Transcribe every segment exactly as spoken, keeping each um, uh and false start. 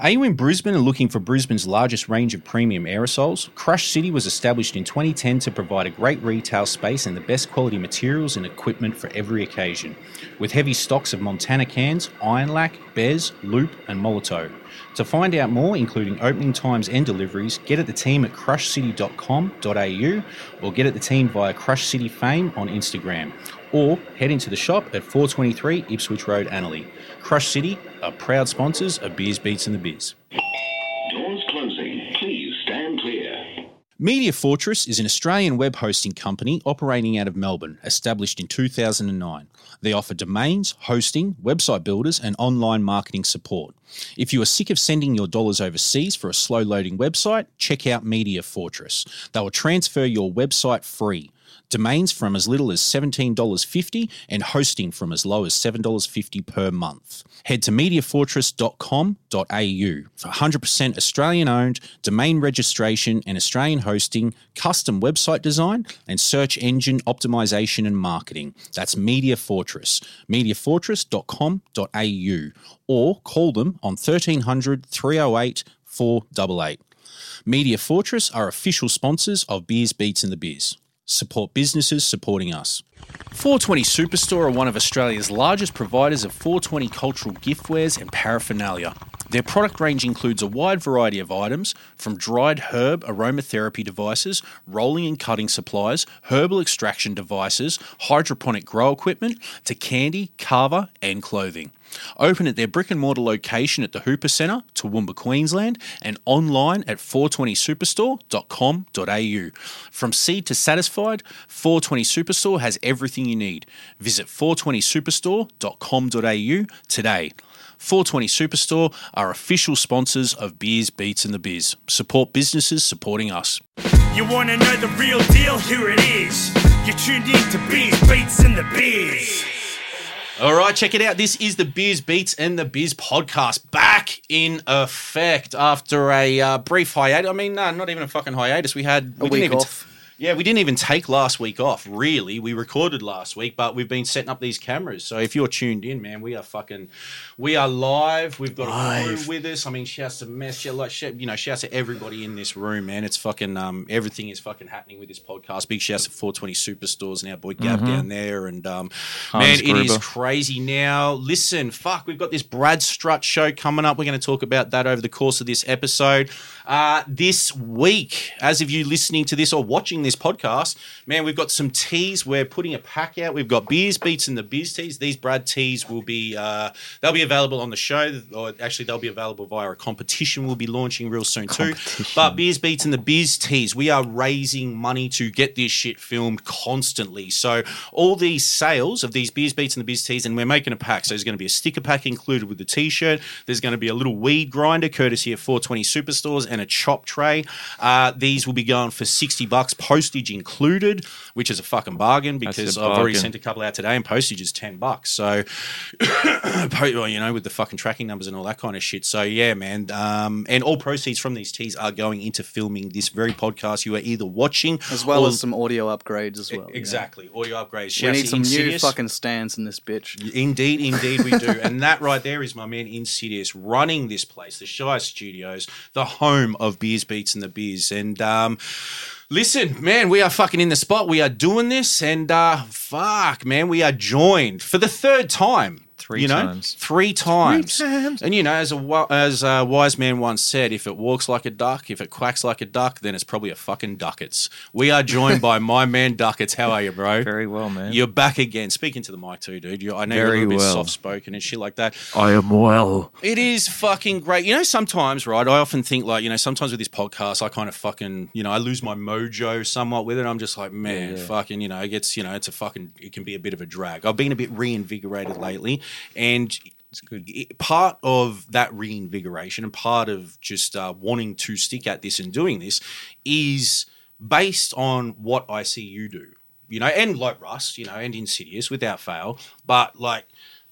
Are you in Brisbane and looking for Brisbane's largest range of premium aerosols? Crush City was established in twenty ten to provide a great retail space and the best quality materials and equipment for every occasion, with heavy stocks of Montana cans, iron lac, Bez, Loop and Molotov. To find out more, including opening times and deliveries, get at the team at crush city dot com dot a u or get at the team via Crush City Fame on Instagram, or head into the shop at four twenty-three Ipswich Road, Annerley. Crush City are proud sponsors of Beers, Beats and the Biz. Doors closing. Please stand clear. Media Fortress is an Australian web hosting company operating out of Melbourne, established in two thousand nine. They offer domains, hosting, website builders and online marketing support. If you are sick of sending your dollars overseas for a slow loading website, check out Media Fortress. They will transfer your website free. Domains from as little as seventeen dollars fifty and hosting from as low as seven dollars fifty per month. Head to media fortress dot com dot a u for one hundred percent Australian owned, domain registration and Australian hosting, custom website design and search engine optimization and marketing. That's Media Fortress, media fortress dot com dot a u or call them on thirteen hundred, three oh eight, four eight eight. Media Fortress are official sponsors of Beers, Beats and the Biz. Support businesses supporting us. four twenty Superstore are one of Australia's largest providers of four twenty cultural giftwares and paraphernalia. Their product range includes a wide variety of items, from dried herb aromatherapy devices, rolling and cutting supplies, herbal extraction devices, hydroponic grow equipment, to candy, carver and clothing. Open at their brick-and-mortar location at the Hooper Centre, Toowoomba, Queensland, and online at four twenty superstore dot com dot a u. From seed to satisfied, four twenty Superstore has everything you need. Visit four twenty superstore dot com dot a u today. four twenty Superstore are official sponsors of Beers, Beats and the Biz. Support businesses supporting us. You want to know the real deal? Here it is. You're tuned in to Beers, Beats and the Biz. All right, check it out. This is the Beers, Beats and the Biz podcast, back in effect after a uh, brief hiatus. I mean, no, not even a fucking hiatus. We had a we week off. T- yeah, we didn't even take last week off, really. We recorded last week, but we've been setting up these cameras. So if you're tuned in, man, we are fucking, we are live. We've got live. A crew with us. I mean, shouts to Mesc, shout, like, shout, you know, shouts to everybody in this room, man. It's fucking, um, everything is fucking happening with this podcast. Big shouts to four twenty Superstores and our boy Gab mm-hmm. down there. And, um, man, it is crazy now. Listen, fuck, we've got this Brad Strutt show coming up. We're going to talk about that over the course of this episode. Uh, this week, as of you listening to this or watching this podcast, man, we've got some teas. We're putting a pack out. We've got Beers, Beats and the Biz teas. These Brad teas will be uh, they'll be available on the show, or actually they'll be available via a competition we'll be launching real soon too. But Beers, Beats and the Biz teas, we are raising money to get this shit filmed constantly. So all these sales of these Beers, Beats and the Biz teas, and we're making a pack. So there's going to be a sticker pack included with the t-shirt. There's going to be a little weed grinder courtesy of four twenty Superstores and a chop tray. Uh, these will be going for sixty bucks, postage included, which is a fucking bargain because bargain. I've already sent a couple out today and postage is ten bucks. So, you know, with the fucking tracking numbers and all that kind of shit. So, yeah, man. Um, and all proceeds from these teas are going into filming this very podcast you are either watching. As well or, as some audio upgrades as well. Exactly. Yeah. Audio upgrades. Shouts we need some Insidious. New fucking stands in this bitch. Indeed, indeed we do. And that right there is my man Insidious running this place, the Shire Studios, the home of Beers, Beats and the Biz. And um, listen, man, we are fucking in the spot. We are doing this and uh, fuck, man, we are joined for the third time. Three you know, times. Three times. Three times. And, you know, as a, as a wise man once said, if it walks like a duck, if it quacks like a duck, then it's probably a fucking Duckets. We are joined by my man Duckets. How are you, bro? Very well, man. You're back again. Speaking to the mic too, dude. You're, I know Very you're a little well. bit soft-spoken and shit like that. I am well. It is fucking great. You know, sometimes, right, I often think like, you know, sometimes with this podcast, I kind of fucking, you know, I lose my mojo somewhat with it. I'm just like, man, yeah, yeah. fucking, you know, it gets, you know, it's a fucking, it can be a bit of a drag. I've been a bit reinvigorated lately. And it's good. Part of that reinvigoration and part of just uh, wanting to stick at this and doing this is based on what I see you do, you know, and like Russ, you know, and Insidious without fail, but like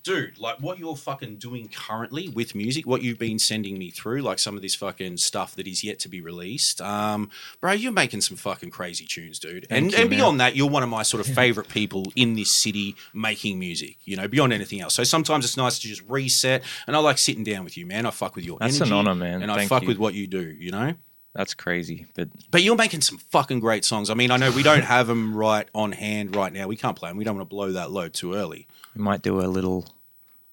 dude, like what you're fucking doing currently with music, what you've been sending me through, like some of this fucking stuff that is yet to be released, um, bro, you're making some fucking crazy tunes, dude. And, you, and beyond that, you're one of my sort of favorite people in this city making music, you know, beyond anything else. So sometimes it's nice to just reset. And I like sitting down with you, man. I fuck with your That's energy. That's an honor, man. And Thank I fuck you. with what you do, you know? That's crazy. But but you're making some fucking great songs. I mean, I know we don't have them right on hand right now. We can't play them. We don't want to blow that load too early. We might do a little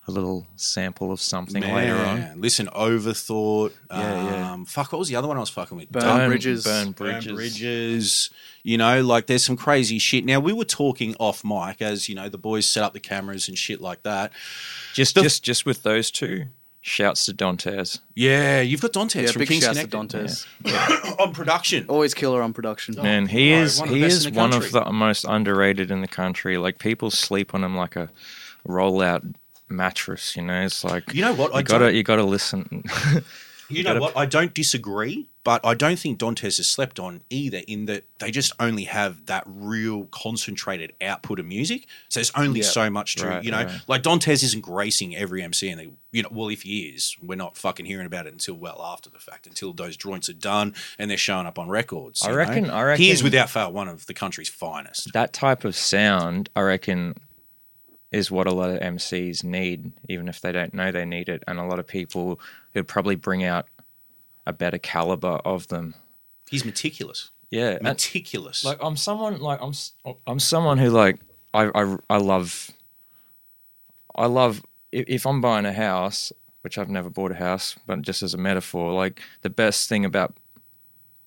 a little sample of something Man. later on. Listen, Overthought. Yeah, um, yeah. Fuck, what was the other one I was fucking with? Burn, Burn Bridges. Burn Bridges. Burn Bridges. You know, like there's some crazy shit. Now, we were talking off mic as, you know, the boys set up the cameras and shit like that. Just the- just, just with those two? Shouts to Dantes. Yeah, you've got Dantes yeah, from big Kings Connected. Shouts to Dantes. Yeah. Yeah. On production. Always killer on production. Man, he oh, is one, of he is one of the most underrated in the country. Like, people sleep on him like a rollout mattress, you know? It's like, you know what? I you gotta you gotta listen. You know what? I don't disagree, but I don't think Dantes is slept on either, in that they just only have that real concentrated output of music. So there's only yeah, so much to, right, you know, right. like Dantes isn't gracing every M C, and they, you know, well, if he is, we're not fucking hearing about it until well after the fact, until those joints are done and they're showing up on records. I reckon, know? I reckon. He is without fail one of the country's finest. That type of sound, I reckon, is what a lot of M Cs need, even if they don't know they need it. And a lot of people who probably bring out a better caliber of them. He's meticulous. Yeah. Meticulous. Like I'm someone like I'm, I'm someone who like, I, I, I love, I love if I'm buying a house, which I've never bought a house, but just as a metaphor, like the best thing about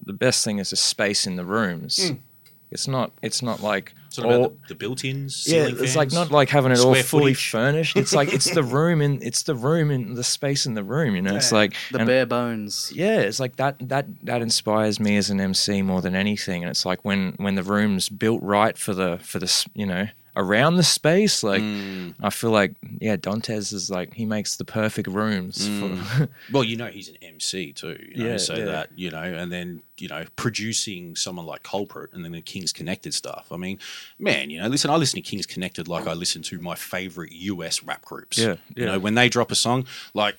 the best thing is the space in the rooms. Mm. It's not. It's not like it's not all about the, the built-ins. Yeah, it's fans, like not like having it all fully footage. furnished. It's like it's the room in. It's the room in the space in the room. You know, yeah. It's like the and, bare bones. Yeah, it's like that. That that inspires me as an M C more than anything. And it's like when when the room's built right for the for the you know around the space. Like mm. I feel like yeah, Dantes is like he makes the perfect rooms. Mm. For well, you know, he's an M C too. You know? Yeah, so yeah. that you know, and then. You know, producing someone like Culprit and then the Kings Connected stuff. I mean, man, you know, listen, I listen to Kings Connected like I listen to my favorite U S rap groups. Yeah, yeah. You know, when they drop a song, like,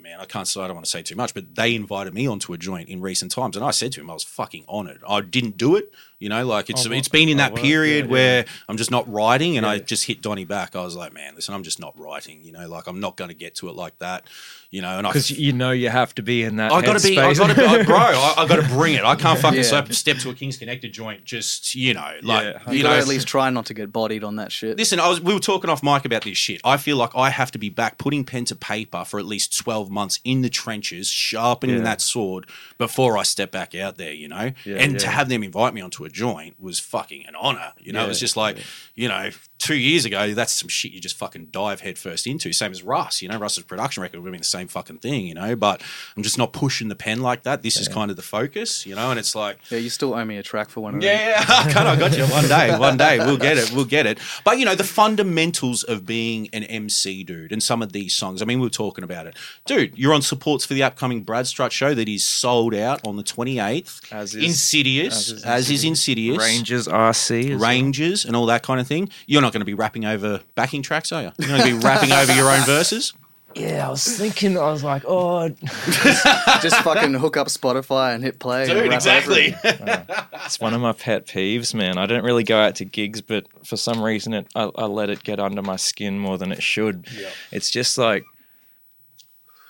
man, I can't say, I don't want to say too much, but they invited me onto a joint in recent times, and I said to him, I was fucking honored. I didn't do it, you know, like it's oh, it's been in that oh, well, period yeah, yeah. where I'm just not writing, and yeah. I just hit Donnie back. I was like, man, listen, I'm just not writing, you know, like I'm not going to get to it like that, you know, and I because you know you have to be in that. I got to be, I got to, oh, bro, I, I got to bring. It. I can't yeah, fucking yeah. step to a Kings Connected joint. Just you know, like yeah. you know, at least try not to get bodied on that shit. Listen, I was we were talking off mic about this shit. I feel like I have to be back putting pen to paper for at least twelve months in the trenches, sharpening yeah. that sword before I step back out there. You know, yeah, and yeah. to have them invite me onto a joint was fucking an honor. You know, yeah, it's just like yeah. you know, two years ago, that's some shit you just fucking dive headfirst into. Same as Russ. You know, Russ's production record would have been the same fucking thing. You know, but I'm just not pushing the pen like that. This yeah. is kind of the focus. You know, and it's like, yeah, you still owe me a track for one of them. Yeah, yeah, I got you one day, one day we'll get it, we'll get it. But you know, the fundamentals of being an M C, dude, and some of these songs. I mean, we were talking about it, dude. You're on supports for the upcoming Brad Strutt show that is sold out on the twenty-eighth. As is Insidious, as is, as is Insidious, Rangers R C, Rangers, well. And all that kind of thing. You're not going to be rapping over backing tracks, are you? You're going to be rapping over your own verses. Yeah, I was thinking, I was like, oh. just, just fucking hook up Spotify and hit play. Dude, exactly. It. Oh, it's one of my pet peeves, man. I don't really go out to gigs, but for some reason it, I, I let it get under my skin more than it should. Yep. It's just like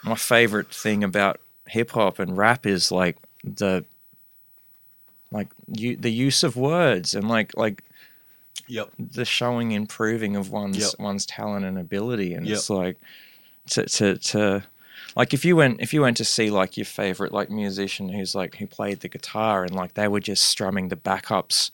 my favorite thing about hip-hop and rap is like the like you, the use of words and like like yep. the showing and proving of one's, yep. one's talent and ability. And yep. it's like... To, to to like if you went if you went to see like your favorite like musician who's like who played the guitar and like they were just strumming the backups,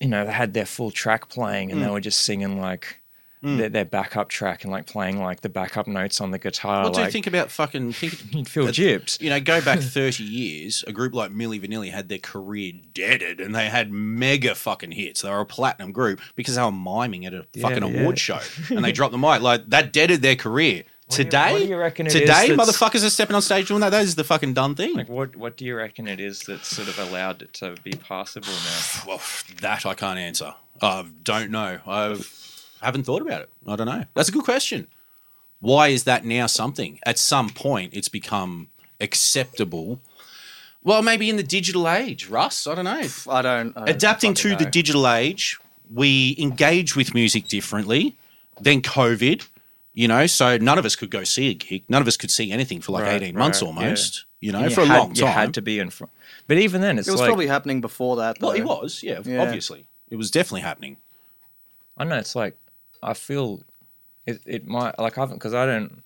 you know, they had their full track playing and mm. they were just singing like mm. their, their backup track and like playing like the backup notes on the guitar. What like, do you think about fucking think, you'd feel gypped. You know, go back thirty years, a group like Milli Vanilli had their career deaded and they had mega fucking hits. They were a platinum group because they were miming at a fucking yeah, yeah. award show and they dropped the mic. Like that deaded their career. What today, do you, what do you reckon it today, is motherfuckers are stepping on stage doing that. That is the fucking done thing. Like, what, what do you reckon it is that's sort of allowed it to be possible now? Well, that I can't answer. I don't know. I've I haven't thought about it. I don't know. That's a good question. Why is that now something? At some point, it's become acceptable. Well, maybe in the digital age, Russ. I don't know. I don't. I don't Adapting to know. the digital age, we engage with music differently. Then COVID, you know, so none of us could go see a gig. None of us could see anything for like right, eighteen right, months almost, yeah. you know, you for had, a long time. You had to be in front. But even then, it's like. It was like, probably happening before that. Though. Well, it was, yeah, yeah, obviously. It was definitely happening. I know, it's like, I feel it, it might, like, I haven't, because I don't,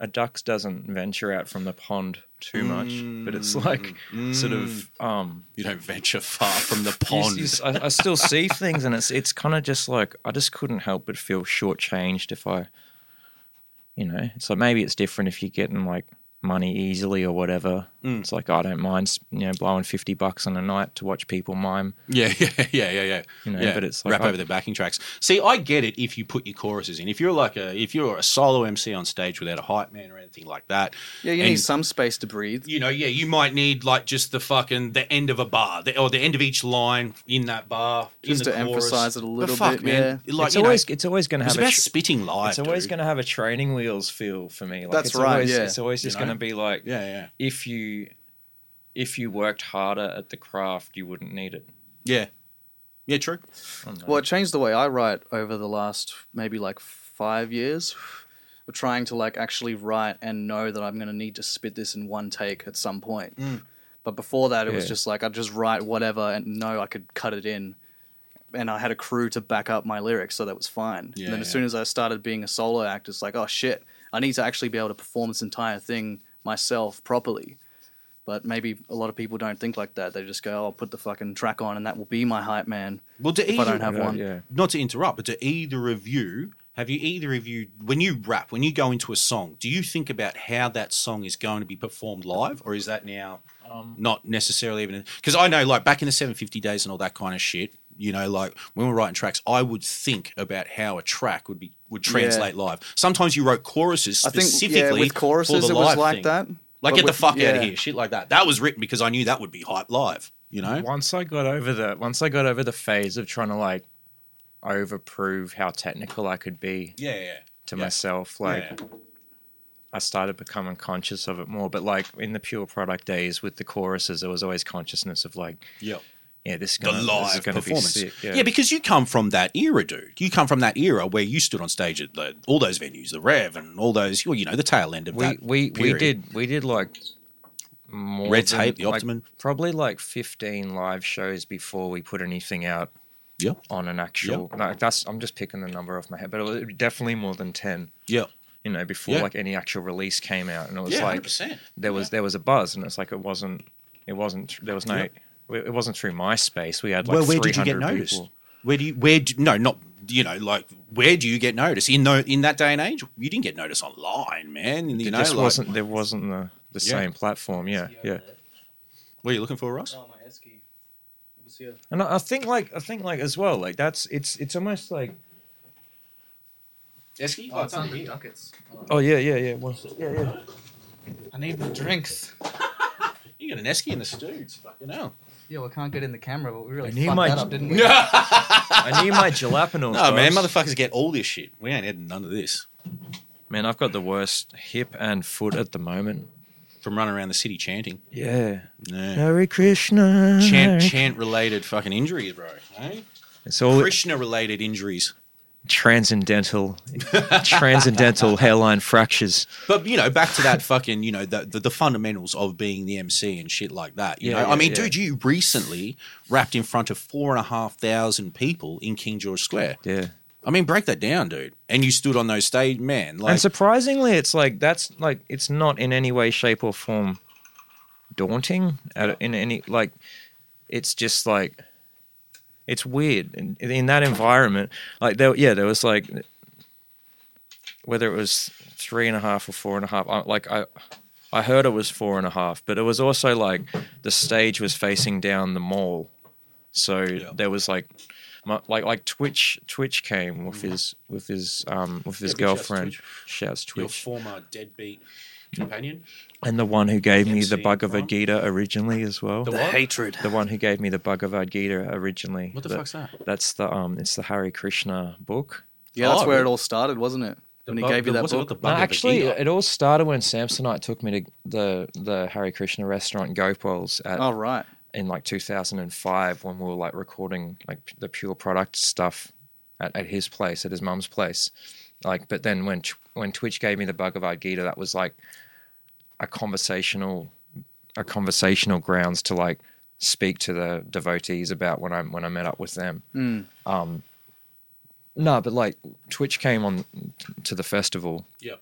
a duck doesn't venture out from the pond too much, mm, but it's like mm, sort of. Um, you don't venture far from the pond. You, you, I, I still see things, and it's it's kind of just like, I just couldn't help but feel shortchanged if I, you know, it's like maybe it's different if you're getting like money easily or whatever. Mm. It's like, I don't mind, you know, blowing fifty bucks on a night to watch people mime. Yeah, yeah, yeah, yeah, yeah. You know, yeah. But it's like, Rap I, over their backing tracks. See, I get it if you put your choruses in. If you're like a, if you're a solo M C on stage without a hype man or anything like that. Yeah, you and, need some space to breathe. You know, yeah, you might need like just the fucking, the end of a bar the, or the end of each line in that bar. Just to chorus. emphasize it a little fuck, bit, man. Yeah. Like, it's, always, know, it's always going to have it's a... It's about tra- spitting live, It's always going to have a training wheels feel for me. Like, That's right, always, yeah. It's always just going to be like, yeah, yeah. if you... If you worked harder at the craft, you wouldn't need it. Yeah. Yeah, true. Oh, no. Well, it changed the way I write over the last maybe like five years. We're trying to like actually write and know that I'm going to need to spit this in one take at some point. Mm. But before that, it yeah. was just like I'd just write whatever and know I could cut it in. And I had a crew to back up my lyrics, so that was fine. Yeah, and then as yeah. soon as I started being a solo act, it's like, oh, shit, I need to actually be able to perform this entire thing myself properly. But maybe a lot of people don't think like that. They just go, oh, I'll put the fucking track on and that will be my hype man well, do if either, I don't have yeah, one. Yeah. Not to interrupt, but do either of you, have you either of you, when you rap, when you go into a song, do you think about how that song is going to be performed live, or is that now um, not necessarily even? Because I know like back in the seven fifty days and all that kind of shit, you know, like when we're writing tracks, I would think about how a track would be would translate yeah. live. Sometimes you wrote choruses specifically I think, yeah, with choruses, for the it live was like thing. That. Like, but get with, the fuck yeah. out of here, shit like that. That was written because I knew that would be hype live, you know? Once I got over the once I got over the phase of trying to, like, overprove how technical I could be yeah, yeah. to yeah. myself, like, yeah. I started becoming conscious of it more. But, like, in the Pure Product days with the choruses, there was always consciousness of, like, yep. yeah, this is going to be the live performance. Sick, yeah. yeah, because you come from that era, dude. You come from that era where you stood on stage at the, all those venues, the Rev and all those, you know, the tail end of we, that we, period. We did, we did like more Red than, Tape, the like, Optimum. Probably like fifteen live shows before we put anything out yeah. on an actual. Yeah. No, that's I'm just picking the number off my head, but it was definitely more than ten. Yeah. You know, before yeah. like any actual release came out. And it was yeah, like one hundred percent. There was yeah. there was a buzz, and it's like it wasn't, it wasn't, there was no... Yeah. It wasn't through MySpace. We had like well, where three hundred did you get noticed? People. Where do you where do, no not you know like where do you get noticed in the, in that day and age? You didn't get noticed online, man. In the, you know, like, wasn't there wasn't the, the yeah. same platform. Yeah, yeah. What are you looking for, Ross? Oh, my Esky. And I think like I think like as well like that's it's it's almost like Esky. Oh, oh it's under the Duckets. Oh, oh yeah yeah yeah well, yeah yeah. I need the drinks. You got an Esky in the stoods, fucking hell. Yeah, well, I can't get in the camera, but we really fucked my, that up, didn't we? I need my jalapenos. No, guys. Man, motherfuckers get all this shit. We ain't had none of this. Man, I've got the worst hip and foot at the moment. From running around the city chanting. Yeah. yeah. Hare Krishna. Chant, chant-related fucking injuries, bro. Eh? It's all Krishna-related injuries. Transcendental, transcendental hairline fractures. But, you know, back to that fucking, you know, the the, the fundamentals of being the M C and shit like that. You yeah, know, yeah, I mean, yeah. dude, you recently rapped in front of four and a half thousand people in King George Square. Yeah. I mean, break that down, dude. And you stood on those stage, man. Like, and surprisingly, it's like, that's like, it's not in any way, shape or form daunting at, in any, like, it's just like, it's weird in, in that environment. Like, there, yeah, there was like, whether it was three and a half or four and a half. I, like, I, I heard it was four and a half, but it was also like the stage was facing down the mall, so yeah. there was like, my, like, like Twitch. Twitch came with his with his um with his yeah, girlfriend. Shouts Twitch. Shouts Twitch. Your former Deadbeat companion. And the one who gave me the Bhagavad Gita originally as well. The, the hatred. The one who gave me the Bhagavad Gita originally. What the, the fuck's that? That's the um. It's the Hare Krishna book. Yeah, that's oh, where it all started, wasn't it? When he bu- gave you that book. No, actually, it all started when Samsonite took me to the the Hare Krishna restaurant Gopal's. At, oh, right. In like two thousand five, when we were like recording like the Pure Product stuff at, at his place, at his mum's place. Like, but then when when Twitch gave me the Bhagavad Gita, that was like a conversational a conversational grounds to like speak to the devotees about when I when I met up with them. Mm. Um, no, but like Twitch came on to the festival. Yep.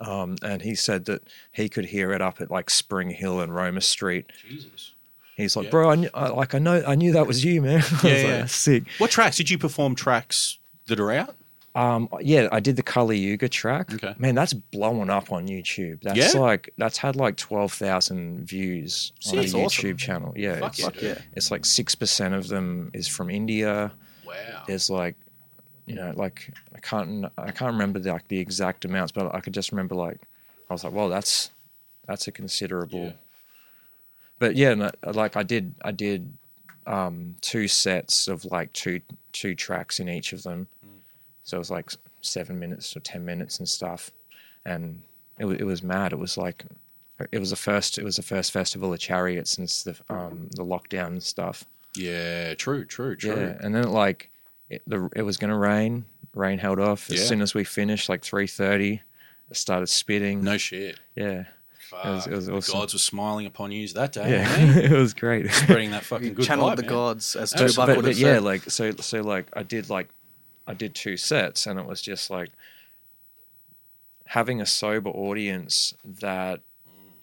Um, and he said that he could hear it up at like Spring Hill and Roma Street. Jesus. He's like, yeah. bro, I, kn- I like I know I knew that was you, man. I yeah, was yeah. Like, sick. What tracks did you perform? Tracks that are out? Um, yeah, I did the Kali Yuga track. Okay. Man, that's blowing up on YouTube. That's yeah? like that's had like twelve thousand views See, on the YouTube awesome. channel. Yeah, Fuck it's, yeah, like, yeah. It's like six percent of them is from India. Wow. There's like, you know, like I can't I can't remember the, like the exact amounts, but I could just remember like I was like, well, that's that's a considerable. Yeah. But yeah, no, like I did I did um, two sets of like two two tracks in each of them. So it was like seven minutes or ten minutes and stuff, and it, it was mad. It was like it was the first it was the first festival of Chariot since the um, the lockdown and stuff. Yeah, true, true, true. Yeah, and then it like it, the it was gonna rain. Rain held off as yeah. soon as we finished. Like three thirty, it started spitting. No shit. Yeah. Fuck. It was, it was awesome. The gods were smiling upon you that day. Yeah, man. It was great. Spreading that fucking good channeled vibe, the man. Gods as to so, but, but yeah, said. Like so so like I did like. I did two sets and it was just like having a sober audience that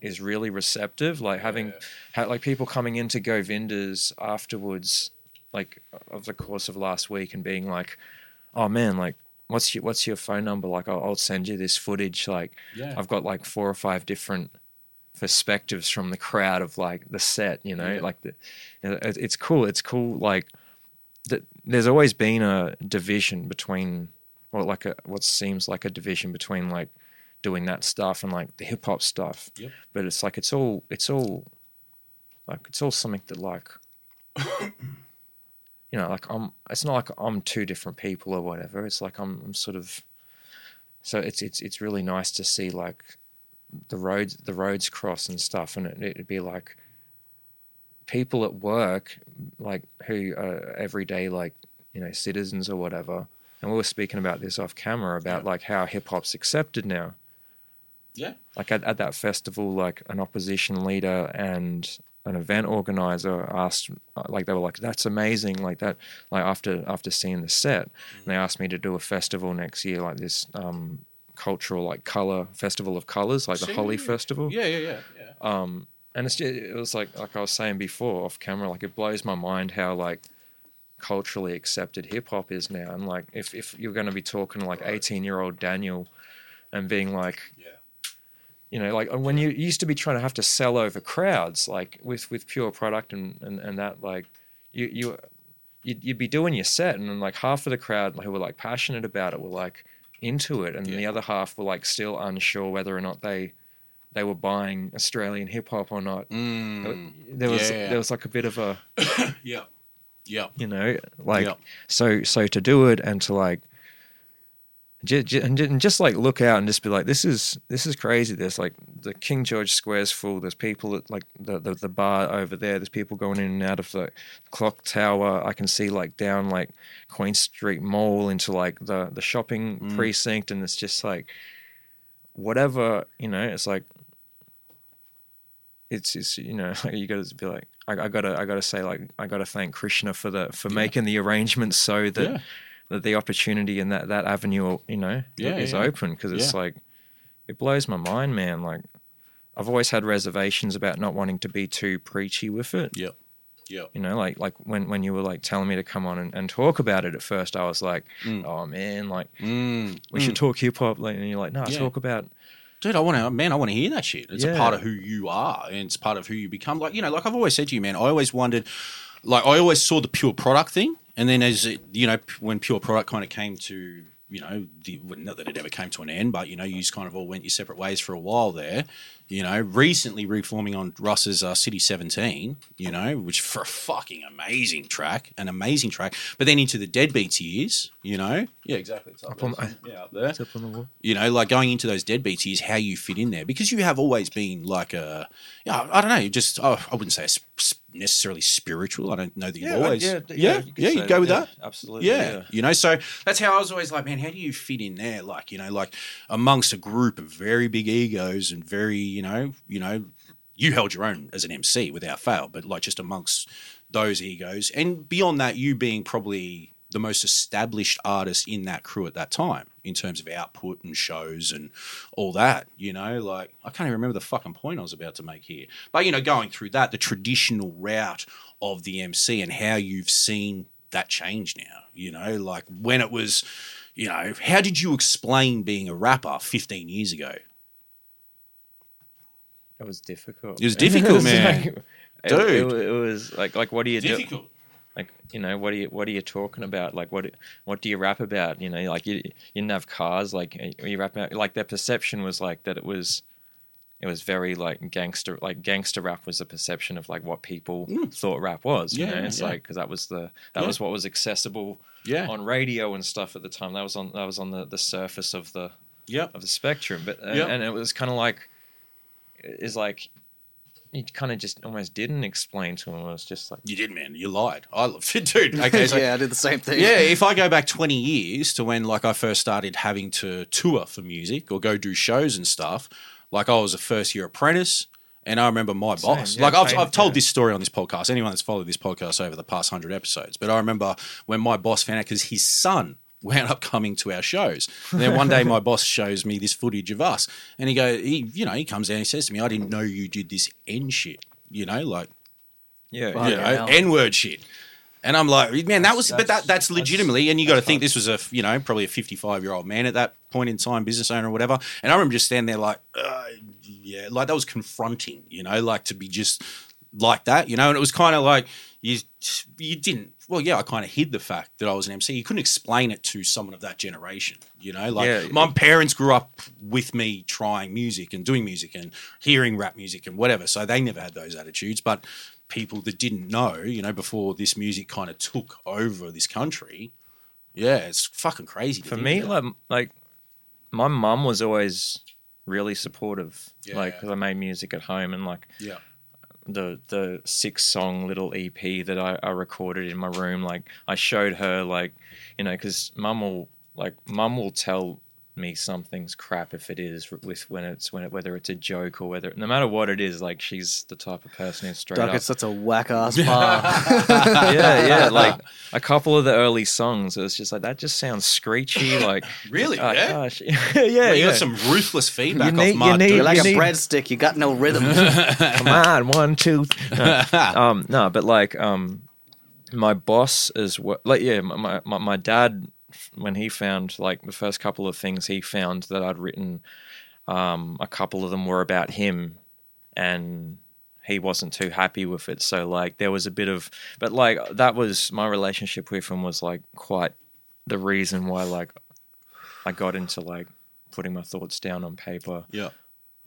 is really receptive, like having yeah. ha- like people coming in to Govindas afterwards, like of the course of last week and being like, oh man, like what's your, what's your phone number? Like I'll, I'll send you this footage. Like yeah. I've got like four or five different perspectives from the crowd of like the set, you know, yeah. like the, it, it's cool. It's cool. Like, that there's always been a division between, or like a, what seems like a division between like doing that stuff and like the hip hop stuff. Yep. But it's like, it's all, it's all like, it's all something that like, you know, like I'm, it's not like I'm two different people or whatever. It's like, I'm, I'm sort of, so it's, it's, it's really nice to see like the roads, the roads cross and stuff. And it, it'd be like, people at work, like who are everyday, like, you know, citizens or whatever. And we were speaking about this off camera about yeah. like how hip hop's accepted now. Yeah. Like at, at that festival, like an opposition leader and an event organizer asked, like they were like, that's amazing. Like that, like after, after seeing the set, mm-hmm. and they asked me to do a festival next year, like this um, cultural, like color festival of colors, like See, the Holi yeah. festival. Yeah, yeah, yeah. yeah. Um, And it's just, it was like like I was saying before off camera, like it blows my mind how like culturally accepted hip hop is now. And like if, if you're going to be talking to like eighteen year old Daniel and being like, yeah. you know, like when you used to be trying to have to sell over crowds, like with, with Pure Product and, and, and that, like you you you'd, you'd be doing your set and then like half of the crowd who were like passionate about it were like into it, and yeah. the other half were like still unsure whether or not they. they were buying Australian hip hop or not. Mm, there was yeah. there was like a bit of a yeah. Yeah. You know, like yeah. so so to do it and to like j- j- and just like look out and just be like, this is this is crazy. There's like the King George Square's full. There's people at like the, the the bar over there. There's people going in and out of the clock tower. I can see like down like Queen Street Mall into like the the shopping mm. precinct, and it's just like whatever, you know, it's like it's just, you know, you got to be like, I, I gotta, I gotta say, like, I gotta thank Krishna for the for yeah. making the arrangements so that, yeah. that the opportunity in that, that avenue, you know, yeah, is yeah. open, because it's yeah. like it blows my mind, man. Like, I've always had reservations about not wanting to be too preachy with it. Yeah, yeah. You know, like like when, when you were like telling me to come on and, and talk about it at first, I was like, mm. oh man, like mm. we mm. should talk hip hop. Like, and you're like, no, yeah. talk about. Dude, I want to, man, I want to hear that shit. It's yeah. a part of who you are, and it's part of who you become. Like, you know, like I've always said to you, man, I always wondered, like I always saw the Pure Product thing. And then as, it, you know, when Pure Product kind of came to you know, the, not that it ever came to an end, but, you know, you just kind of all went your separate ways for a while there, you know, recently reforming on Ross's uh, City seventeen, you know, which for a fucking amazing track, an amazing track, but then into the Deadbeats years, you know. Yeah, exactly. It's up, up on the, yeah, up there. It's up on the wall. You know, like going into those Deadbeats years, how you fit in there, because you have always been like a, you know, I don't know, just, oh, I wouldn't say a sp- necessarily spiritual. I don't know that you yeah, always. Yeah, yeah, yeah. You, yeah, you go with yeah, that. Absolutely. Yeah. yeah, you know, so that's how I was always like, man, how do you fit in there? Like, you know, like amongst a group of very big egos and very, you know, you know, you held your own as an M C without fail, but like just amongst those egos and beyond that, you being probably the most established artist in that crew at that time in terms of output and shows and all that, you know, like I can't even remember the fucking point I was about to make here. But, you know, going through that, the traditional route of the M C and how you've seen that change now, you know, like when it was, you know, how did you explain being a rapper fifteen years ago? It was difficult. It was difficult, it was man. Like, Dude. It, it, it was like, like what do you difficult. do? Difficult. Like, you know, what are you, what are you talking about? Like, what what do you rap about? You know, like you, you didn't have cars. Like, you rap about, like their perception was like that it was, it was very like gangster, like gangster rap was the perception of like what people mm. thought rap was. You yeah, know, it's yeah. like because that was the that yeah. was what was accessible yeah. on radio and stuff at the time. That was on that was on the, the surface of the yep. of the spectrum. But yep. and it was kind of like is like. You kind of just almost didn't explain to him. I was just like, you did, man. You lied. I loved it, dude. Okay, so, yeah, I did the same thing. Yeah, if I go back twenty years to when, like, I first started having to tour for music or go do shows and stuff, like, I was a first-year apprentice, and I remember my same, boss. Yeah, like, I've, I've told this story on this podcast. Anyone that's followed this podcast over the past one hundred episodes, but I remember when my boss found out because his son wound up coming to our shows. And then one day my boss shows me this footage of us and he goes, he, you know, he comes down and he says to me, I didn't know you did this N shit, you know, like, yeah, you know, N word shit. And I'm like, man, that was, that's, but that that's legitimately, that's, and you got to think fun. This was a, you know, probably a fifty-five year old man at that point in time, business owner or whatever. And I remember just standing there like, uh, yeah, like that was confronting, you know, like to be just like that, you know, and it was kind of like, you you didn't, well, yeah, I kind of hid the fact that I was an M C. You couldn't explain it to someone of that generation, you know? Like yeah, my yeah. parents grew up with me trying music and doing music and hearing rap music and whatever, so they never had those attitudes. But people that didn't know, you know, before this music kind of took over this country, yeah, it's fucking crazy. For me, like, like my mum was always really supportive, yeah. like because I made music at home and like – yeah. the the six song little E P that I, I recorded in my room, like I showed her, like, you know, because mum will like mum will tell me something's crap if it is with when it's when it whether it's a joke or whether no matter what it is, like she's the type of person who's straight Duckets, up. That's a whack ass bar. yeah, yeah. Like a couple of the early songs, it was just like that just sounds screechy. Like really, oh, yeah, gosh. yeah, yeah. Well, you yeah. got some ruthless feedback need, off my. You need, You're like you a need... breadstick. You got no rhythm. Come on, one, two. No, um, no but like um, my boss is what. Like yeah, my my, my dad. When he found like the first couple of things he found that I'd written, um, a couple of them were about him and he wasn't too happy with it. So like there was a bit of, but like that was my relationship with him was like quite the reason why like I got into like putting my thoughts down on paper. Yeah.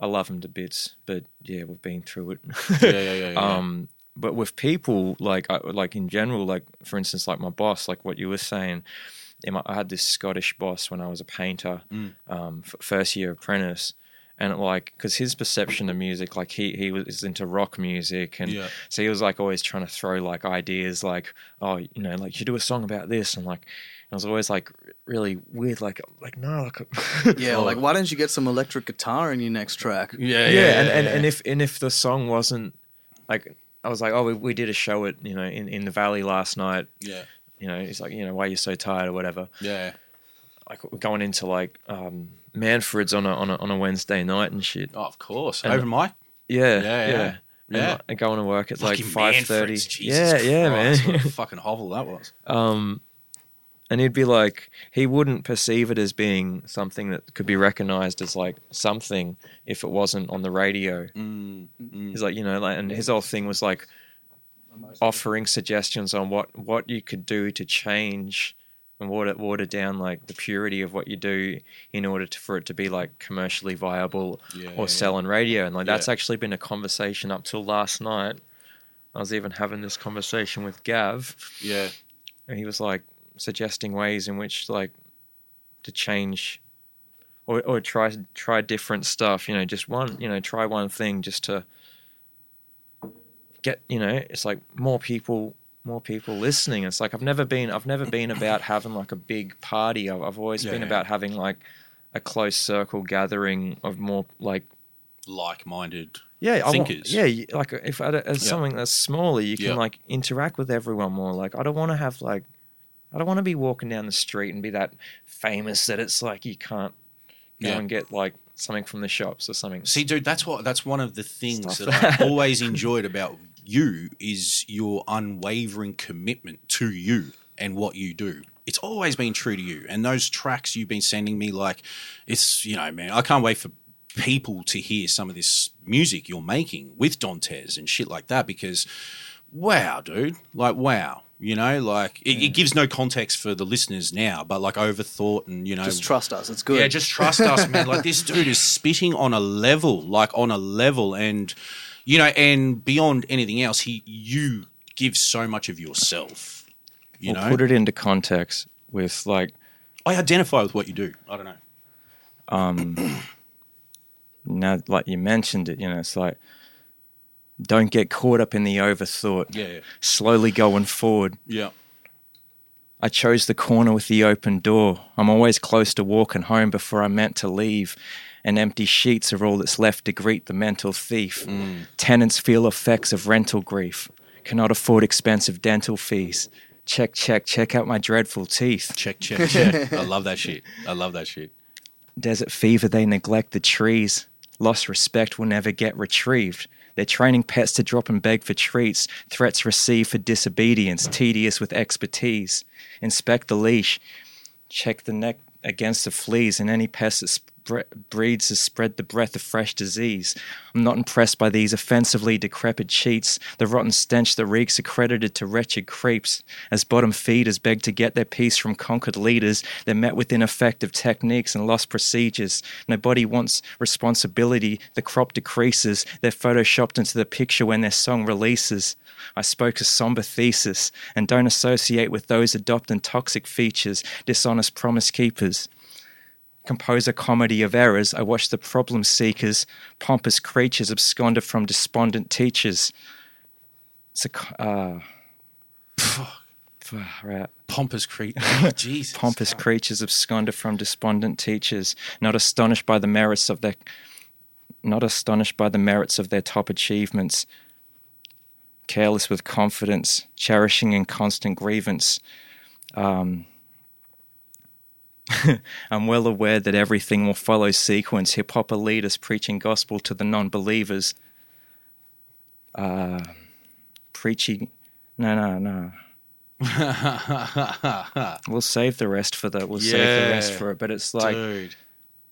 I love him to bits, but yeah, we've been through it. yeah, yeah, yeah, yeah. Um, but with people like, I, like in general, like for instance, like my boss, like what you were saying, I had this Scottish boss when I was a painter, mm. um, first year apprentice, and it like because his perception of music, like he he was into rock music, and yeah. so he was like always trying to throw like ideas, like oh you know like you should do a song about this, and like I was always like really weird, like like no, like, yeah, like why don't you get some electric guitar in your next track? Yeah, yeah, yeah, yeah, and, yeah. and and if and if the song wasn't like I was like oh we, we did a show at you know in, in the Valley last night, yeah. You know, he's like, you know, why are you so tired or whatever. Yeah. Like going into like um, Manfred's on a, on a on a Wednesday night and shit. Oh, of course. And over mic. Yeah, yeah, yeah. yeah. And yeah. like, going to work at fucking like five thirty. Yeah, yeah, Christ, man. What a fucking hovel that was. Um, and he'd be like, he wouldn't perceive it as being something that could be recognized as like something if it wasn't on the radio. Mm, mm. He's like, you know, like, and his whole thing was like. Offering suggestions on what, what you could do to change and water water down like the purity of what you do in order to, for it to be like commercially viable yeah, or sell yeah. on radio. And like yeah. that's actually been a conversation up till last night. I was even having this conversation with Gav. Yeah. And he was like suggesting ways in which like to change or or try try different stuff, you know, just one, you know, try one thing just to get, you know, it's like more people more people listening. It's like I've never been I've never been about having like a big party. I've, I've always yeah, been yeah. about having like a close circle gathering of more like like-minded yeah, thinkers. I want, yeah, like if I, as yeah. something that's smaller, you can yeah. like interact with everyone more. Like I don't want to have like I don't want to be walking down the street and be that famous that it's like you can't go yeah. and get like something from the shops or something. See, dude, that's what that's one of the things Stuff. that I've always enjoyed about you is your unwavering commitment to you and what you do. It's always been true to you. And those tracks you've been sending me, like, it's, you know, man, I can't wait for people to hear some of this music you're making with Dantes and shit like that because, wow, dude, like, wow. You know, like it, yeah. it gives no context for the listeners now, but like overthought and, you know. Just trust us. It's good. Yeah, just trust us, man. Like this dude is spitting on a level, like on a level and, you know, and beyond anything else, he you give so much of yourself, you well, know. Put it into context with like. I identify with what you do. I don't know. Um, now, like you mentioned it, you know, it's like. Don't get caught up in the overthought. Yeah, yeah. Slowly going forward. Yeah. I chose the corner with the open door. I'm always close to walking home before I meant to leave, and empty sheets are all that's left to greet the mental thief. Mm. Tenants feel effects of rental grief. Cannot afford expensive dental fees. Check, check, check out my dreadful teeth. Check, check, check. I love that shit. I love that shit. Desert fever, they neglect the trees. Lost respect will never get retrieved. They're training pets to drop and beg for treats. Threats received for disobedience. Tedious with expertise. Inspect the leash. Check the neck against the fleas. And any pest that sp- breeds has spread the breath of fresh disease. I'm not impressed by these offensively decrepit cheats. The rotten stench that reeks accredited to wretched creeps. As bottom feeders beg to get their piece from conquered leaders, they're met with ineffective techniques and lost procedures. Nobody wants responsibility. The crop decreases. They're photoshopped into the picture when their song releases. I spoke a somber thesis and don't associate with those adopting toxic features, dishonest promise keepers. Compose a comedy of errors. I watch the problem seekers, pompous creatures absconded from despondent teachers. It's a, uh, fuck, right. Pompous creatures. Oh, Jesus. Pompous God. Creatures absconded from despondent teachers, not astonished by the merits of their, not astonished by the merits of their top achievements. Careless with confidence, cherishing in constant grievance. Um, I'm well aware that everything will follow sequence. Hip-hop elitists preaching gospel to the non-believers. Uh, preaching... No, no, no. We'll save the rest for the... We'll yeah, save the rest for it. But it's like... Dude.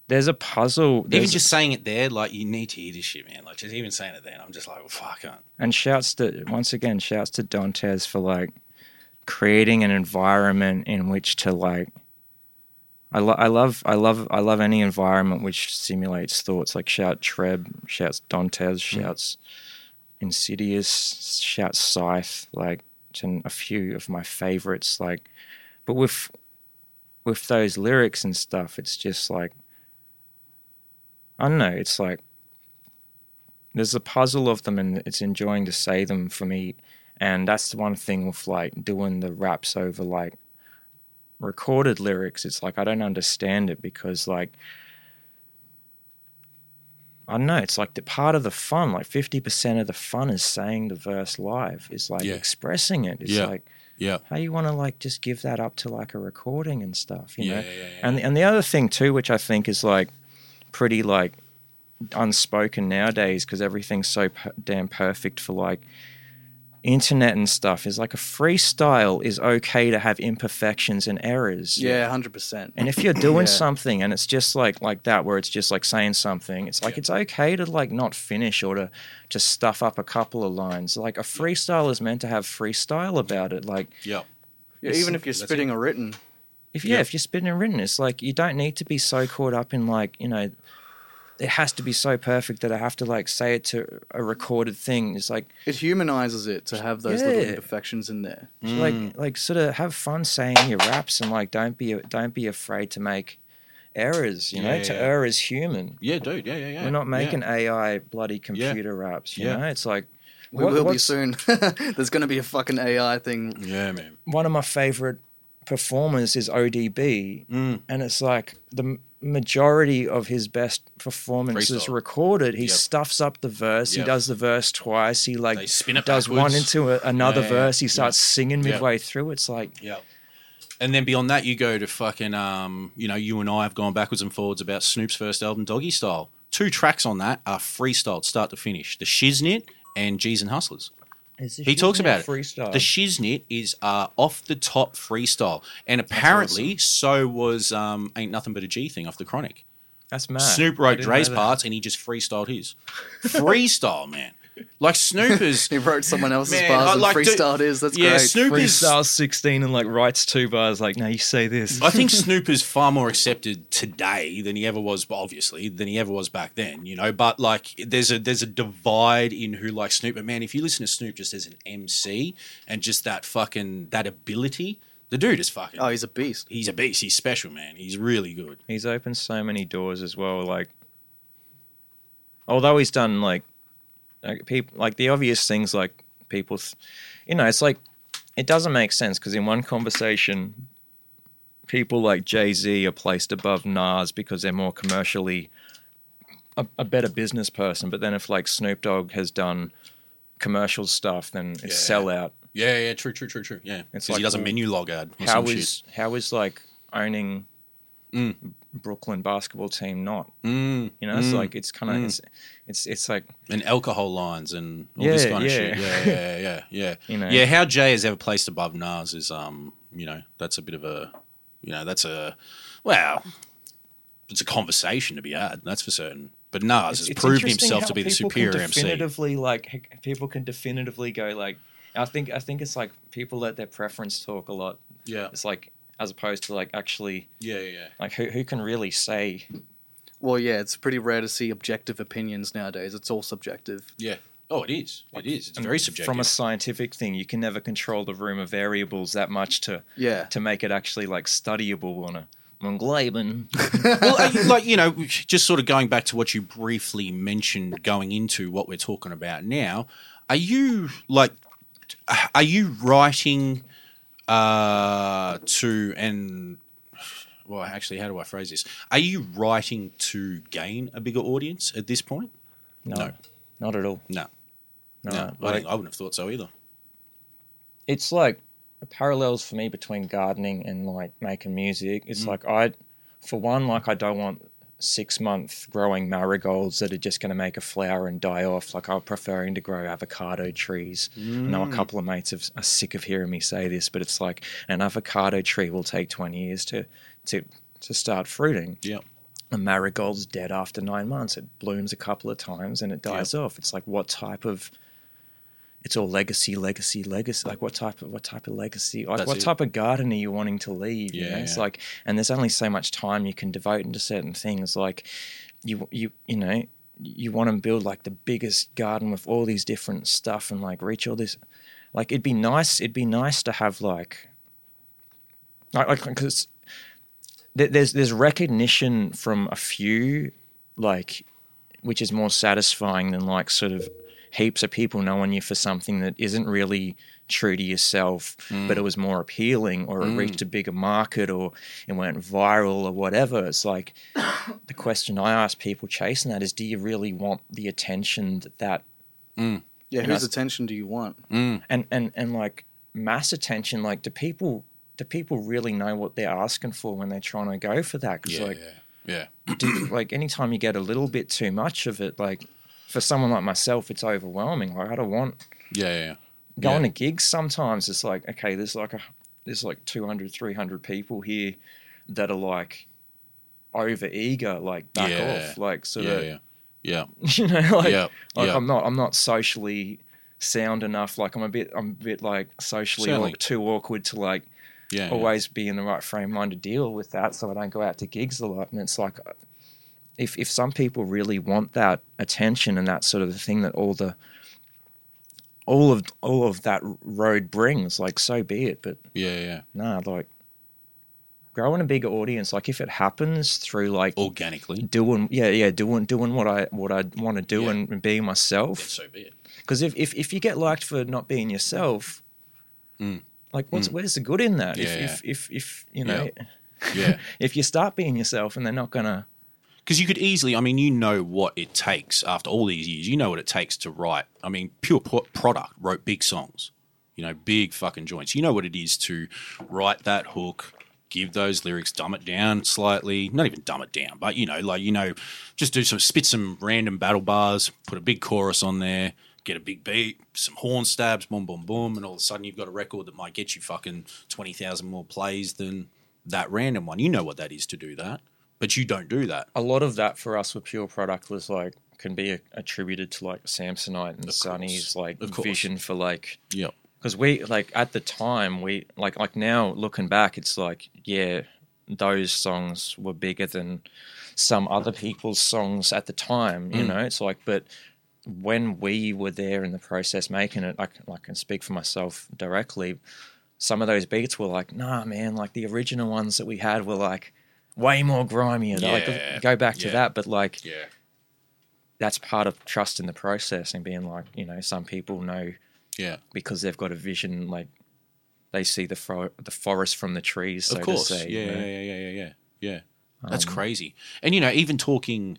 There's a puzzle. There's even just saying it there, like, you need to hear this shit, man. Like, just even saying it there, and I'm just like, well, fuck it. And shouts to... Once again, shouts to Dantes for, like, creating an environment in which to, like... I, lo- I love, I love, I love any environment which stimulates thoughts. Like shout Treb, shouts Dantes, shouts mm. Insidious, shouts Scythe. Like and a few of my favorites. Like, but with with those lyrics and stuff, it's just like I don't know. It's like there's a puzzle of them, and it's enjoying to say them for me. And that's the one thing with like doing the raps over like. Recorded lyrics, it's like I don't understand it because like I don't know, it's like the part of the fun, like fifty percent of the fun is saying the verse live, is like yeah. expressing it. It's yeah. like yeah. how you want to like just give that up to like a recording and stuff, you yeah, know? Yeah, yeah, yeah. And, and the other thing too, which I think is like pretty like unspoken nowadays because everything's so per- damn perfect for like internet and stuff is like a freestyle is okay to have imperfections and errors. Yeah, one hundred percent. And if you're doing yeah. something and it's just like like that where it's just like saying something, it's like yeah. it's okay to like not finish or to just stuff up a couple of lines. Like a freestyle is meant to have freestyle about it. Like yeah, yeah even if you're spitting it. Or written, If yeah, yeah. if you're spitting and written, it's like you don't need to be so caught up in like, you know, it has to be so perfect that I have to like say it to a recorded thing. It's like it humanizes it to have those yeah. little imperfections in there. Mm. Like like sort of have fun saying your raps and like don't be don't be afraid to make errors, you know, yeah, yeah, to yeah. err is human. Yeah, dude. Yeah, yeah, yeah. We're not making yeah. A I bloody computer yeah. raps, you yeah. know? It's like we what, will be soon. There's going to be a fucking A I thing. Yeah, man. One of my favorite performers is O D B, mm. and it's like the majority of his best performances Freestyle. recorded. He yep. stuffs up the verse. Yep. He does the verse twice. He like spin it does backwards. one into a, another yeah, verse. He yeah. starts singing midway yep. through. It's like yeah. And then beyond that, you go to fucking, um, you know, you and I have gone backwards and forwards about Snoop's first album, Doggy Style. Two tracks on that are freestyled start to finish, The Shiznit and G's and Hustlers. He talks about it. Freestyle? The Shiznit is uh, off-the-top freestyle. And apparently awesome. so was um, Ain't Nothing But a G Thing off the Chronic. That's mad. Snoop wrote Dre's parts and he just freestyled his. Freestyle, man. Like Snoop is he wrote someone else's man, bars and like, freestyled is that's yeah, great. Snoop freestyle is sixteen and like writes two bars like, no, you say this. I think Snoop is far more accepted today than he ever was, obviously, than he ever was back then, you know. But like there's a there's a divide in who likes Snoop. But man, if you listen to Snoop just as an M C and just that fucking that ability, the dude is fucking oh, he's a beast. He's a beast. He's special, man. He's really good. He's opened so many doors as well, like although he's done like Like, people, like the obvious things like people, th- you know, it's like it doesn't make sense because in one conversation people like Jay-Z are placed above Nas because they're more commercially a, a better business person. But then if like Snoop Dogg has done commercial stuff, then it's yeah. sellout. Yeah, yeah, true, true, true, true. Yeah, because like, he does a menu log ad or some is, shit. How is like owning mm. Brooklyn basketball team not mm, you know it's mm, like it's kind of mm. it's, it's it's like and alcohol lines and all yeah, this kind of yeah. shit yeah yeah yeah yeah you know yeah how Jay is ever placed above Nas is um you know that's a bit of a you know that's a well it's a conversation to be had, that's for certain. But Nas it's, has it's proved himself to be the superior can definitively, M C like people can definitively go like I think I think it's like people let their preference talk a lot yeah it's like as opposed to like actually, yeah, yeah, like who who can really say? Well, yeah, it's pretty rare to see objective opinions nowadays. It's all subjective. Yeah. Oh, it is. It is. It's and very subjective. From a scientific thing, you can never control the room of variables that much to yeah. to make it actually like studyable on a Monglaben. Well, like you know, just sort of going back to what you briefly mentioned, going into what we're talking about now. Are you like, are you writing? Uh, to and well, actually, how do I phrase this? Are you writing to gain a bigger audience at this point? No, no. not at all. No, no, no. Like, I, think, I wouldn't have thought so either. It's like parallels for me between gardening and like making music. It's mm. like I, for one, like I don't want six month growing marigolds that are just going to make a flower and die off. Like I'm preferring to grow avocado trees. Mm. I know a couple of mates have, are sick of hearing me say this, but it's like an avocado tree will take twenty years to to to start fruiting. Yeah, a marigold's dead after nine months. It blooms a couple of times and it dies yep. off. It's like what type of it's all legacy, legacy, legacy. Like what type of what type of legacy? Like That's what it. type of garden are you wanting to leave? Yeah, you know? It's yeah. like, and there's only so much time you can devote into certain things. Like you, you, you know, you want to build like the biggest garden with all these different stuff and like reach all this. Like it'd be nice. It'd be nice to have like, like because like, there's there's recognition from a few, like, which is more satisfying than like sort of. Heaps of people knowing you for something that isn't really true to yourself, mm. but it was more appealing or it mm. reached a bigger market or it went viral or whatever. It's like the question I ask people chasing that is, do you really want the attention that, that mm. yeah, whose know, attention do you want? Mm. And, and, and like mass attention, like do people, do people really know what they're asking for when they're trying to go for that? Cause yeah, like, yeah, yeah. do, like anytime you get a little bit too much of it, like, for someone like myself, it's overwhelming. Like I don't want. Yeah, yeah. yeah. Going yeah. to gigs sometimes, it's like okay, there's like a there's like two hundred, three hundred people here that are like over eager, like back yeah. off, like sort yeah, of. Yeah, yeah. You know, like, yeah. like yeah. I'm not I'm not socially sound enough. Like I'm a bit I'm a bit like socially like, too awkward to like yeah, always yeah. be in the right frame of mind to deal with that, so I don't go out to gigs a lot. And it's like, if if some people really want that attention and that sort of the thing that all the all of all of that road brings, like, so be it. But yeah, yeah, nah, like, growing a bigger audience, like, if it happens through, like, organically doing, yeah, yeah, doing doing what I what I want to do, yeah. and, and being myself, yeah, so be it. Because if, if if you get liked for not being yourself, mm. like, what's mm. where's the good in that? Yeah, if, yeah. if if if you know, yeah, yeah. if you start being yourself and they're not gonna. Because you could easily, I mean, you know what it takes after all these years. You know what it takes to write. I mean, Pure Product wrote big songs, you know, big fucking joints. You know what it is to write that hook, give those lyrics, dumb it down slightly. Not even dumb it down, but, you know, like, you know, just do some, spit some random battle bars, put a big chorus on there, get a big beat, some horn stabs, boom, boom, boom, and all of a sudden you've got a record that might get you fucking twenty thousand more plays than that random one. You know what that is to do that. But you don't do that. A lot of that for us with Pure Product was like, can be a, attributed to like Samsonite and Sonny's like vision for like, yeah, because we like at the time we like like now looking back, it's like, yeah, those songs were bigger than some other people's songs at the time, you mm. know. It's like, but when we were there in the process making it, I can, I can speak for myself directly. Some of those beats were like, nah, man, like the original ones that we had were like way more grimier. Yeah, like, go back to yeah. that, but like, yeah, that's part of trust in the process and being like, you know, some people know, yeah, because they've got a vision, like they see the fro- the forest from the trees, so of course, to say, yeah, you know? yeah, yeah, yeah, yeah, yeah. That's um, crazy. And you know, even talking,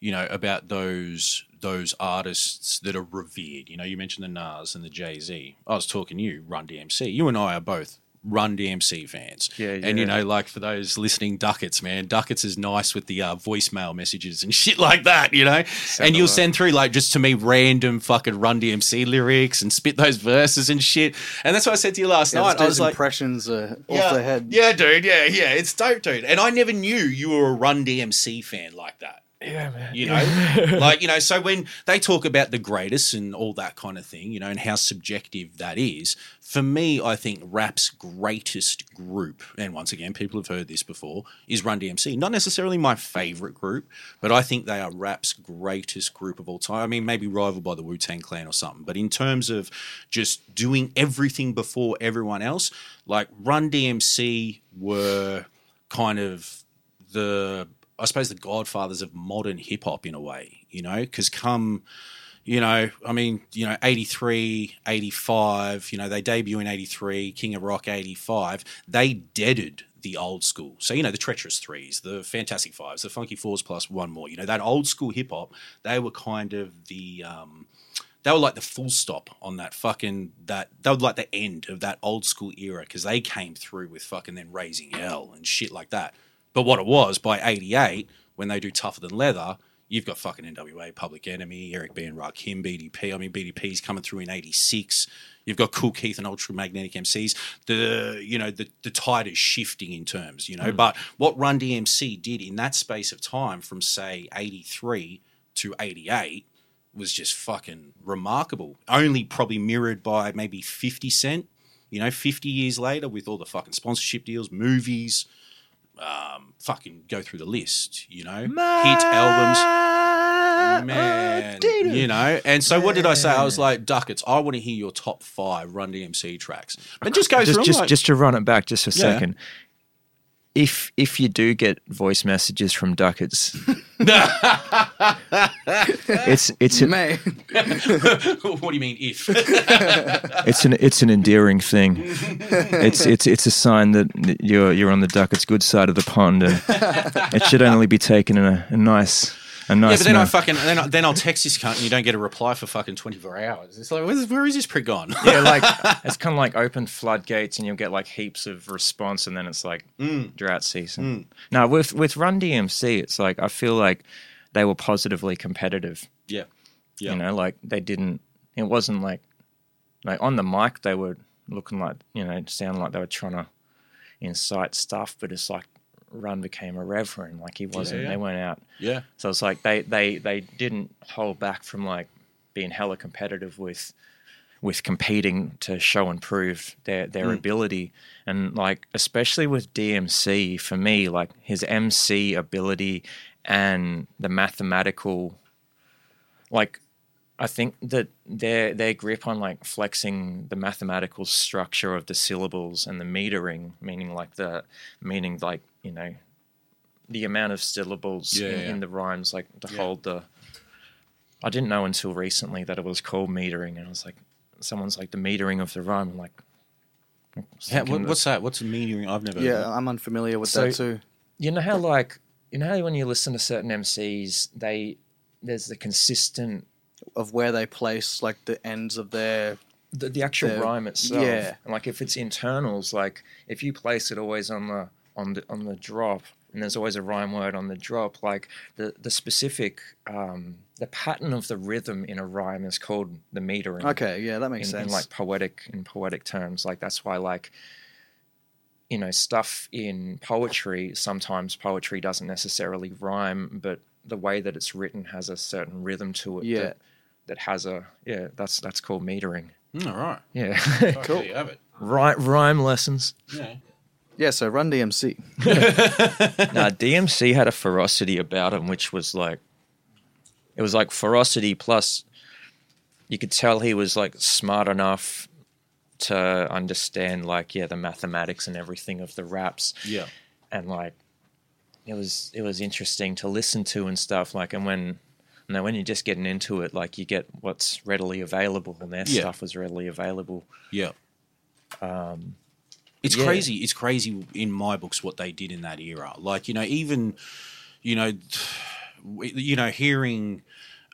you know, about those those artists that are revered. You know, you mentioned the Nas and the Jay-Z. I was talking to you, Run D M C. You and I are both Run D M C fans, yeah, yeah, and you know, like for those listening, Duckets, man, Duckets is nice with the uh, voicemail messages and shit like that, you know. Sound and you'll right. send through like just to me random fucking Run D M C lyrics and spit those verses and shit. And that's what I said to you last yeah, night. I was like, impressions are yeah, off the head. Yeah, dude. Yeah, yeah. It's dope, dude. And I never knew you were a Run D M C fan like that. Yeah, man. You know, like, you know, so when they talk about the greatest and all that kind of thing, you know, and how subjective that is, for me, I think rap's greatest group, and once again, people have heard this before, is Run D M C. Not necessarily my favorite group, but I think they are rap's greatest group of all time. I mean, maybe rivaled by the Wu-Tang Clan or something, but in terms of just doing everything before everyone else, like Run D M C were kind of the, I suppose, the godfathers of modern hip hop in a way, you know, because come, you know, I mean, you know, eighty-three, eighty-five, you know, they debut in eighty-three, King of Rock eighty-five, they deaded the old school. So, you know, the Treacherous Threes, the Fantastic Fives, the Funky Fours plus one more, you know, that old school hip hop, they were kind of the, um, they were like the full stop on that fucking, that they were like the end of that old school era, because they came through with fucking then Raising Hell and shit like that. But what it was, by eighty-eight, when they do Tougher Than Leather, you've got fucking N W A, Public Enemy, Eric B and Rakim, B D P. I mean, B D P's coming through in eighty-six. You've got Cool Keith and Ultra Magnetic M Cs. The, you know, the, the tide is shifting in terms, you know. Mm. But what Run D M C did in that space of time from, say, eighty-three to eighty-eight was just fucking remarkable. Only probably mirrored by maybe fifty Cent, you know, fifty years later with all the fucking sponsorship deals, movies, Um, fucking go through the list, you know, My hit albums, man, oh, you know. And so, what did I say? I was like, Duckets, I want to hear your top five Run D M C tracks. But just go just, through, just, like, just to run it back just for a yeah. second. If if you do get voice messages from Duckets, it's it's an, man. What do you mean if? it's an it's an endearing thing. It's it's it's a sign that you're you're on the Duckets' good side of the pond, and it should only be taken in a, a nice. A nice yeah, but then enough. I fucking then, I, then I'll text this cunt and you don't get a reply for fucking twenty-four hours. It's like, where, where is this prick gone? Yeah, like it's kind of like open floodgates and you'll get like heaps of response and then it's like mm. drought season. Mm. Now with with Run D M C, it's like I feel like they were positively competitive. Yeah, yeah. You know, like they didn't. It wasn't like like on the mic they were looking like, you know, sound like they were trying to incite stuff, but it's like, Run became a reverend, like he wasn't. Yeah, yeah. They went out. Yeah. So it's like they, they, they didn't hold back from like being hella competitive with with competing to show and prove their their mm. ability. And like, especially with D M C, for me, like his M C ability and the mathematical, like, I think that their their grip on like flexing the mathematical structure of the syllables and the metering, meaning like the meaning like, you know, the amount of syllables yeah, in, yeah. in the rhymes, like to yeah. hold the. I didn't know until recently that it was called metering, and I was like, someone's like the metering of the rhyme. I'm like, yeah, what, what's that? What's a metering? I've never. Yeah, heard of. I'm unfamiliar with so, that too. You know how like you know how when you listen to certain M Cs, they there's the consistent. Of where they place like the ends of their the, the actual their, rhyme itself. Yeah. And like if it's internals, like if you place it always on the on the on the drop, and there's always a rhyme word on the drop, like the the specific um the pattern of the rhythm in a rhyme is called the metering. Okay, yeah, that makes in, sense. In like poetic in poetic terms. Like that's why like you know, stuff in poetry, sometimes poetry doesn't necessarily rhyme, but the way that it's written has a certain rhythm to it. Yeah. That, that has a yeah. That's that's called metering. Mm, all right. Yeah. Cool. You have it. Right. Rhyme lessons. Yeah. Yeah. So Run D M C. Nah, D M C had a ferocity about him, which was like, it was like ferocity plus. You could tell he was like smart enough to understand like yeah the mathematics and everything of the raps. Yeah. And like, it was it was interesting to listen to and stuff like and when. No, when you're just getting into it, like you get what's readily available, and their yeah. stuff was readily available. Yeah, um, it's yeah. crazy. It's crazy in my books what they did in that era. Like you know, even you know, you know, hearing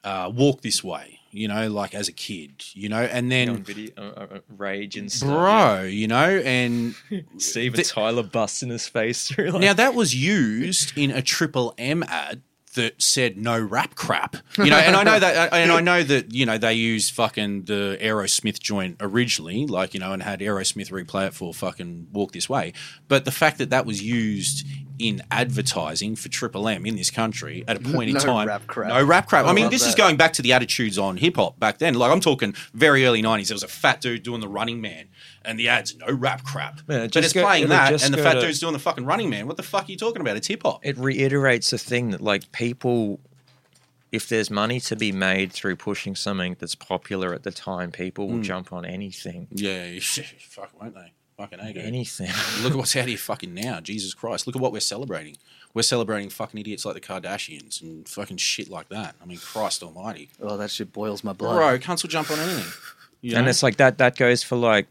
uh, "Walk This Way," you know, like as a kid, you know, and then you know, video, uh, uh, Rage and stuff, bro, yeah. you know, and Steven th- Tyler busts in his face through. Like- now that was used in a Triple M ad. That said no rap crap, you know, and I know that, and I know that, you know, they used fucking the Aerosmith joint originally, like, you know, and had Aerosmith replay it for fucking Walk This Way. But the fact that that was used in advertising for Triple M in this country at a point in no time, rap crap. no rap crap. I, I mean, this that. is going back to the attitudes on hip hop back then. Like I'm talking very early nineties. There was a fat dude doing the Running Man, and the ads no rap crap. Man, but it's go, playing that, and the fat to, dude's doing the fucking Running Man. What the fuck are you talking about? It's hip hop. It reiterates the thing that like people, if there's money to be made through pushing something that's popular at the time, people will mm. jump on anything. Yeah, fuck, won't they? Fucking A, anything. Look at what's out here fucking now. Jesus Christ. Look at what we're celebrating. We're celebrating fucking idiots like the Kardashians and fucking shit like that. I mean, Christ almighty. Oh, that shit boils my blood. Bro, cunts will jump on anything. You know? And it's like that that goes for like...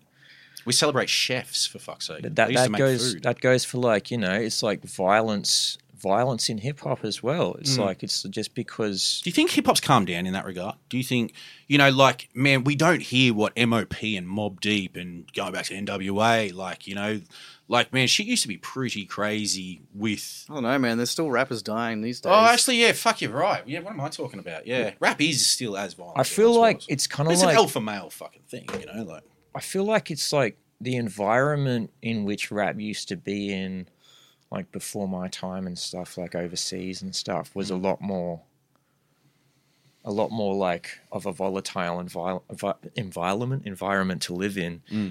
We celebrate chefs, for fuck's sake. That, that, that, goes, that goes for like, you know, it's like violence violence in hip-hop as well. It's mm. like it's just because... Do you think hip-hop's calmed down in that regard? Do you think... You know, like, man, we don't hear what M O P and Mobb Deep and going back to N W A, like, you know, like, man, shit used to be pretty crazy with... I don't know, man, there's still rappers dying these days. Oh, actually, yeah, fuck, you're right. Yeah, what am I talking about? Yeah, rap is still as violent. I feel like well. it's kind of like... It's an alpha male fucking thing, you know, like... I feel like it's like the environment in which rap used to be in, like, before my time and stuff, like, overseas and stuff, was mm. a lot more... a lot more like of a volatile environment environment to live in, mm.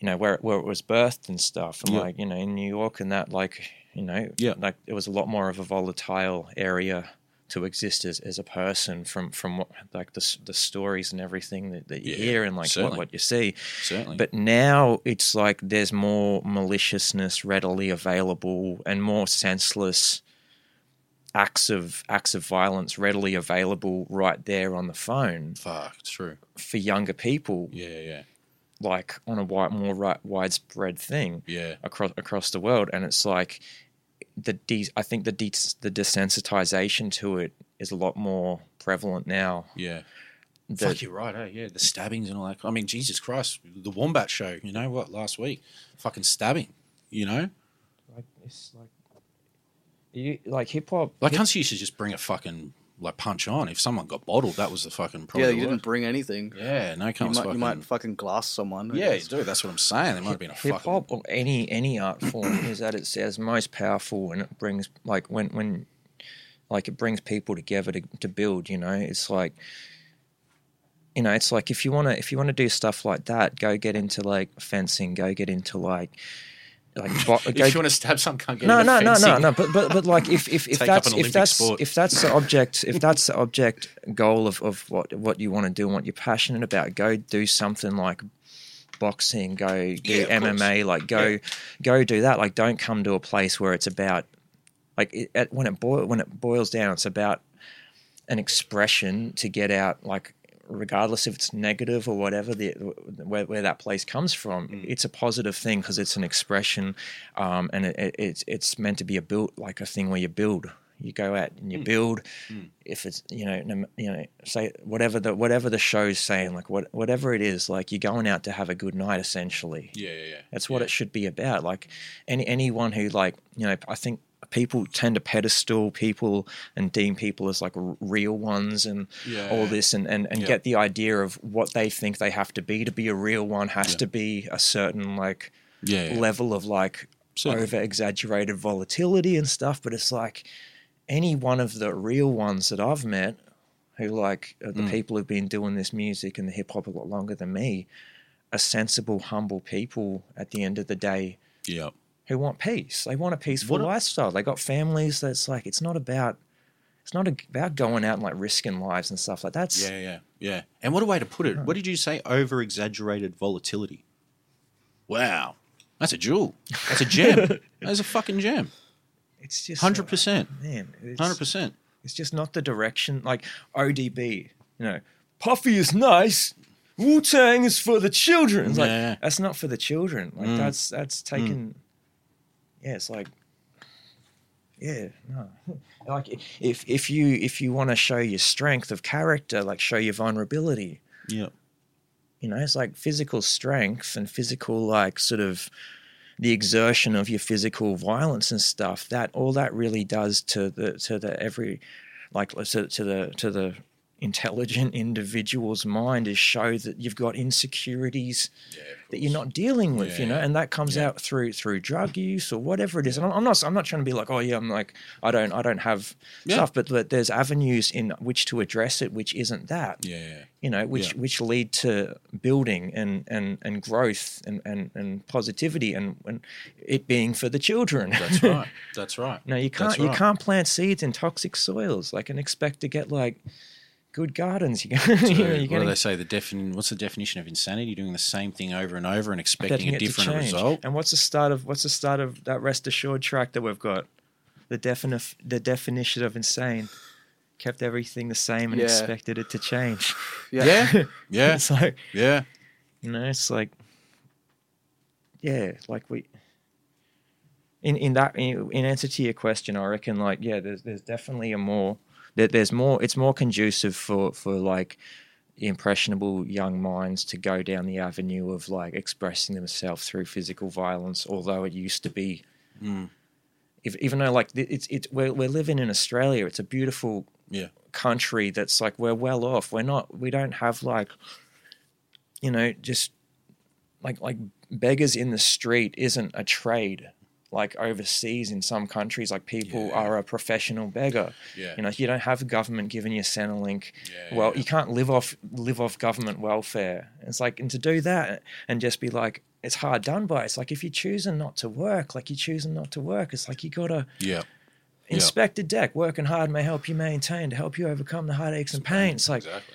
you know, where, where it was birthed and stuff. And yeah. like, you know, in New York and that, like, you know, yeah. like it was a lot more of a volatile area to exist as, as a person from, from what, like the, the stories and everything that, that you yeah, hear and like what, what you see. Certainly. But now it's like there's more maliciousness readily available and more senseless acts of acts of violence readily available right there on the phone. Fuck, it's true. For younger people. Yeah, yeah. Like on a wide, more right, widespread thing yeah. across across the world. And it's like the de- I think the de- the desensitization to it is a lot more prevalent now. Yeah. The, Fuck, you're right, eh? Yeah, the stabbings and all that. I mean, Jesus Christ, the Wombat Show, you know what, last week, fucking stabbing, you know? Like it's like... You, like hip-hop... Like hip- cunts used to just bring a fucking, like, punch on. If someone got bottled, that was the fucking problem. Yeah, you didn't bring anything. Yeah, no cunts you might, fucking... You might fucking glass someone. Yeah, you do. That's what I'm saying. There might have been a fucking... Hip-hop or any, any art form is at its, its most powerful, and it brings, like, when... when like, it brings people together to, to build, you know? It's like... you know, it's like if you want to if you want to do stuff like that, go get into like fencing, go get into like like bo- if go, you want to stab some cunt, get no, into no, fencing. No, no, no, no. But but but like if if, if that's if that's sport. if that's the object if that's the object goal of, of what what you want to do and what you're passionate about, go do something like boxing, go do yeah, M M A, course. like go yeah. go do that. Like, don't come to a place where it's about like it, at, when it boil when it boils down, it's about an expression to get out, like, regardless if it's negative or whatever, the where, where that place comes from, mm. it's a positive thing because it's an expression, um, and it, it, it's it's meant to be a build, like a thing where you build, you go out and you mm. build. Mm. If it's you know you know say whatever the whatever the show's saying, like what whatever it is, like you're going out to have a good night essentially. Yeah, yeah, yeah. That's what yeah. it should be about. Like any anyone who like you know I think. People tend to pedestal people and deem people as like real ones and yeah, all this and, and, and yeah. get the idea of what they think they have to be. To be a real one has yeah. to be a certain like yeah, yeah. level of like over-exaggerated volatility and stuff. But it's like any one of the real ones that I've met who like are the mm. people who've been doing this music and the hip hop a lot longer than me are sensible, humble people at the end of the day. Yeah. Who want peace? They want a peaceful what? lifestyle. They got families. That's like it's not about, it's not about going out and like risking lives and stuff like that. That's, yeah, yeah, yeah. And what a way to put it. What did you say? Over exaggerated volatility. Wow, that's a jewel. That's a gem. That's a fucking gem. It's just hundred percent, man. Hundred percent. It's just not the direction. Like O D B, you know, Puffy is nice. Wu-Tang is for the children. It's like yeah. that's not for the children. Like mm. that's that's taken. Mm. Yeah, it's like, yeah, no. Like if if you if you want to show your strength of character, like show your vulnerability. Yeah. You know, it's like physical strength and physical like sort of the exertion of your physical violence and stuff. That all that really does to the to the every like to, to the to the intelligent individual's mind is show that you've got insecurities yeah, that you're not dealing with, yeah, you know, and that comes yeah. out through through drug use or whatever it is. And I'm not I'm not trying to be like, oh yeah, I'm like I don't I don't have yeah. stuff, but, but there's avenues in which to address it, which isn't that, yeah, yeah. you know, which yeah. which lead to building and and and growth and and, and positivity and, and it being for the children. That's right. That's right. No, you can't right. you can't plant seeds in toxic soils like and expect to get like. Good gardens. You're gonna, so, you know, you're what gonna, do they say? The defin- What's the definition of insanity? Doing the same thing over and over and expecting a different result. And what's the start of what's the start of that Rest Assured track that we've got? The defini- the definition of insane. Kept everything the same and yeah. expected it to change. Yeah, yeah, yeah. It's like yeah, you know, it's like yeah, like we. In in that in, in answer to your question, I reckon like yeah, there's there's definitely a more. There's more. It's more conducive for, for like impressionable young minds to go down the avenue of like expressing themselves through physical violence. Although it used to be, mm. if, even though like it's it's we're, we're living in Australia, it's a beautiful yeah. country that's like we're well off. We're not. We don't have like you know just like like beggars in the street isn't a trade. Like overseas in some countries, like people yeah. are a professional beggar. Yeah. You know, you don't have government giving you Centrelink. Yeah, well, yeah. you can't live off live off government welfare. It's like, and to do that and just be like, it's hard done by. It's like if you're choosing not to work, like you're choosing not to work. It's like you gotta yeah. inspect the deck. Working hard may help you maintain, to help you overcome the heartaches and pain. It's like, exactly,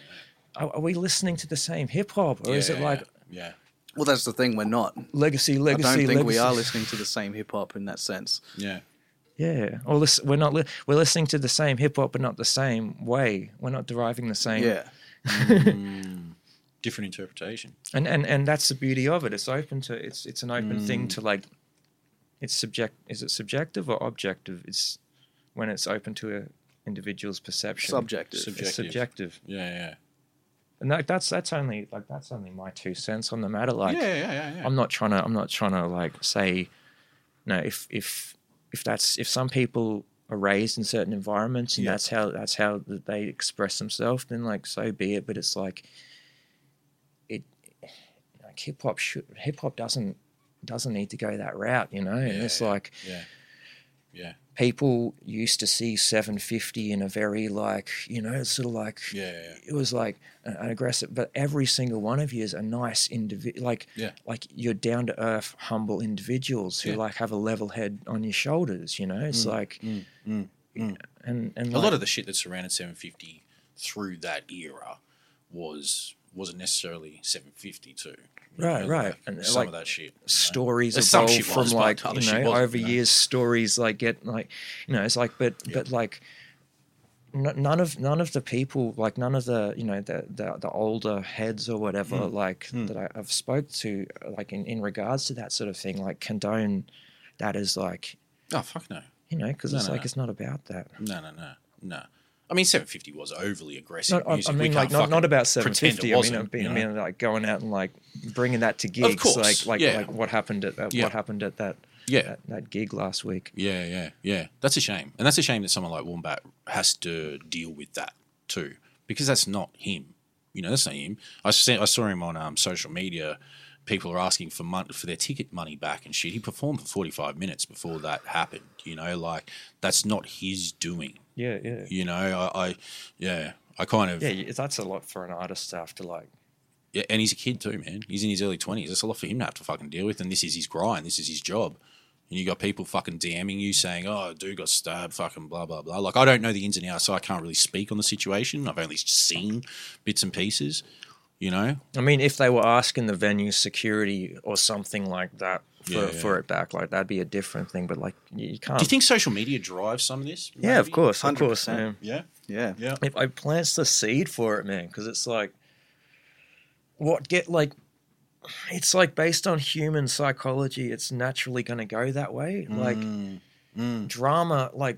yeah. are, are we listening to the same hip hop, or yeah, is it yeah, like, yeah. yeah. Well, that's the thing. We're not legacy. Legacy. I don't think legacy. we are listening to the same hip hop in that sense. Yeah, yeah. Or this, we're not. Li- we're listening to the same hip hop, but not the same way. We're not deriving the same. Yeah. mm, different interpretation. And, and and that's the beauty of it. It's open to. It's it's an open mm. thing to like. It's subject. Is it subjective or objective? It's when it's open to an individual's perception. Subjective. Subjective. It's subjective. Yeah. Yeah. And that, that's that's only like that's only my two cents on the matter. Like, yeah, yeah, yeah, yeah. I'm not trying to I'm not trying to like say, no. If if if that's if some people are raised in certain environments and yeah. that's how that's how they express themselves, then like so be it. But it's like, it like hip hop should hip hop doesn't doesn't need to go that route, you know. And yeah, it's yeah. like, yeah, yeah. people used to see seven fifty in a very like, you know, it's sort of like, yeah, yeah, yeah. It was like an aggressive, but every single one of you is a nice individual, like, yeah. like you're down to earth, humble individuals who yeah. like have a level head on your shoulders, you know, it's mm, like, mm, mm, mm. and, and like, a lot of the shit that surrounded seven fifty through that era was, wasn't necessarily seven fifty too. Right, know, right. Like, and some like, of that shit. Stories evolve shit from was, like, you know, over you know. years stories like get like, you know, it's like, but, yeah. but like n- none of, none of the people, like none of the, you know, the, the, the older heads or whatever, mm. like mm. that I, I've spoke to, like in, in regards to that sort of thing, like condone that as like, oh, fuck no. You know, cause no, it's no, like, no. it's not about that. No, no, no, no. I mean, seven fifty was overly aggressive not, music. I mean, we can't like, not, not about seven fifty. I mean, I mean, you know? I mean, like going out and like bringing that to gigs. Of course, like, like, yeah. like what happened at that, yeah. what happened at that, yeah. that, that gig last week. Yeah, yeah, yeah. That's a shame, and that's a shame that someone like Wombat has to deal with that too, because that's not him. You know, that's not him. I sent, I saw him on um, social media. People are asking for mon- for their ticket money back and shit. He performed for forty-five minutes before that happened. You know, like that's not his doing. Yeah, yeah. You know, I, I yeah, I kind of yeah. That's a lot for an artist to have to like. Yeah, and he's a kid too, man. He's in his early twenties. That's a lot for him to have to fucking deal with. And this is his grind. This is his job. And you got people fucking DMing you saying, "Oh, dude got stabbed," fucking blah blah blah. Like I don't know the ins and outs, so I can't really speak on the situation. I've only seen bits and pieces. You know, I mean, if they were asking the venue security or something like that for, yeah, yeah. for it back, like that'd be a different thing. But like, you can't. Do you think social media drives some of this? Maybe? Yeah, of course, one hundred percent. Of course, man. Yeah, yeah, yeah. It, it plants the seed for it, man, because it's like, what get like, it's like based on human psychology, it's naturally going to go that way. Like mm, mm. drama, like.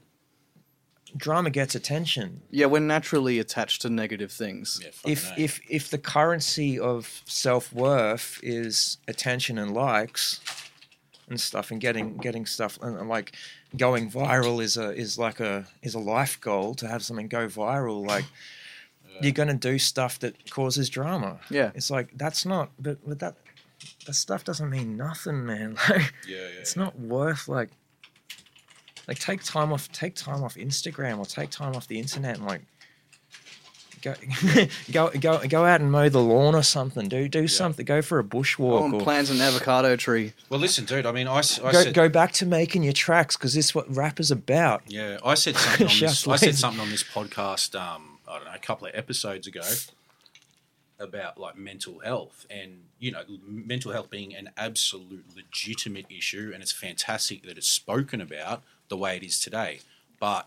Drama gets attention. Yeah, we're naturally attached to negative things. Yeah, if no. if if the currency of self-worth is attention and likes and stuff, and getting getting stuff and, and like going viral is a is like a is a life goal to have something go viral. Like yeah. you're gonna do stuff that causes drama. Yeah, it's like that's not. But with that, that stuff doesn't mean nothing, man. Like yeah, yeah, it's yeah. not worth like. Like take time off, take time off Instagram or take time off the internet and like go, go, go, go out and mow the lawn or something. Do do yeah. something. Go for a bushwalk. Go and or, plant an avocado tree. Well, listen, dude. I mean, I, I go, said, go back to making your tracks because this is what rap is about. Yeah, I said something. On this, I said something on this podcast. Um, I don't know, a couple of episodes ago about like mental health and you know mental health being an absolute legitimate issue and it's fantastic that it's spoken about. The way it is today. But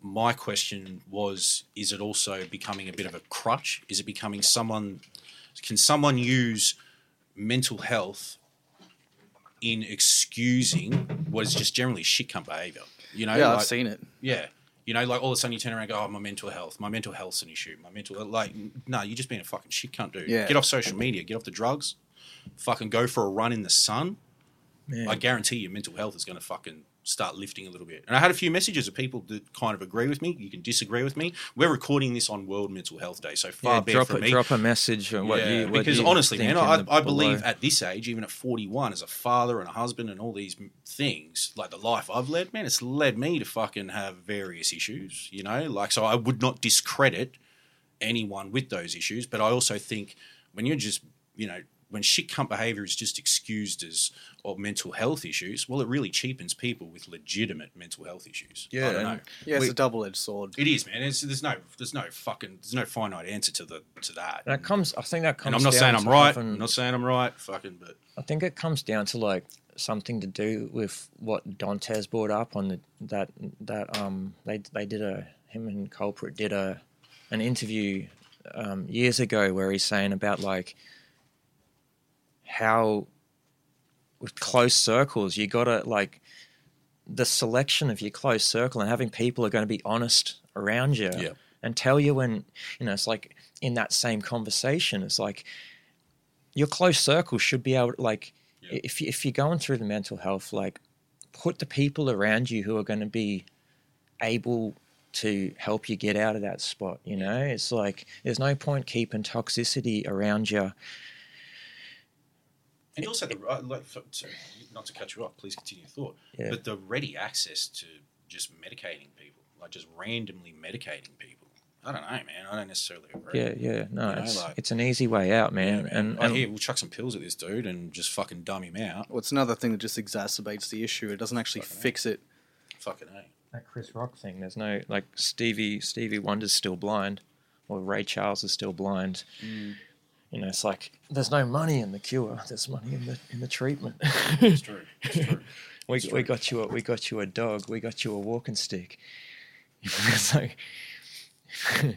my question was, is it also becoming a bit of a crutch? Is it becoming someone, can someone use mental health in excusing what is just generally shit cunt behaviour? You know, yeah, like, I've seen it. Yeah. You know, like all of a sudden you turn around and go, oh, my mental health, my mental health's an issue. My mental, like, no, you're just being a fucking shit cunt, dude. Yeah. Get off social media, get off the drugs, fucking go for a run in the sun. Man. I guarantee your mental health is going to fucking start lifting a little bit. And I had a few messages of people that kind of agree with me. You can disagree with me. We're recording this on World Mental Health Day, so far yeah, be it from a, me. Drop a message on what yeah, you what Because you honestly, man, I, I believe below. At this age, even at forty-one, as a father and a husband and all these things, like the life I've led, man, it's led me to fucking have various issues, you know? Like, so I would not discredit anyone with those issues, but I also think when you're just, you know, when shit cunt behaviour is just excused as or mental health issues, well, it really cheapens people with legitimate mental health issues. Yeah, I don't know. Yeah, it's we, a double-edged sword. It is, man. It's, there's no, there's no fucking, there's no finite answer to the to that. That comes, I think that comes. And I'm not down saying I'm right. Often, I'm not saying I'm right. Fucking, but I think it comes down to like something to do with what Dantes brought up on the that that um they they did a him and Culprit did a an interview um, years ago where he's saying about like. How with close circles you gotta like the selection of your close circle and having people are going to be honest around you yeah. and tell you when you know it's like in that same conversation it's like your close circle should be able to like yeah. if if you're going through the mental health like put the people around you who are going to be able to help you get out of that spot you know it's like there's no point keeping toxicity around you. And you also, the, like, sorry, not to cut you off, please continue your thought, yeah. but the ready access to just medicating people, like just randomly medicating people. I don't know, man. I don't necessarily agree. Yeah, yeah. No, you know, it's, like, it's an easy way out, man. Yeah, man. And, like, and here, we'll chuck some pills at this dude and just fucking dumb him out. Well, it's another thing that just exacerbates the issue. It doesn't actually fucking fix it. Fucking A. That Chris Rock thing. There's no, like, Stevie Stevie Wonder's still blind, or Ray Charles is still blind. Mm. You know, it's like, there's no money in the cure. There's money in the in the treatment. It's true. It's true. we it's we true. got you a we got you a dog. We got you a walking stick. It's like. You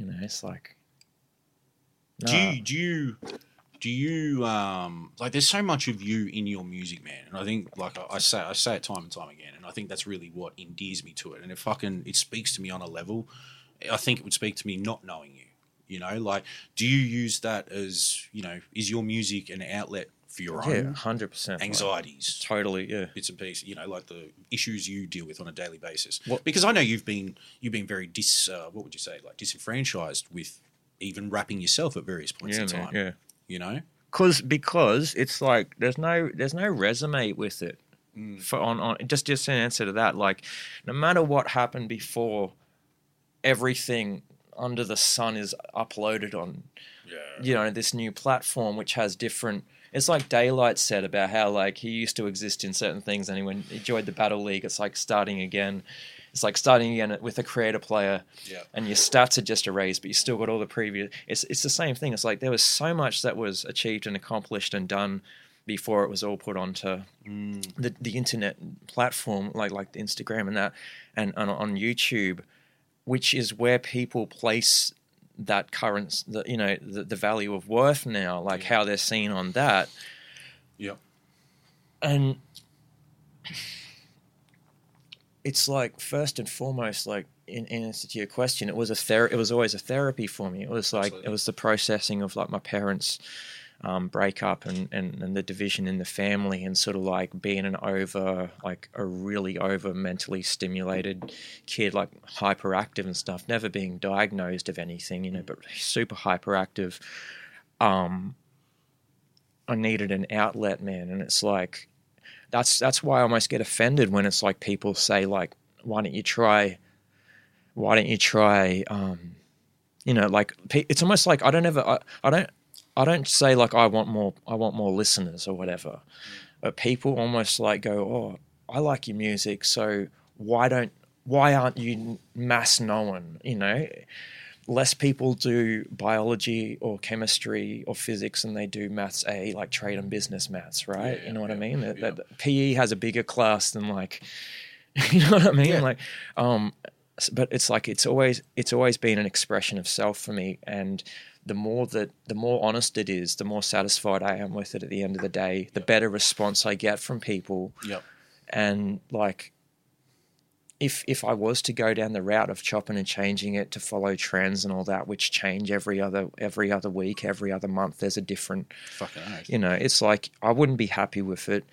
know, it's like. Nah. Do you, do you, do you um like? There's so much of you in your music, man, and I think, like I, I say, I say it time and time again, and I think that's really what endears me to it, and it fucking it speaks to me on a level. I think it would speak to me not knowing you. You know, like, do you use that as, you know, is your music an outlet for your yeah, own one hundred percent anxieties, like, totally, yeah, bits and pieces, you know, like the issues you deal with on a daily basis? What, because I know you've been you've been very dis uh, what would you say, like disenfranchised with even rapping yourself at various points yeah, in man, time. Yeah, you know, because because it's like there's no there's no resume with it. Mm. For on on just just an answer to that, like, no matter what happened before, everything under the sun is uploaded on, yeah. you know, this new platform which has different. It's like Daylight said about how, like, he used to exist in certain things, and he when he joined the Battle League, it's like starting again. It's like starting again with a creator player, yeah. and your stats are just erased, but you still got all the previous. It's it's the same thing. It's like there was so much that was achieved and accomplished and done before it was all put onto mm. the the internet platform, like like Instagram and that, and, and on YouTube, which is where people place that current, the, you know, the, the value of worth now, like yeah. how they're seen on that. Yeah. And it's like, first and foremost, like in, in answer to your question, it was a ther- it was always a therapy for me. It was like, Absolutely. It was the processing of, like, my parents' um, breakup and, and, and the division in the family, and sort of like being an over, like a really over mentally stimulated kid, like hyperactive and stuff, never being diagnosed of anything, you know, but super hyperactive. Um, I needed an outlet, man. And it's like, that's, that's why I almost get offended when it's like people say, like, why don't you try, why don't you try, um, you know, like, it's almost like, I don't ever, I, I don't, I don't say, like, I want more I want more listeners or whatever, but people almost like go, oh, I like your music, so why don't why aren't you mass known, you know? Less people do biology or chemistry or physics than they do maths A, like trade and business maths, right? Yeah, you know what yeah, I mean? Yeah. That, that P E has a bigger class than, like, you know what I mean? Yeah. Like, um, but it's like it's always it's always been an expression of self for me, and the more that, the more honest it is, the more satisfied I am with it at the end of the day, the yep. better response I get from people. Yep. And, like, if if I was to go down the route of chopping and changing it to follow trends and all that, which change every other every other week, every other month, there's a different, fucking nice. You know, it's like I wouldn't be happy with it.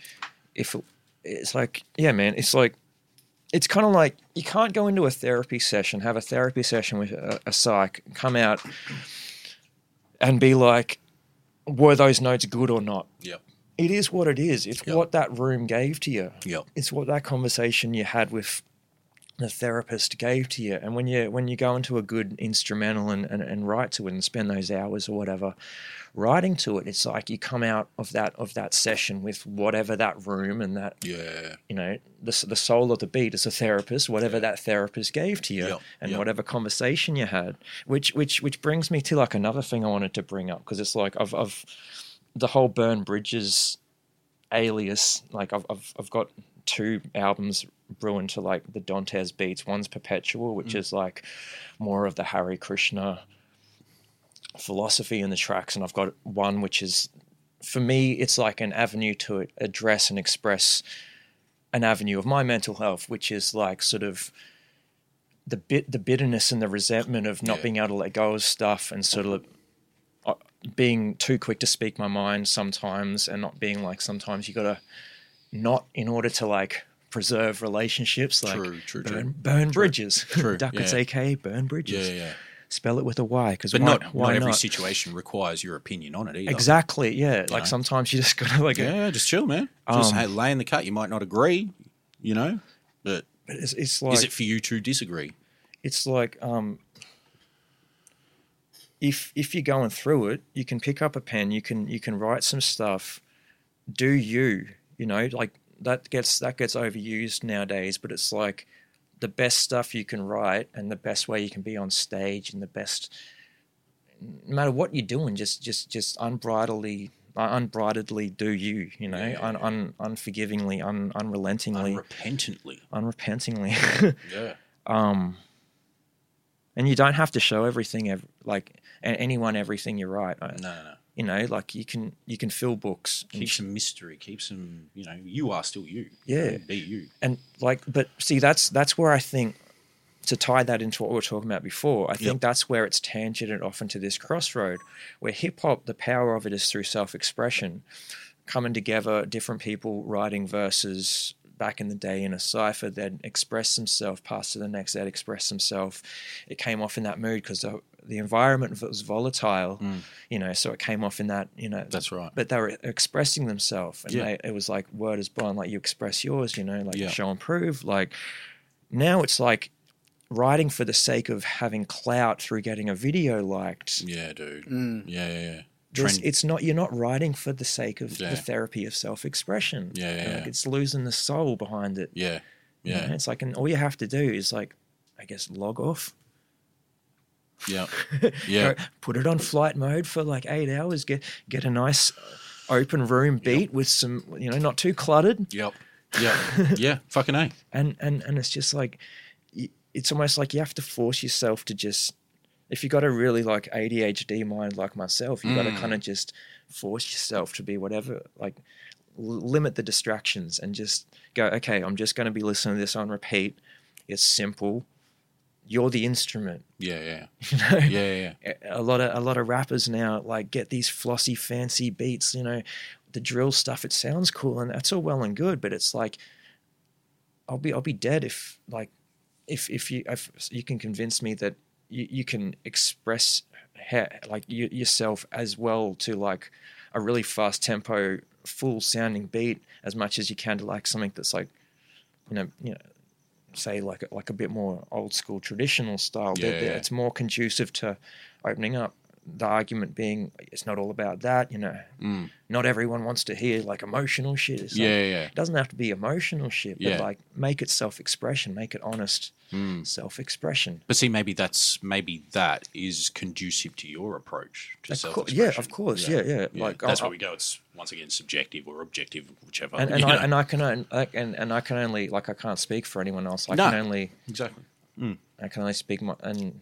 If it, it's like, yeah, man, it's like, it's kind of like you can't go into a therapy session, have a therapy session with a, a psych, come out and be like, were those notes good or not? Yep. It is what it is. It's yep. what that room gave to you. Yep. It's what that conversation you had with the therapist gave to you. And when you when you go into a good instrumental and, and, and write to it and spend those hours or whatever writing to it, it's like you come out of that of that session with whatever that room and that, yeah. you know, the, the soul of the beat as a therapist, whatever yeah. that therapist gave to you yep. and yep. whatever conversation you had, which which which brings me to, like, another thing I wanted to bring up, because it's like I've, I've the whole Burn Bridges alias, like I've I've, I've got two albums brew into, like, the Dantes beats. One's Perpetual, which mm. is like more of the Hare Krishna philosophy in the tracks, and I've got one which is, for me, it's like an avenue to address and express an avenue of my mental health, which is like sort of the bit the bitterness and the resentment of not yeah. being able to let go of stuff, and sort of being too quick to speak my mind sometimes, and not being like, sometimes you gotta not, in order to, like, preserve relationships, like true, true, burn, true. burn bridges. True. Duckets, yeah. A K A burn bridges. Yeah, yeah. Spell it with a Y, because why not? Why not every not? situation requires your opinion on it either. Exactly. Yeah. You like know? Sometimes you just gotta, like, yeah, a, just chill, man. Just um, hey, lay in the cut. You might not agree, you know, but But it's, it's like, is it for you to disagree? It's like um, if if you're going through it, you can pick up a pen, you can you can write some stuff. Do you, you know, like that gets that gets overused nowadays, but it's like the best stuff you can write and the best way you can be on stage and the best, no matter what you're doing, just just just unbridledly. Unbridledly do you, you know, yeah. un, un, unforgivingly, un, unrelentingly. Unrepentantly. Unrepentantly. yeah. Um, and you don't have to show everything, ev- like anyone, everything you write. No, no, no. You know, like you can you can fill books. Keep some mystery. Keep some, you know, you are still you. Yeah. You know, be you. And like, but see, that's that's where I think, to tie that into what we were talking about before, I think yep. that's where it's tangented off into this crossroad where hip-hop, the power of it is through self-expression, coming together, different people writing verses back in the day in a cypher, they'd express themselves, pass to the next, they'd express themselves. It came off in that mood because the, the environment was volatile, mm. you know, so it came off in that, you know. That's right. But they were expressing themselves and yeah. they, it was like word is bond, like you express yours, you know, like yeah. show and prove. Like now it's like, writing for the sake of having clout through getting a video liked. Yeah, dude. Mm. Yeah, yeah, yeah. Trend- it's not, you're not writing for the sake of yeah. the therapy of self-expression. Yeah, yeah, like yeah. It's losing the soul behind it. Yeah, yeah. You know, it's like, and all you have to do is like, I guess, log off. Yeah, yeah. Put it on flight mode for like eight hours. Get get a nice open room beat yep. with some, you know, not too cluttered. Yep. Yep. yeah. Fucking A. And and and it's just like. It's almost like you have to force yourself to just, if you got a really like A D H D mind like myself, you mm. got to kind of just force yourself to be whatever, like l- limit the distractions and just go, okay, I'm just going to be listening to this on repeat. It's simple. You're the instrument. Yeah, yeah. You know? Yeah, yeah. A lot of a lot of rappers now like get these flossy fancy beats, you know, the drill stuff. It sounds cool and that's all well and good, but it's like I'll be I'll be dead if like. If if you if you can convince me that you, you can express ha- like you, yourself as well to like a really fast tempo, full sounding beat as much as you can to like something that's like, you know, you know, say like like a bit more old school traditional style. Yeah, yeah. It's more conducive to opening up. The argument being it's not all about that, you know. Mm. Not everyone wants to hear like emotional shit. It's yeah, like, yeah. It doesn't have to be emotional shit, but yeah. like make it self-expression, make it honest mm. self-expression. But see, maybe that's maybe that is conducive to your approach to of self-expression. Course, yeah, of course, yeah, yeah. yeah. yeah. Like that's I, where we go. It's once again subjective or objective, whichever. And, and I know. and I can only, and and I can only like I can't speak for anyone else. I no, can only exactly. Mm. I can only speak my and.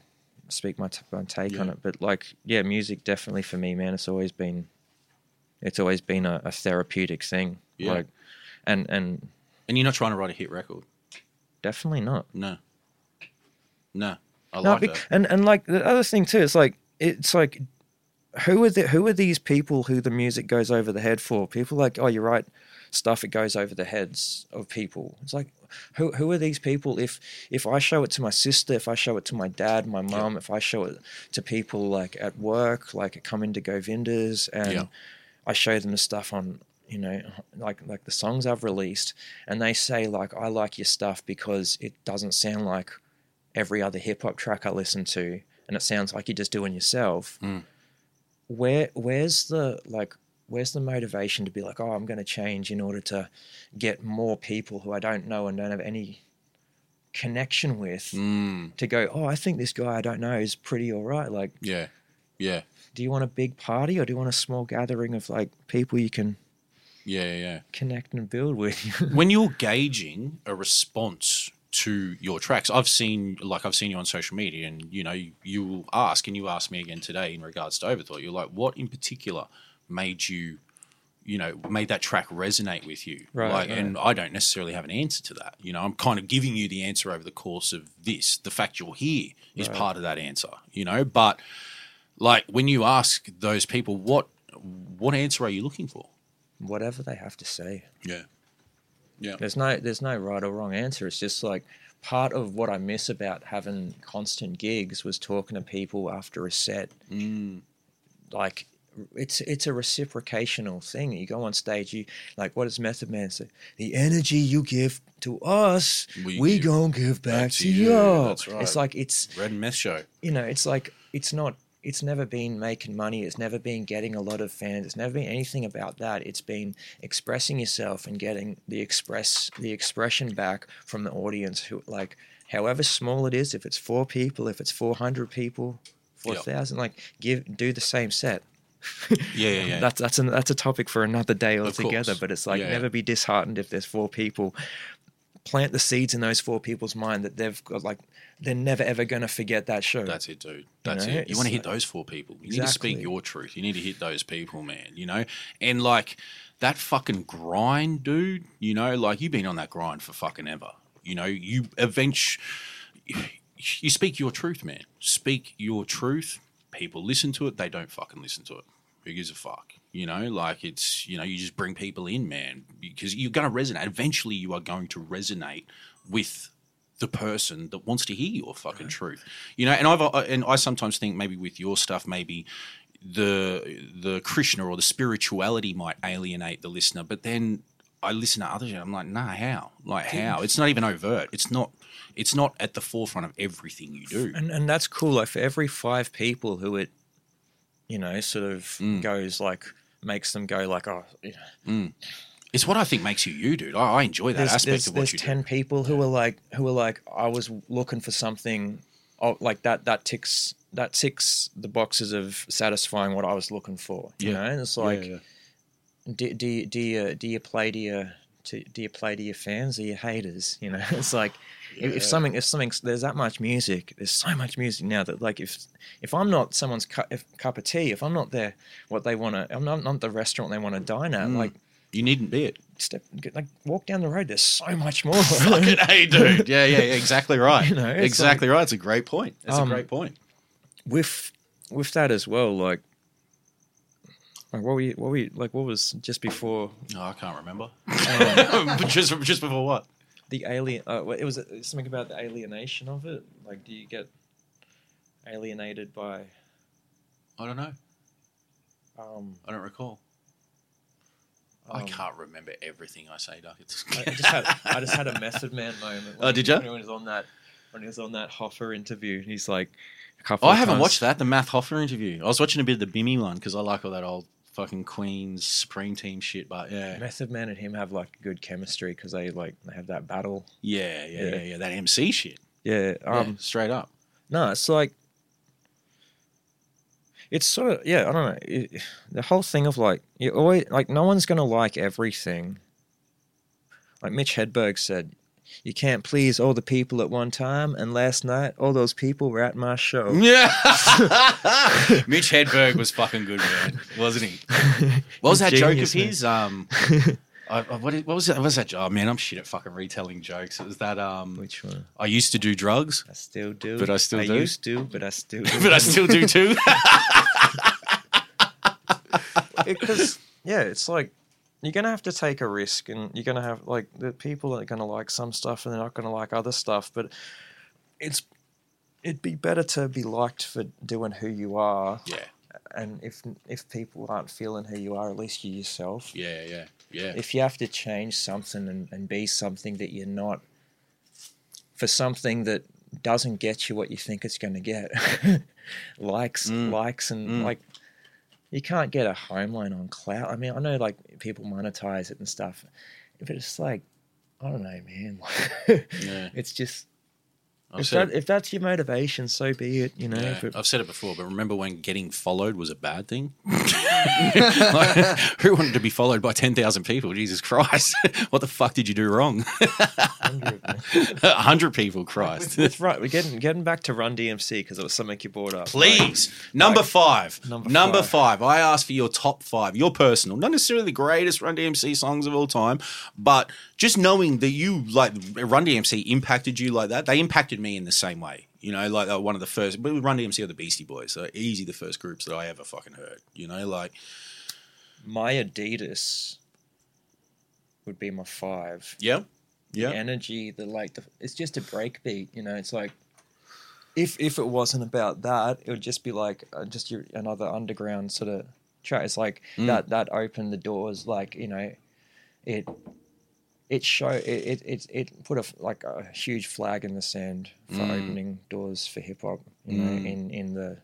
speak my, t- my take yeah. on it, but like yeah music definitely for me, man, it's always been it's always been a, a therapeutic thing. Yeah. Like and and and you're not trying to write a hit record? Definitely not. No no I no, like be, that and and like the other thing too, it's like it's like who are the who are these people who the music goes over the head for? People like, oh, you write stuff it goes over the heads of people. It's like Who who are these people? If if I show it to my sister, if I show it to my dad, my mum, yeah. if I show it to people like at work, like come into Govindas, and yeah. I show them the stuff on, you know, like like the songs I've released, and they say like, I like your stuff because it doesn't sound like every other hip hop track I listen to, and it sounds like you're just doing yourself. Mm. Where where's the like? Where's the motivation to be like, oh, I'm going to change in order to get more people who I don't know and don't have any connection with mm. to go, oh, I think this guy I don't know is pretty all right. Like, yeah, yeah. Do you want a big party or do you want a small gathering of like people you can yeah, yeah. connect and build with? When you're gauging a response to your tracks, I've seen like I've seen you on social media and, you know, you, you will ask and you asked me again today in regards to Overthought, you're like, what in particular – made you, you know, made that track resonate with you. Right, like, right. And I don't necessarily have an answer to that. You know, I'm kind of giving you the answer over the course of this. The fact you're here is right. part of that answer, you know. But, like, when you ask those people, what what answer are you looking for? Whatever they have to say. Yeah. Yeah. There's no, there's no right or wrong answer. It's just like part of what I miss about having constant gigs was talking to people after a set. Mm. Like, it's it's a reciprocational thing. You go on stage, you like, what does Method Man say? The energy you give to us, we, we give, gonna give back, back to you. you. That's right. It's like it's Red Meth Show. You know, it's like it's not. It's never been making money. It's never been getting a lot of fans. It's never been anything about that. It's been expressing yourself and getting the express the expression back from the audience, who like, however small it is, if it's four people, if it's four hundred people, four thousand, yep. like give do the same set. yeah, yeah, yeah. That's that's an, that's a topic for another day altogether. But it's like yeah, never yeah. be disheartened if there's four people. Plant the seeds in those four people's mind that they've got like they're never ever going to forget that show. That's it, dude. That's you know? it. You want to hit those four people. You exactly. need to speak your truth. You need to hit those people, man. You know, and like that fucking grind, dude. You know, like you've been on that grind for fucking ever. You know, you eventually you speak your truth, man. Speak your truth. People listen to it. They don't fucking listen to it. Who gives a fuck? You know, like it's, you know, you just bring people in, man, because you're going to resonate. Eventually you are going to resonate with the person that wants to hear your fucking right. truth, you know, and I've, and I sometimes think maybe with your stuff, maybe the, the Krishna or the spirituality might alienate the listener, but then I listen to others and I'm like, nah, how, like how it's not even overt. It's not, it's not at the forefront of everything you do. And, and that's cool. Like for every five people who it, you know, sort of mm. goes like, makes them go like, oh, you know. Mm. It's what I think makes you you, dude. I, I enjoy that there's, aspect there's, of what there's you ten do. There's ten people who yeah. are like, who are like, I was looking for something, oh, like that. That ticks, that ticks the boxes of satisfying what I was looking for. You yeah. know, and it's like, yeah, yeah. do do do you do you play to your to, do you play to your fans or your haters? You know, it's like yeah. if, if something if something there's that much music, there's so much music now that like if if I'm not someone's cu- if, cup of tea, if I'm not there, what they want to, I'm not, not the restaurant they want to dine at. Mm. Like you needn't be it. Step get, like walk down the road. There's so much more. Fucking hey, dude. Yeah, yeah, exactly right. You know, exactly like, right. It's a great point. It's um, a great point. With with that as well, like Like what were you, what were you, like what was just before? No, oh, I can't remember. Um, just, just before what? The alien, uh, it was something about the alienation of it. Like, do you get alienated by? I don't know. Um, I don't recall. Um, I can't remember everything I say, Duckets. I, I just had, I just had a Method Man moment. When, oh, did you? When he was on that, when he was on that Hoffa interview, and he's like, a couple. Oh, of I haven't times. watched that. The Math Hoffa interview. I was watching a bit of the Bimmy one because I like all that old fucking Queen's Supreme Team shit, but yeah. Method Man and him have like good chemistry because they like they have that battle. Yeah, yeah, yeah, yeah, yeah. That M C shit. Yeah, um, yeah, straight up. No, it's like it's sort of yeah. I don't know it, the whole thing of like you always like no one's gonna like everything. Like Mitch Hedberg said, you can't please all the people at one time. And last night, all those people were at my show. Yeah. Mitch Hedberg was fucking good, man, wasn't he? What was that joke of his? Um, I, I, what, what was that? What was that? Oh man, I'm shit at fucking retelling jokes. It was that? Um, Which one? I used to do drugs. I still do. But I still I do. I used to, but I still. do. But I still do too. Because yeah, it's like. You're going to have to take a risk and you're going to have like the people are going to like some stuff and they're not going to like other stuff, but it's, it'd be better to be liked for doing who you are. Yeah. And if, if people aren't feeling who you are, at least you're yourself. Yeah. Yeah. Yeah. If you have to change something and, and be something that you're not for something that doesn't get you what you think it's going to get likes, mm. likes and mm. like, you can't get a home loan on clout. I mean, I know like people monetize it and stuff, but it's like, I don't know, man. yeah. It's just, if, that, it. if that's your motivation, so be it, you know. Yeah. It, I've said it before, but remember when getting followed was a bad thing? Like, who wanted to be followed by ten thousand people? Jesus Christ. What the fuck did you do wrong? one hundred people, Christ. That's right. We're getting getting back to Run D M C because it was something you brought up. Please. Like, number, like, five. number five. Number five. I asked for your top five, your personal, not necessarily the greatest Run D M C songs of all time, but just knowing that you, like, Run D M C impacted you like that. They impacted me in the same way. You know, like uh, one of the first, but Run D M C or the Beastie Boys, so easy the first groups that I ever fucking heard. You know, like. My Adidas would be my five. Yeah. Yeah. The energy, the like, the, it's just a breakbeat, you know, it's like, if if it wasn't about that, it would just be like uh, just your, another underground sort of track. It's like mm. that that opened the doors. Like, you know, it it showed it it it put a like a huge flag in the sand for mm. opening doors for hip hop. You mm. know, in in the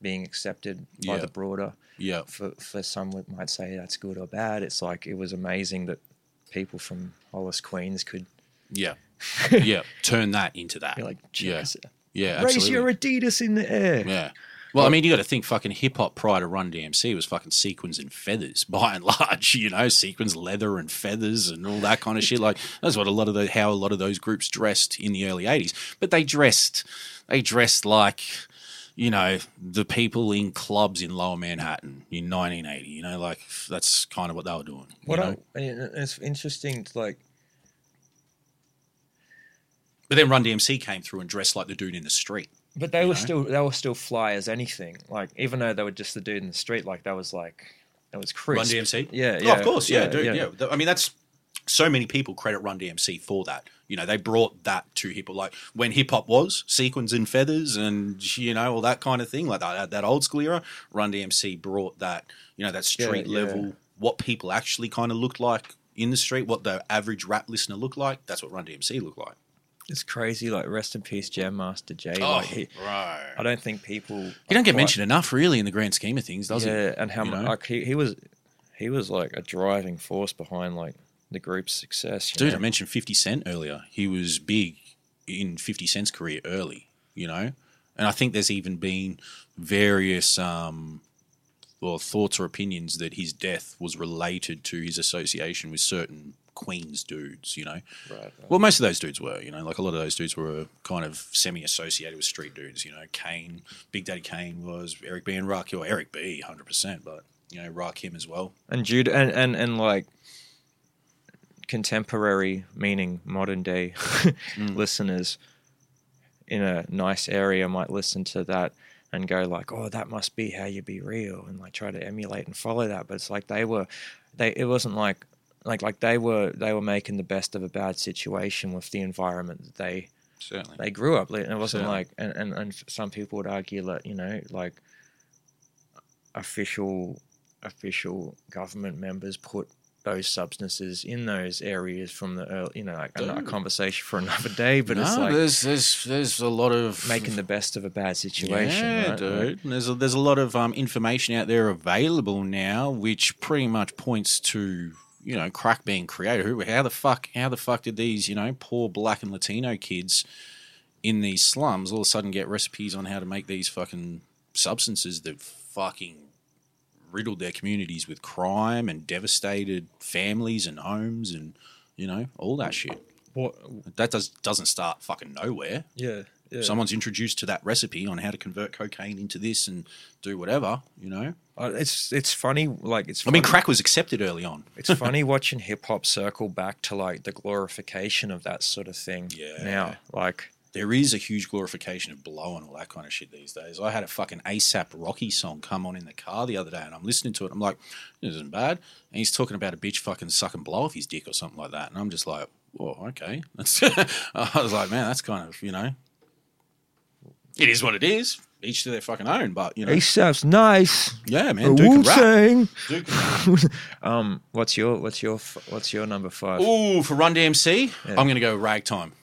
being accepted by yeah. the broader. Yeah. For for some might say that's good or bad. It's like it was amazing that people from Hollis, Queens could. Yeah. Yeah. Turn that into that. You're like, yeah. Yeah. Raise absolutely. your Adidas in the air. Yeah. Well, I mean, you got to think fucking hip-hop prior to Run D M C was fucking sequins and feathers by and large, you know, sequins, leather and feathers and all that kind of shit. Like that's what a lot of the, how a lot of those groups dressed in the early eighties. But they dressed they dressed like, you know, the people in clubs in Lower Manhattan in nineteen eighty, you know, like that's kind of what they were doing. What I, it's interesting, like. But then Run D M C came through and dressed like the dude in the street. But they you were know? still they were still fly as anything. Like even though they were just the dude in the street, like that was like that was crisp. Run D M C, yeah, yeah, oh, of course, yeah, yeah, dude, yeah. yeah. I mean, that's so many people credit Run D M C for that. You know, they brought that to hip hop. Like when hip hop was sequins and feathers, and you know all that kind of thing, like that that old school era. Run D M C brought that. You know, that street yeah, yeah. level, what people actually kind of looked like in the street, what the average rap listener looked like. That's what Run D M C looked like. It's crazy, like rest in peace, Jam Master Jay. Oh, like he, right. I don't think people. He don't get quite, mentioned enough, really, in the grand scheme of things, does yeah, he? Yeah, and how much like he, he was, he was like a driving force behind like the group's success. Dude, know? I mentioned fifty cent earlier. He was big in fifty cent's career early, you know, and I think there's even been various um, well thoughts or opinions that his death was related to his association with certain Queens dudes, you know. Right, right. Well, most of those dudes were, you know, like a lot of those dudes were kind of semi-associated with street dudes, you know. Kane, Big Daddy Kane was, Eric B and Rakim, or Eric B, one hundred percent, but, you know, Rakim as well. And Jude, and, and, and like, contemporary, meaning modern day mm. listeners in a nice area might listen to that and go like, oh, that must be how you be real, and like try to emulate and follow that. But it's like they were, they it wasn't like, Like like they were they were making the best of a bad situation with the environment that they Certainly. they grew up in. It wasn't Certainly. like and, and, and some people would argue that, you know, like official official government members put those substances in those areas from the early, you know, like Dude. a conversation for another day, but no, it's like there's there's there's a lot of making the best of a bad situation. Yeah, right? dude. And there's a, there's a lot of um, information out there available now, which pretty much points to, you know, crack being created. Who, how the fuck, how the fuck did these, you know, poor black and Latino kids in these slums all of a sudden get recipes on how to make these fucking substances that fucking riddled their communities with crime and devastated families and homes and, you know, all that shit. What? That does doesn't start fucking nowhere. Yeah, yeah. Someone's introduced to that recipe on how to convert cocaine into this and do whatever, you know. It's it's funny, like it's. Funny. I mean, crack was accepted early on. It's funny watching hip hop circle back to like the glorification of that sort of thing. Yeah. Now, like there is a huge glorification of blow and all that kind of shit these days. I had a fucking ASAP Rocky song come on in the car the other day, and I'm listening to it. I'm like, this isn't bad. And he's talking about a bitch fucking sucking blow off his dick or something like that, and I'm just like, whoa, okay. That's I was like, man, that's kind of, you know, it is what it is. Each to their fucking own, but, you know. ASAP's nice. Yeah, man. Duke can rap. um, what's your what's your what's your number five? Ooh, for Run D M C, yeah. I'm gonna go Ragtime.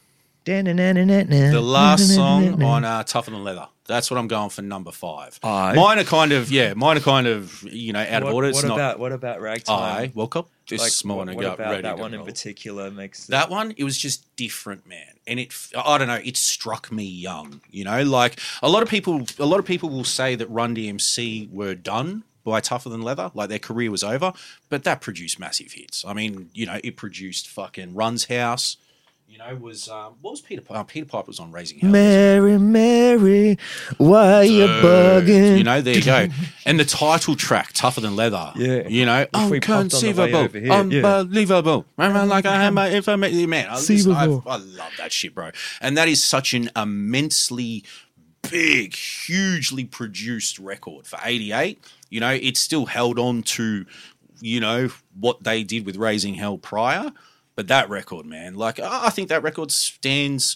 The last song on uh, Tougher Than Leather. That's what I'm going for number five. I, mine are kind of yeah, mine are kind of you know out what, of order. It's what not, about what about Ragtime? I woke up this like, morning. What, what about ready that one roll. in particular? Makes sense. That one, it was just different, man. And it, I don't know, it struck me young. You know, like a lot of people, a lot of people will say that Run D M C were done by Tougher Than Leather, like their career was over, but that produced massive hits. I mean, you know, it produced fucking Run's House. You know, was um, what was Peter Piper? Oh, Peter Piper was on Raising Hell. Mary, Mary, why Dude. you bugging? You know, there you go. And the title track, Tougher Than Leather. Yeah. You know, unconceivable, unbelievable. Yeah. Like I had my information. Man, I, just, I, I love that shit, bro. And that is such an immensely big, hugely produced record for eighty-eight. You know, it still held on to, you know, what they did with Raising Hell prior. But that record, man, like I think that record stands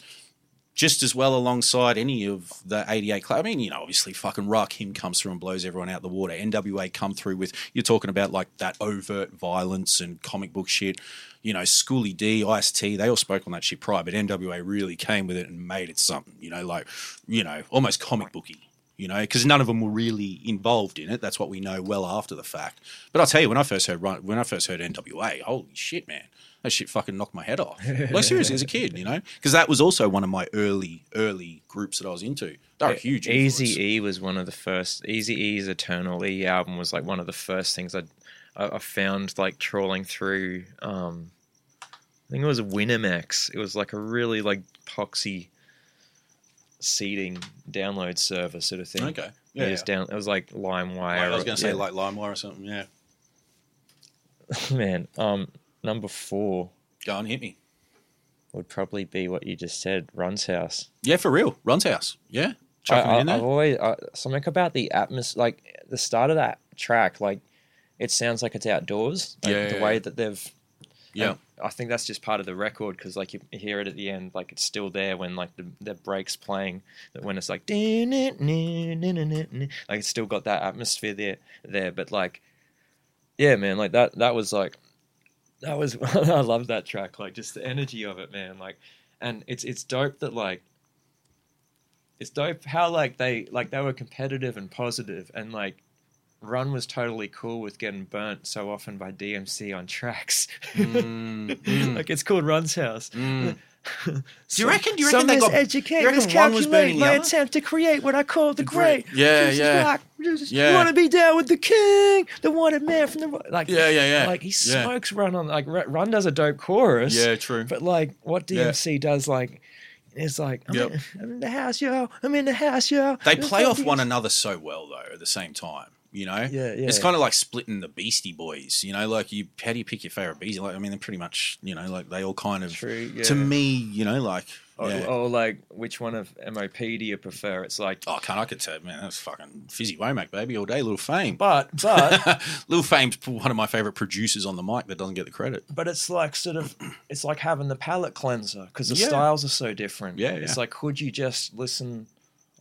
just as well alongside any of the eighty-eight club. I mean, you know, obviously fucking Rakim comes through and blows everyone out the water. N W A come through with, you're talking about like that overt violence and comic book shit. You know, Schoolie D, Ice-T, they all spoke on that shit prior, but N W A really came with it and made it something, you know, like, you know, almost comic booky, you know, because none of them were really involved in it. That's what we know well after the fact. But I'll tell you, when I first heard when I first heard N W A, holy shit, man. That shit fucking knocked my head off. Like, seriously, as a kid, you know? Because that was also one of my early, early groups that I was into. They were huge. Eazy-E was one of the first. Eazy-E's Eternal E album was, like, one of the first things I I found, like, trawling through. Um, I think it was a Winamax. It was, like, a really, like, poxy seeding download server sort of thing. Okay. Yeah. It was, yeah. Down, it was like, LimeWire. Like, I was going to say, yeah. like, LimeWire or something, yeah. Man, um... number four. Go on, hit me. Would probably be what you just said, Run's House. Yeah, for real, Run's House. Yeah, I, I, in there. I've always I, something about the atmosphere, like the start of that track. Like, it sounds like it's outdoors. Like, yeah, the yeah, way yeah. that they've. Yeah, like, I think that's just part of the record because, like, you hear it at the end, like it's still there when like the, the breaks playing. That when it's like, like it's still got that atmosphere there, there. But like, yeah, man, like that. That was like. That was I love that track, like just the energy of it, man. Like, and it's it's dope that like it's dope how like they like they were competitive and positive, and like Run was totally cool with getting burnt so often by D M C on tracks. Mm, mm. Like it's called Run's House. Mm. Do you reckon? Do you reckon they got? Educate, miscalculate my attempt to create what I call the, the great. great. Yeah, Jesus yeah. Rock. Jesus. yeah. You want to be down with the king, the wanted man from the like. Yeah, yeah, yeah. Like he smokes yeah. Run on like Run does a dope chorus. Yeah, true. But like what D M C yeah. does, like, is like I'm, yep. in, I'm in the house, yo. I'm in the house, yo. They There's play off one another so well though. At the same time. You know, yeah, yeah. It's kind of like splitting the Beastie Boys. You know, like you, how do you pick your favorite Beastie? Like, I mean, they're pretty much, you know, like they all kind of, True, yeah. to me, you know, like, or, yeah. or like, which one of M O P do you prefer? It's like, oh, can't I could tell, man, that's fucking Fizzy Womack, baby, all day. Lil Fame, but but Lil Fame's one of my favorite producers on the mic that doesn't get the credit. But it's like sort of, it's like having the palate cleanser because the yeah. styles are so different. Yeah, it's yeah. like, could you just listen?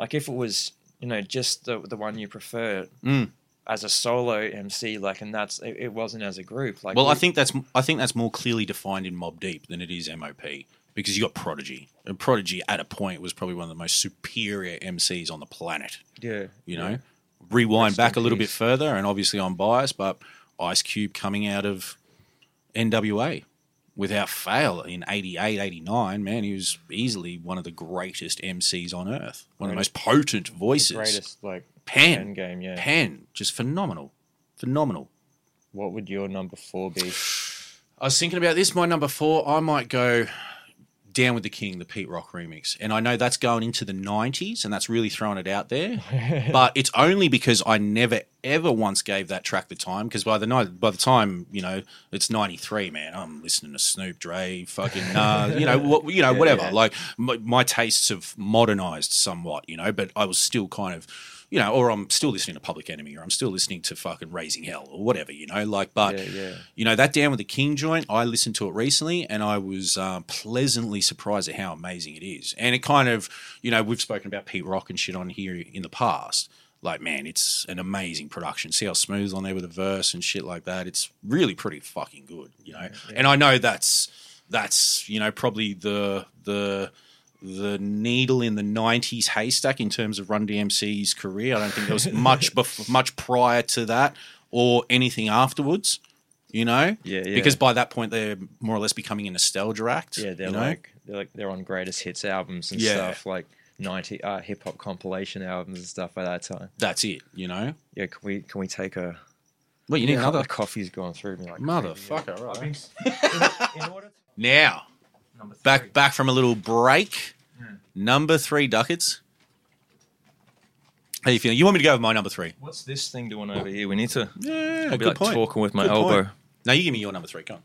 Like, if it was, you know, just the the one you prefer. Mm. As a solo M C, like, and that's it, it wasn't as a group. Like, well, we, I think that's I think that's more clearly defined in Mobb Deep than it is M O P because you got Prodigy, and Prodigy at a point was probably one of the most superior M Cs on the planet. Yeah, you know, yeah. Rewind back a little bit further, and obviously I'm biased, but Ice Cube coming out of N W A without fail in eighty-eight, eighty-nine, man, he was easily one of the greatest M Cs on earth, one right. of the most potent voices, the greatest like. Pen, game, yeah. Pen, just phenomenal, phenomenal. What would your number four be? I was thinking about this. My number four, I might go Down With The King, the Pete Rock remix. And I know that's going into the nineties and that's really throwing it out there. But it's only because I never, ever once gave that track the time because by the night, by the time, you know, it's ninety-three, man, I'm listening to Snoop, Dre, fucking, uh, you know, what, you know, yeah, whatever. Yeah. Like my, my tastes have modernized somewhat, you know, but I was still kind of, you know, or I'm still listening to Public Enemy, or I'm still listening to fucking Raising Hell, or whatever, you know. Like, but yeah, yeah. you know, that Down With The King joint, I listened to it recently, and I was uh, pleasantly surprised at how amazing it is. And it kind of, you know, we've spoken about Pete Rock and shit on here in the past. Like, man, it's an amazing production. See how smooth on there with the verse and shit like that. It's really pretty fucking good, you know. Yeah, yeah. And I know that's that's you know probably the the. the needle in the nineties haystack in terms of Run D M C's career. I don't think there was much bef- much prior to that or anything afterwards, you know? Yeah, yeah. Because by that point, they're more or less becoming a nostalgia act. Yeah, they're, you know? like, they're like they're on greatest hits albums and yeah. stuff, like ninety uh, hip-hop compilation albums and stuff by that time. That's it, you know? Yeah, can we can we take a... Well, you need another... Know, coffe's going through me like... Motherfucker, right? in, in order to... Now... Back back from a little break. Mm. Number three, Duckets. How you feeling? You want me to go with my number three? What's this thing doing over here? We need to yeah, I'll be like point. talking with my good elbow. Point. Now you give me your number three. Come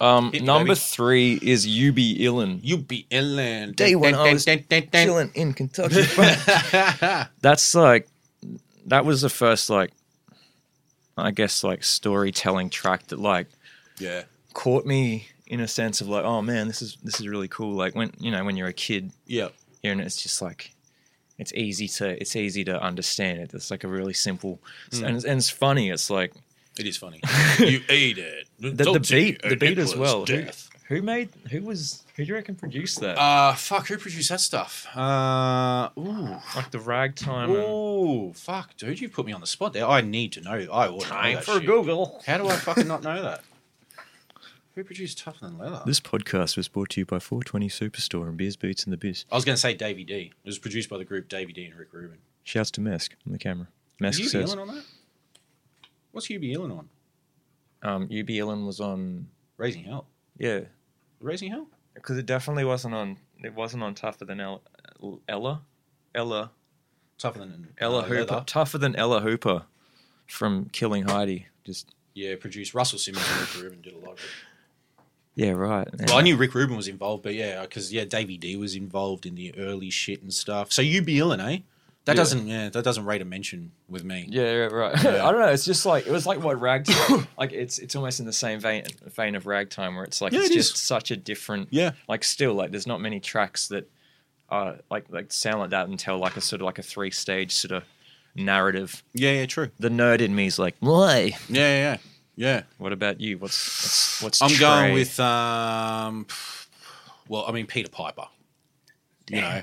on. Um, Hit, number baby. three is You Be Illin. You Be Illin. Day one, I was chilling in Kentucky. That's like, that was the first, like, I guess, like, storytelling track that, like, yeah, caught me. In a sense of like, oh man, this is this is really cool. Like when you know when you're a kid, yeah, Yeah, and it's just like it's easy to it's easy to understand it. It's like a really simple mm. and, it's, and it's funny. It's like it is funny. You eat it. The, the beat, the beat as well. Death. Who, who made? Who was? Who do you reckon produced that? Uh fuck. Who produced that stuff? Uh, ooh, like the ragtime. Ooh, and... fuck, dude, you put me on the spot there. I need to know. I ought to Time know that for shit. Google. How do I fucking not know that? Who produced Tougher Than Leather? This podcast was brought to you by four twenty Superstore and Beers, Beats and the Biz. I was going to say Davey D. It was produced by the group Davey D and Rick Rubin. Shouts to Mesc on the camera. Mesc says... Hubie Illin on that? What's Hubie Illin on? Um, Hubie Illin was on... Raising Hell. Yeah. Raising Hell? Because it definitely wasn't on... It wasn't on Tougher Than Ella... Ella? Ella. Tougher Than... Ella Hooper. Leather. Tougher Than Ella Hooper from Killing Heidi. Just... Yeah, produced. Russell Simmons and Rick Rubin did a lot of it. Yeah, right. Yeah. Well, I knew Rick Rubin was involved, but yeah, because yeah, Davey D was involved in the early shit and stuff. So you be illin, eh? That yeah. doesn't, yeah, that doesn't rate a mention with me. Yeah, right. Yeah. I don't know. It's just like it was like what ragtime. like it's it's almost in the same vein vein of ragtime where it's like yeah, it's it just is. such a different. Yeah. Like still, like there's not many tracks that are like like sound like that and tell like a sort of like a three stage sort of narrative. Yeah, yeah, true. The nerd in me is like, why? Yeah, yeah, yeah. Yeah. What about you? What's what's, what's I'm Trey? Going with um well, I mean Peter Piper. Damn. You know.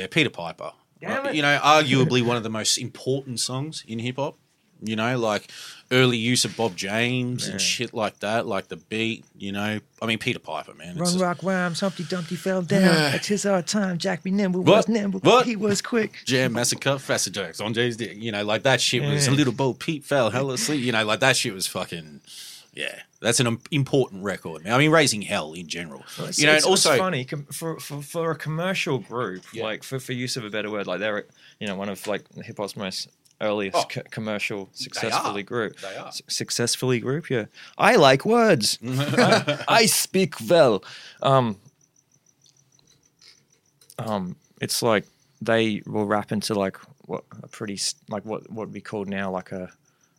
Yeah, Peter Piper. Damn you it. know, arguably one of the most important songs in hip hop. You know, like early use of Bob James yeah. and shit like that, like the beat, you know. I mean Peter Piper, man. It's Run just... rock rhymes, Humpty Dumpty fell down. Yeah. It's his hard time. Jack be nimble, what? was nimble, what? he was quick. Jam massacre, faster jokes on Jay's dick. You know, like that shit yeah. was a little Bo Peep fell hella asleep. You know, like that shit was fucking yeah. That's an important record. I mean, Raising Hell in general. Well, it's, you know, it's, and also it's funny for, for for a commercial group, yeah. like for for use of a better word, like they're you know, one of like hip hop's most earliest oh, c- commercial successfully they group. They are. S- successfully group, yeah. I like words. I, I speak well. Um, um, it's like they will rap into like what a pretty like what what we call now like a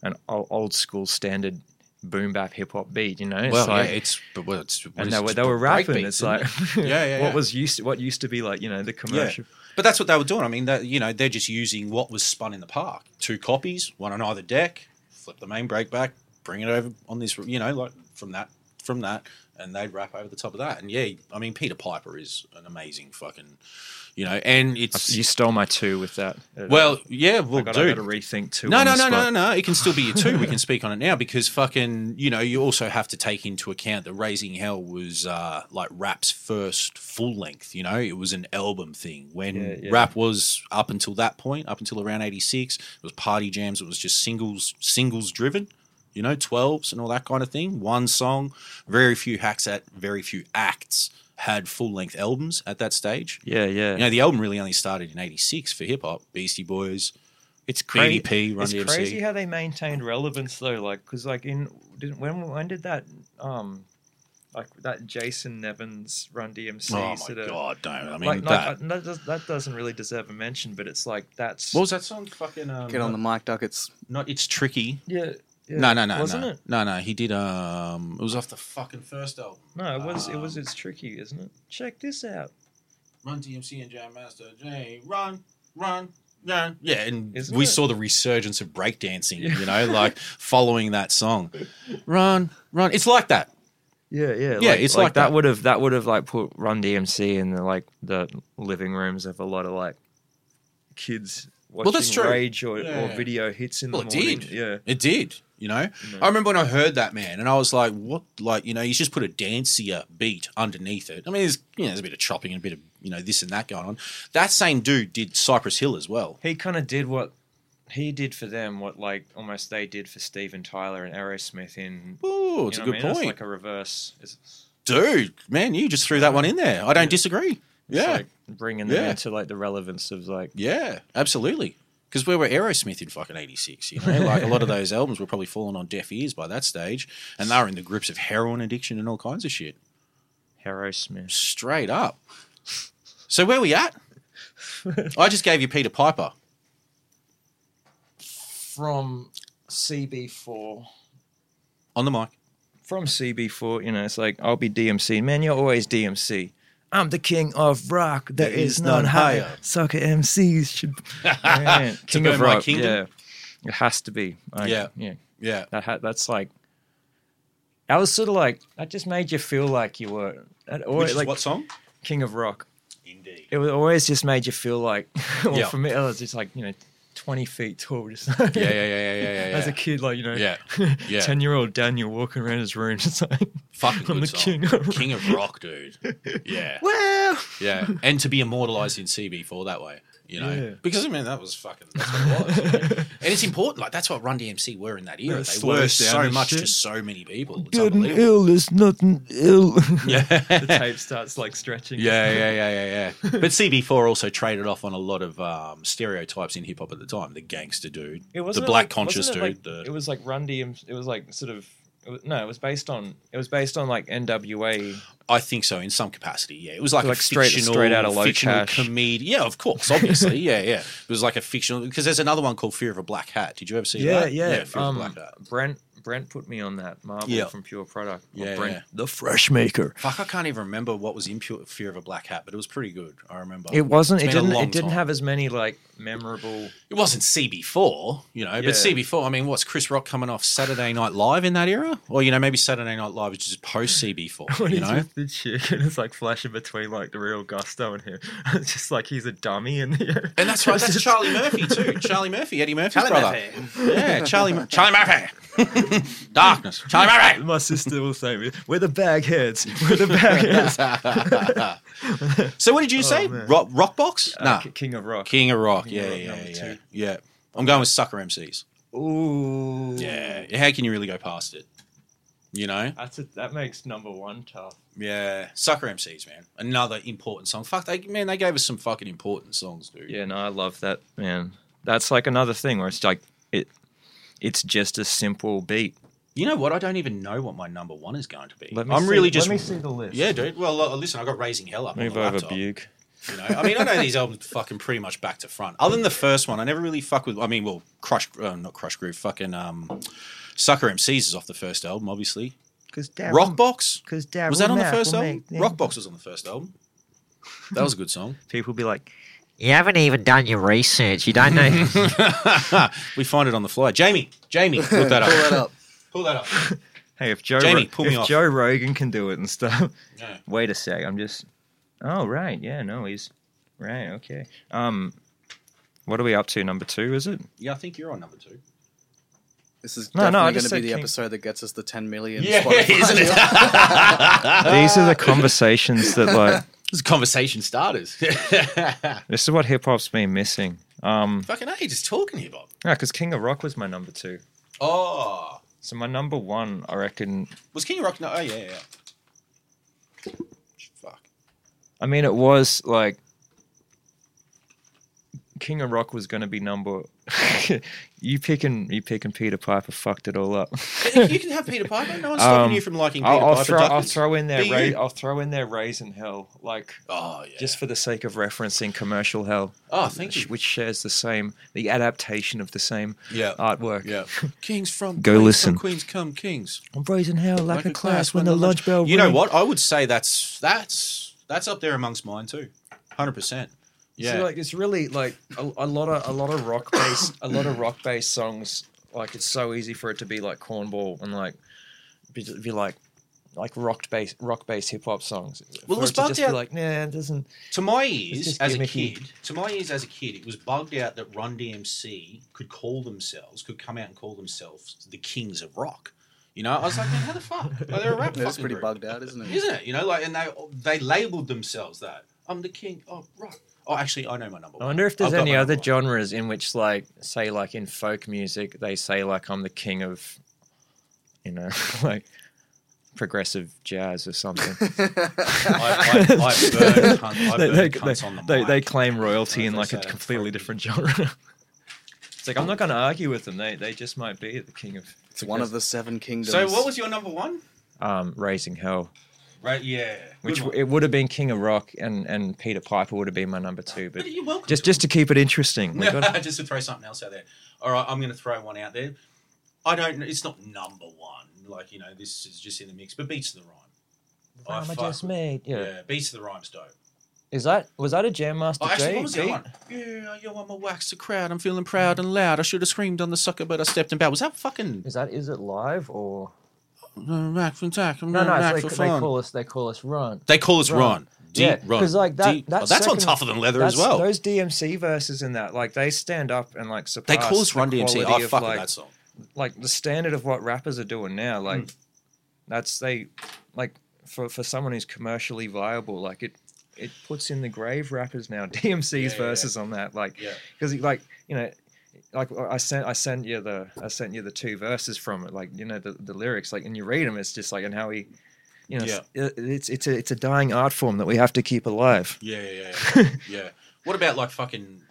an old school standard boom bap hip hop beat. You know, it's well, like, yeah, it's but well, it's and they were they were rapping. Beats, it's like it? yeah, yeah, what yeah. was used to, what used to be like you know the commercial. Yeah. But that's what they were doing. I mean, that, you know, they're just using what was spun in the park. Two copies, one on either deck, flip the main break back, bring it over on this, you know, like from that, from that, and they'd wrap over the top of that. And yeah, I mean, Peter Piper is an amazing fucking, you know, and it's... You stole my two with that. Well, yeah, well, dude. I got to rethink two. No, no, no, no, no, no. It can still be your two. We can speak on it now because fucking, you know, you also have to take into account that Raising Hell was uh, like rap's first full length, you know. It was an album thing. When yeah, yeah. rap was up until that point, up until around eighty-six, it was party jams. It was just singles, singles driven. You know, twelves and all that kind of thing. One song, very few hacks at, very few acts had full-length albums at that stage. Yeah, yeah. You know, the album really only started in eighty-six for hip-hop. Beastie Boys, it's crazy. B D P, Run D M C. It's crazy how they maintained relevance, though, like, because, like, in, didn't, when when did that, um, like, that Jason Nevins Run D M C oh, sort of... Oh, my God, don't. I mean, like, that... Not, that... That doesn't really deserve a mention, but it's like, that's... What was that song? Fucking... Um, Get on the mic, Duckets. Not, it's tricky. Yeah. Yeah, no, no, no, wasn't no, it? no, no. He did. Um, it was off the fucking first album. No, it was. Um, it was. It's tricky, isn't it? Check this out. Run D M C and Jam Master Jay. Run, run, run. Yeah, and isn't we it? saw the resurgence of breakdancing. Yeah. You know, like following that song. Run, run. It's like that. Yeah, yeah, yeah. Like, it's like, like that would have that would have like put Run D M C in the, like the living rooms of a lot of like kids watching well, that's true. rage or, yeah. or video hits in well, the morning. It did. Yeah, it did. You know, mm-hmm. I remember when I heard that, man, and I was like, what, like, you know, he's just put a dancier beat underneath it. I mean, there's, you know, there's a bit of chopping and a bit of, you know, this and that going on. That same dude did Cypress Hill as well. He kind of did what he did for them, what like almost they did for Steven Tyler and Aerosmith in. Oh, it's you know a good I mean? point. It's like a reverse. It's, dude, man, you just threw that one in there. I don't disagree. Yeah. Like bringing them yeah. into like the relevance of like. Yeah, absolutely. Because we were Aerosmith in fucking eighty-six, you know? Like, a lot of those albums were probably falling on deaf ears by that stage, and they were in the grips of heroin addiction and all kinds of shit. Aerosmith. Straight up. So where we at? I just gave you Peter Piper. From C B four. On the mic. From C B four, you know, it's like, I'll be D M C. Man, you're always D M C. I'm the king of rock. There, there is, is none higher. higher. Sucker M Cs should. Yeah. King to of rock. Kingdom? Yeah. It has to be. Like, yeah. Yeah. Yeah. That ha- that's like. I was sort of like, that just made you feel like you were. Always, Which is like, what song? King of Rock. Indeed. It was always just made you feel like, well, yeah. for me, it was just like, you know, twenty feet tall. Just like, yeah, yeah, yeah, yeah, yeah, yeah. As a kid, like, you know, yeah. Yeah. ten-year-old Daniel walking around his room just like, fucking I'm good the song. King of Rock. King of Rock, dude. Yeah. Well. Yeah. And to be immortalised in C B four that way. You know, yeah. because I mean that was fucking. That's what it was, you know? And it's important. Like that's what Run D M C were in that era. They were so much shit. to so many people. It's Good and ill is nothing ill. Yeah, the tape starts like stretching. Yeah, yeah, yeah, yeah, yeah. But C B four also traded off on a lot of um, stereotypes in hip hop at the time. The gangster dude, it the black like, conscious dude. Like, the... It was like Run D M C. It was like sort of. It was, no, it was based on. It was based on like N W A. I think so, in some capacity. Yeah, it was like so a like straight, fictional, straight out of low fictional comedian. Yeah, of course, obviously. yeah, yeah. It was like a fictional because there's another one called Fear of a Black Hat. Did you ever see yeah, that? Yeah, yeah. Fear um, of a Black Hat. Brent, Brent put me on that. Marvel yeah. from Pure Product. Yeah, Brent, yeah, the Fresh Maker. Fuck, I can't even remember what was in Pure, Fear of a Black Hat, but it was pretty good. I remember. It wasn't. It didn't. It didn't time. have as many like memorable. It wasn't C B four, you know. Yeah. But C B four. I mean, what's Chris Rock coming off Saturday Night Live in that era? Or you know, maybe Saturday Night Live is just post C B four. You know. The chick, and it's like flashing between like the real Gusto and him. It's just like he's a dummy, and you know, and that's right. That's just... Charlie Murphy too. Charlie Murphy, Eddie Murphy's Charlie brother. Murphy. Yeah, Charlie, Charlie Murphy. Darkness, Charlie Murphy. My sister will say, "We're the bagheads. We're the bagheads." So, what did you say? Oh, rock, rock box? No, nah. King of Rock. King of Rock. King yeah, of rock, yeah, yeah, yeah. yeah. I'm going with Sucker M Cs. Ooh. Yeah. How can you really go past it? You know? That's a, that makes number one tough. Yeah. Sucker M Cs, man. Another important song. Fuck, they, man, they gave us some fucking important songs, dude. Yeah, no, I love that, man. That's like another thing where it's like, it. it's just a simple beat. You know what? I don't even know what my number one is going to be. Let me I'm see, really just... Let me see the list. Yeah, dude. Well, listen, I got Raising Hell up Move on the over, Buke. You know, I mean, I know these albums fucking pretty much back to front. Other than the first one, I never really fuck with... I mean, well, Crush... Uh, not Crush Groove, fucking... um. Sucker M Cs is off the first album, obviously. Rockbox? Was that on the first album? Rockbox was on the first album. That was a good song. People be like, you haven't even done your research. You don't know. We find it on the fly. Jamie, Jamie, put that up. Pull that up. Pull that up. Hey, if Joe, Jamie, pull me off. If Joe Rogan can do it and stuff. No. Wait a sec. I'm just. Oh, right. Yeah, no, he's. Right, okay. Um, what are we up to? Number two, is it? Yeah, I think you're on number two. This is no, definitely no, going to be the King... episode that gets us the ten million. Yeah, Spotify. Isn't it? These are the conversations that like... This is conversation starters. This is what hip-hop's been missing. Um, Fucking A, just talking hip-hop. Yeah, because King of Rock was my number two. Oh. So my number one, I reckon... Was King of Rock... No, oh, yeah, yeah. Fuck. I mean, it was like... King of Rock was going to be number... you picking you picking Peter Piper fucked it all up. You can have Peter Piper. No one's stopping um, you from liking Peter I'll, I'll Piper. Throw, I'll throw in there. Ra- I'll throw in there. Raising Hell, like oh, yeah. just for the sake of referencing Commercial Hell. Oh, thank which, you. Which shares the same, the adaptation of the same yeah. artwork. Yeah. Kings from go Queens, listen. From Queens come Kings. I'm raising hell like, like a, a class, class when the lodge bell. You rings. Know what? I would say that's that's that's up there amongst mine too. one hundred percent. Yeah, so like it's really like a, a lot of a lot of rock based a lot of rock based songs. Like it's so easy for it to be like cornball and like be, be like like rock based rock based hip hop songs. Well, for it was it bugged out. Like, nah, it doesn't. To my ears as a kid, to my ears as a kid, it was bugged out that Run D M C could call themselves, could come out and call themselves the Kings of Rock. You know, I was like, man, how the fuck? Like, they're a rap. That's pretty group. Bugged out, isn't it? Isn't it? You know, like, and they they labelled themselves that I'm the King of Rock. Oh, actually, I know my number one. I wonder if there's I've any other one. Genres in which, like, say, like, in folk music, they say, like, I'm the king of, you know, like, progressive jazz or something. I, I, I burn, cunt, I burn they, cunts they, on the they, mic. They claim royalty in, like, a completely different genre. It's like, I'm not going to argue with them. They they just might be the king of... It's one of the seven kingdoms. So what was your number one? Um, Raising Hell. Right, yeah. Which it would have been King of Rock and, and Peter Piper would have been my number two. But, but you're welcome just, to just to keep it interesting. No, gotta... Just to throw something else out there. All right, I'm going to throw one out there. I don't know. It's not number one. Like, you know, this is just in the mix. But Beats of the Rhyme. I, I just made. Yeah. yeah, Beats of the Rhyme's dope. Is that, was that a Jam Master? Oh, actually, J? What was the one? Yeah, yo, I'ma wax the crowd. I'm feeling proud and loud. I should have screamed on the sucker, but I stepped in bad. Was that fucking? Is that, is it live or? No, Mac from Tack. I'm no, no, Mac so they, for fun. They call us. They call us Run. They call us Run. Run. D- yeah, because like that, D- that oh, that's second, on Tougher Than Leather as well. Those D M C verses in that, like they stand up and like surpass. They call us Run D M C. I oh, fuck like, that song. Like the standard of what rappers are doing now, like mm. that's they, like for for someone who's commercially viable, like it. It puts in the grave rappers now. D M C's yeah, verses yeah. on that, like, because yeah. like you know, like I sent I sent you the I sent you the two verses from it, like you know the, the lyrics, like, and you read them. It's just like, and how he, you know, yeah. it's it's a it's a dying art form that we have to keep alive. Yeah, yeah, yeah. yeah. What about like fucking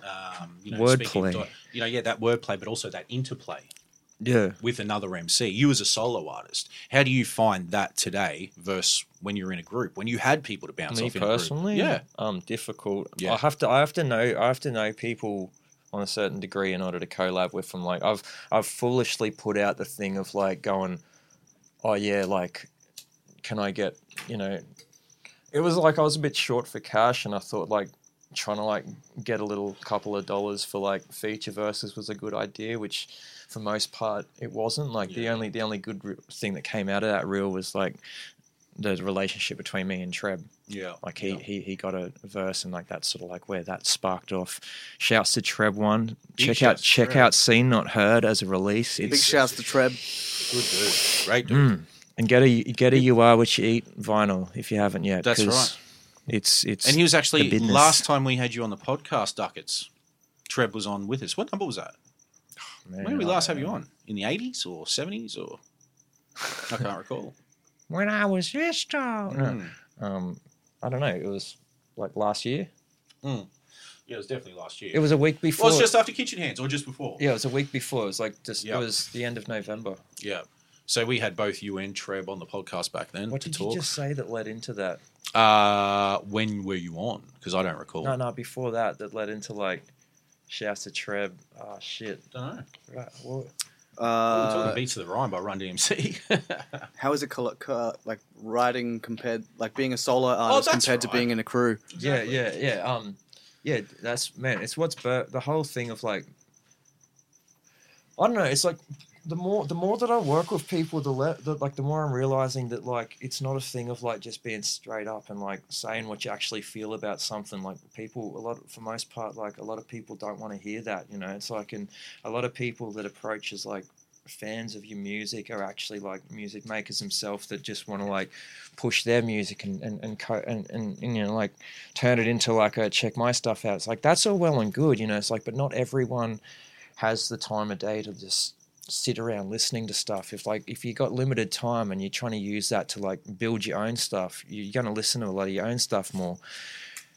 um, you know, wordplay? You know, yeah, that wordplay, but also that interplay. Yeah, with another M C. You as a solo artist, how do you find that today versus when you're in a group, when you had people to bounce Me off? Me personally, in a group? yeah, um, difficult. Yeah. I have to, I have to know, I have to know people on a certain degree in order to collab with them. Like I've, I've foolishly put out the thing of like going, oh yeah, like, can I get, you know, it was like I was a bit short for cash, and I thought like trying to like get a little couple of dollars for like feature verses was a good idea, which. For most part, it wasn't like yeah. the only the only good re- thing that came out of that reel was like the relationship between me and Treb. Yeah, like he yeah. he he got a verse, and like that's sort of like where that sparked off. Shouts to Treb one. Big check out check Treb. out Seen Not Heard as a release. It's, Big shouts to Treb. Good dude, great dude. Mm. And get a get a You Are What You Eat vinyl if you haven't yet. That's right. It's it's and he was actually last time we had you on the podcast, Duckets. Treb was on with us. What number was that? Man, when did we last have you on? In the eighties or seventies or? I can't recall. When I was this child. Mm. Um, I don't know. It was like last year. Mm. Yeah, it was definitely last year. It was a week before. Well, it was just after Kitchen Hands or just before. Yeah, it was a week before. It was like just, yep. It was the end of November. Yeah. So we had both you and Treb on the podcast back then. What to did talk. you just say that led into that? Uh, when were you on? Because I don't recall. No, no, before that, that led into like... Shouts to Treb. Oh, shit. Don't know. Right. Well, uh, we're talking Beats of the Rhyme by Run D M C. How is it col- co- like writing compared, like being a solo artist oh, compared right. to being in a crew? Exactly. Yeah, yeah, yeah. Um, yeah, that's, man, it's what's bur- the whole thing of like, I don't know, it's like the more the more that I work with people, the, le- the like the more I'm realizing that like it's not a thing of like just being straight up and like saying what you actually feel about something. Like people, a lot for most part, like a lot of people don't want to hear that. You know, it's like and a lot of people that approach as like fans of your music are actually like music makers themselves that just want to like push their music and and and, co- and and and you know like turn it into like a check my stuff out. It's like that's all well and good, you know. It's like, but not everyone has the time of day to just sit around listening to stuff. If like if you got limited time and you're trying to use that to like build your own stuff, you're going to listen to a lot of your own stuff more.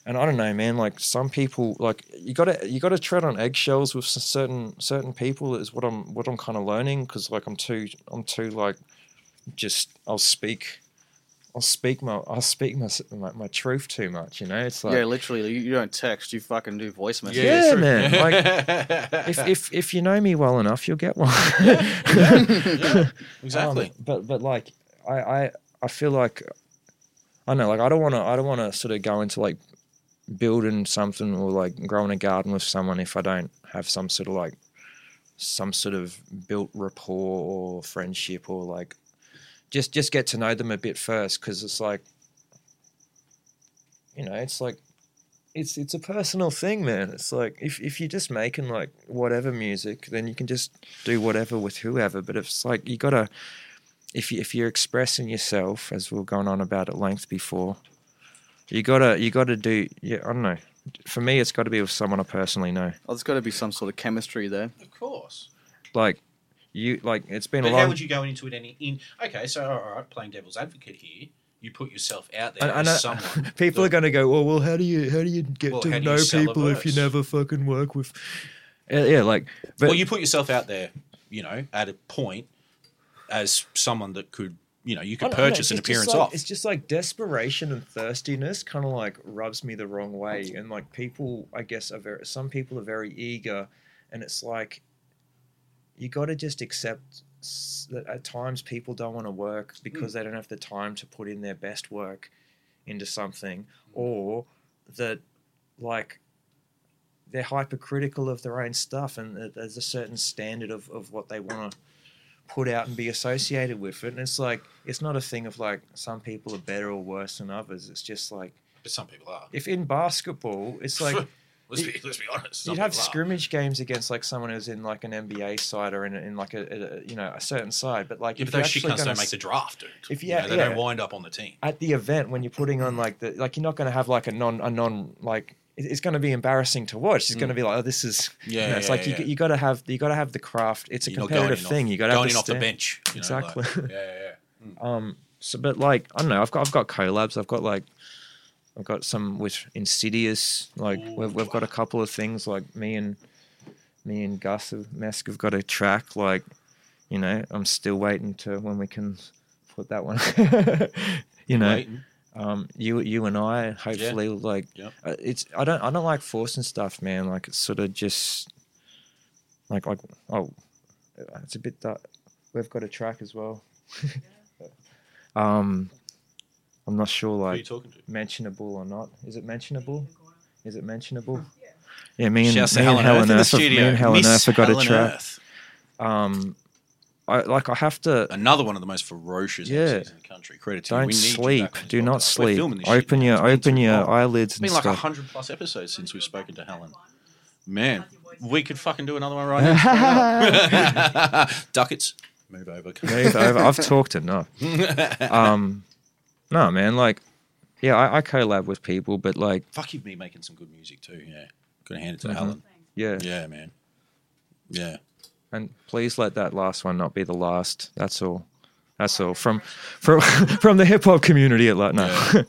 And I don't know, man, like some people, like you gotta you gotta tread on eggshells with certain certain people is what i'm what i'm kind of learning, because like i'm too i'm too like just i'll speak I'll speak my I'll speak my, my my truth too much, you know. It's like, yeah, literally, you don't text, you fucking do voice messages. Yeah, yeah man. Like if, if if you know me well enough, you'll get one. yeah, yeah, yeah, exactly. Um, but but like I, I I feel like I know like I don't want to I don't want to sort of go into like building something or like growing a garden with someone if I don't have some sort of like some sort of built rapport or friendship or like. Just just get to know them a bit first, because it's like, you know, it's like, it's it's a personal thing, man. It's like, if, if you're just making, like, whatever music, then you can just do whatever with whoever. But it's like, you got to, if, you, if you're expressing yourself, as we were going on about at length before, you got to you gotta do, yeah, I don't know. For me, it's got to be with someone I personally know. Oh, there's got to be some sort of chemistry there. Of course. Like... You like it's been but a long. How would you go into it? Any in okay, so all right, playing devil's advocate here, you put yourself out there. I, I as someone people that, are going to go, well, well, how do you how do you get well, to know people if you never fucking work with? Uh, yeah, like. But, well, you put yourself out there, you know, at a point as someone that could, you know, you could purchase know, an appearance like, off. It's just like desperation and thirstiness, kind of like rubs me the wrong way, and like people, I guess, are very. Some people are very eager, and it's like. You got to just accept that at times people don't want to work because mm. they don't have the time to put in their best work into something, or that like they're hypercritical of their own stuff, and that there's a certain standard of, of what they want to put out and be associated with it. And it's like, it's not a thing of like some people are better or worse than others. It's just like, but some people are. If in basketball, it's like let's be let's be honest, some you'd have scrimmage are. games against like someone who's in like an N B A side or in, a, in like a, a you know a certain side, but like yeah, if but those shit cunts don't make the draft, dude. If you, you know, they yeah, don't wind up on the team at the event when you're putting on like the like you're not going to have like a non a non like. It's going to be embarrassing to watch. It's mm. going to be like, oh, this is. Yeah, you know, it's yeah, like yeah. you you got to have you got to have the craft. It's a You're competitive thing. Off, you got to going have in off the bench. You know, exactly. Like, yeah, yeah. yeah. Mm. Um. So, but like, I don't know. I've got I've got collabs. I've got like, I've got some with Insidious. Like, Ooh, we've we've wow. got a couple of things. Like me and me and Gus of Mesc have got a track. Like, you know, I'm still waiting to when we can put that one. you know. Waiting. Um, you, you and I, hopefully, yeah. like yep. uh, it's. I don't. I don't like forcing stuff, man. Like it's sort of just, like, like oh, it's a bit that we've got a track as well. um, I'm not sure, like, who are you talking to? Mentionable or not? Is it mentionable? Is it mentionable? Yeah. yeah me and, me and Helen Earth Earth Earth, me and Helen Earth. I got a track. Earth. Um. I, like I have to another one of the most ferocious yeah. M Cs in the country. Credit to Don't we need sleep. Do not sleep. Open your open your long. eyelids. It's been and like a hundred plus episodes since we've spoken to Helen. Man, we could fucking do another one right now. Duckets, move over. Move over. I've talked enough. Um, no man, like yeah, I, I collab with people, but like fuck you've been making some good music too. Yeah, gonna hand it to mm-hmm. Helen. Yeah, yeah, man, yeah. And please let that last one not be the last. That's all. That's all. From from from the hip hop community at like no. Yeah.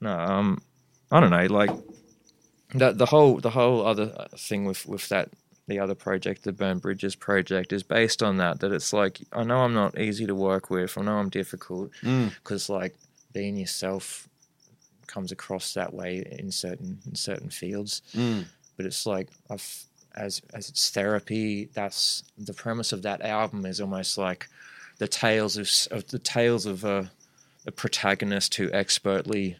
no, um I don't know, like that the whole the whole other thing with, with that the other project, the Burn Bridges project, is based on that, that it's like I know I'm not easy to work with, I know I'm difficult because mm. like being yourself comes across that way in certain in certain fields. Mm. But it's like I've As as it's therapy, that's the premise of that album is almost like the tales of, of the tales of a, a protagonist who expertly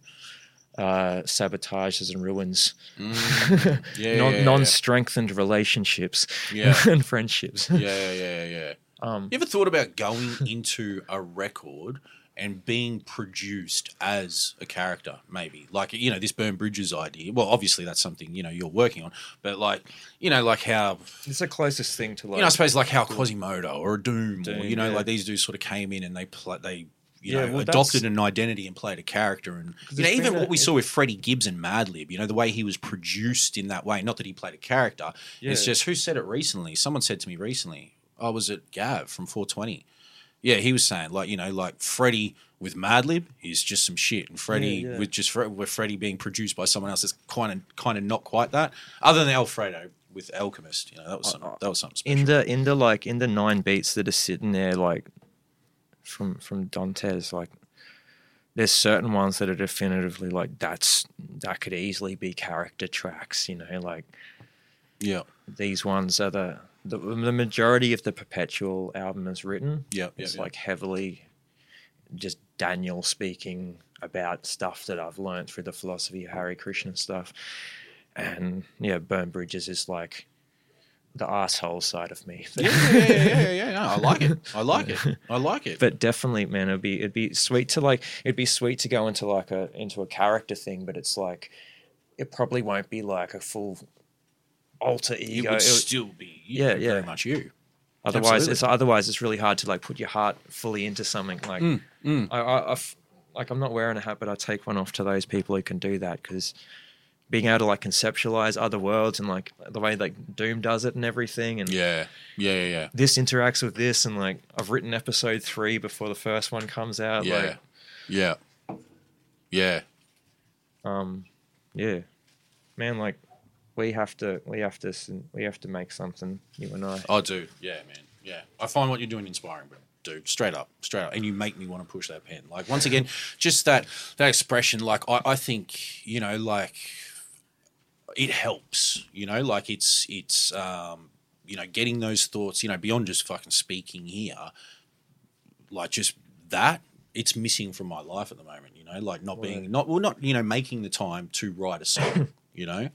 uh, sabotages and ruins mm. yeah, non, yeah, non-strengthened yeah. relationships yeah. and friendships. Yeah, yeah, yeah. Um, you ever thought about going into a record and being produced as a character, maybe? Like, you know, this Burn Bridges idea. Well, obviously that's something, you know, you're working on. But, like, you know, like how... It's the closest thing to, like... You know, I suppose, like how Quasimodo or Doom, Doom or, you know, yeah. like these dudes sort of came in and they, pl- they you yeah, know, well, adopted an identity and played a character. And, you know, even what we saw with Freddie Gibbs and Madlib, you know, the way he was produced in that way, not that he played a character. Yeah. It's just, who said it recently? Someone said to me recently, oh, was it Gav from four twenty? Yeah, he was saying, like, you know, like Freddie with Madlib is just some shit, and Freddie yeah, yeah. with just with Freddie being produced by someone else is kind of kind of not quite that. Other than Alfredo with Alchemist, you know, that was some, that was something special. In the in the like in the nine beats that are sitting there, like from from Dantes, like there's certain ones that are definitively like that's that could easily be character tracks, you know, like yeah, these ones are the. The, the majority of the Perpetual album is written. Yeah, it's yep, like yep. heavily just Daniel speaking about stuff that I've learned through the philosophy of Hare Krishna stuff. And yeah, Burn Bridges is like the asshole side of me. Yeah, yeah, yeah, yeah, yeah. No, I like it. I like it. I like it. But definitely, man, it'd be it'd be sweet to like it'd be sweet to go into like a into a character thing, but it's like it probably won't be like a full alter ego. It would still be you yeah, know, yeah. very much you. Otherwise, Absolutely. it's otherwise it's really hard to like put your heart fully into something. Like mm, mm. I, I, I, like I'm not wearing a hat, but I take one off to those people who can do that, because being able to like conceptualize other worlds and like the way like Doom does it and everything. And yeah, yeah, yeah. yeah. This interacts with this, and like I've written episode three before the first one comes out. Yeah, like, yeah, yeah. Um, yeah, man, like. We have to, we have to, we have to make something. You and I. I do, yeah, man, yeah. I find what you're doing inspiring, bro. Dude, straight up, straight up, and you make me want to push that pen. Like once again, just that that expression. Like I, I think you know, like it helps. You know, like it's it's. Um, you know, getting those thoughts, you know, beyond just fucking speaking here, like just that, it's missing from my life at the moment, you know, like not being, right. not, well, not, you know, making the time to write a song, you know,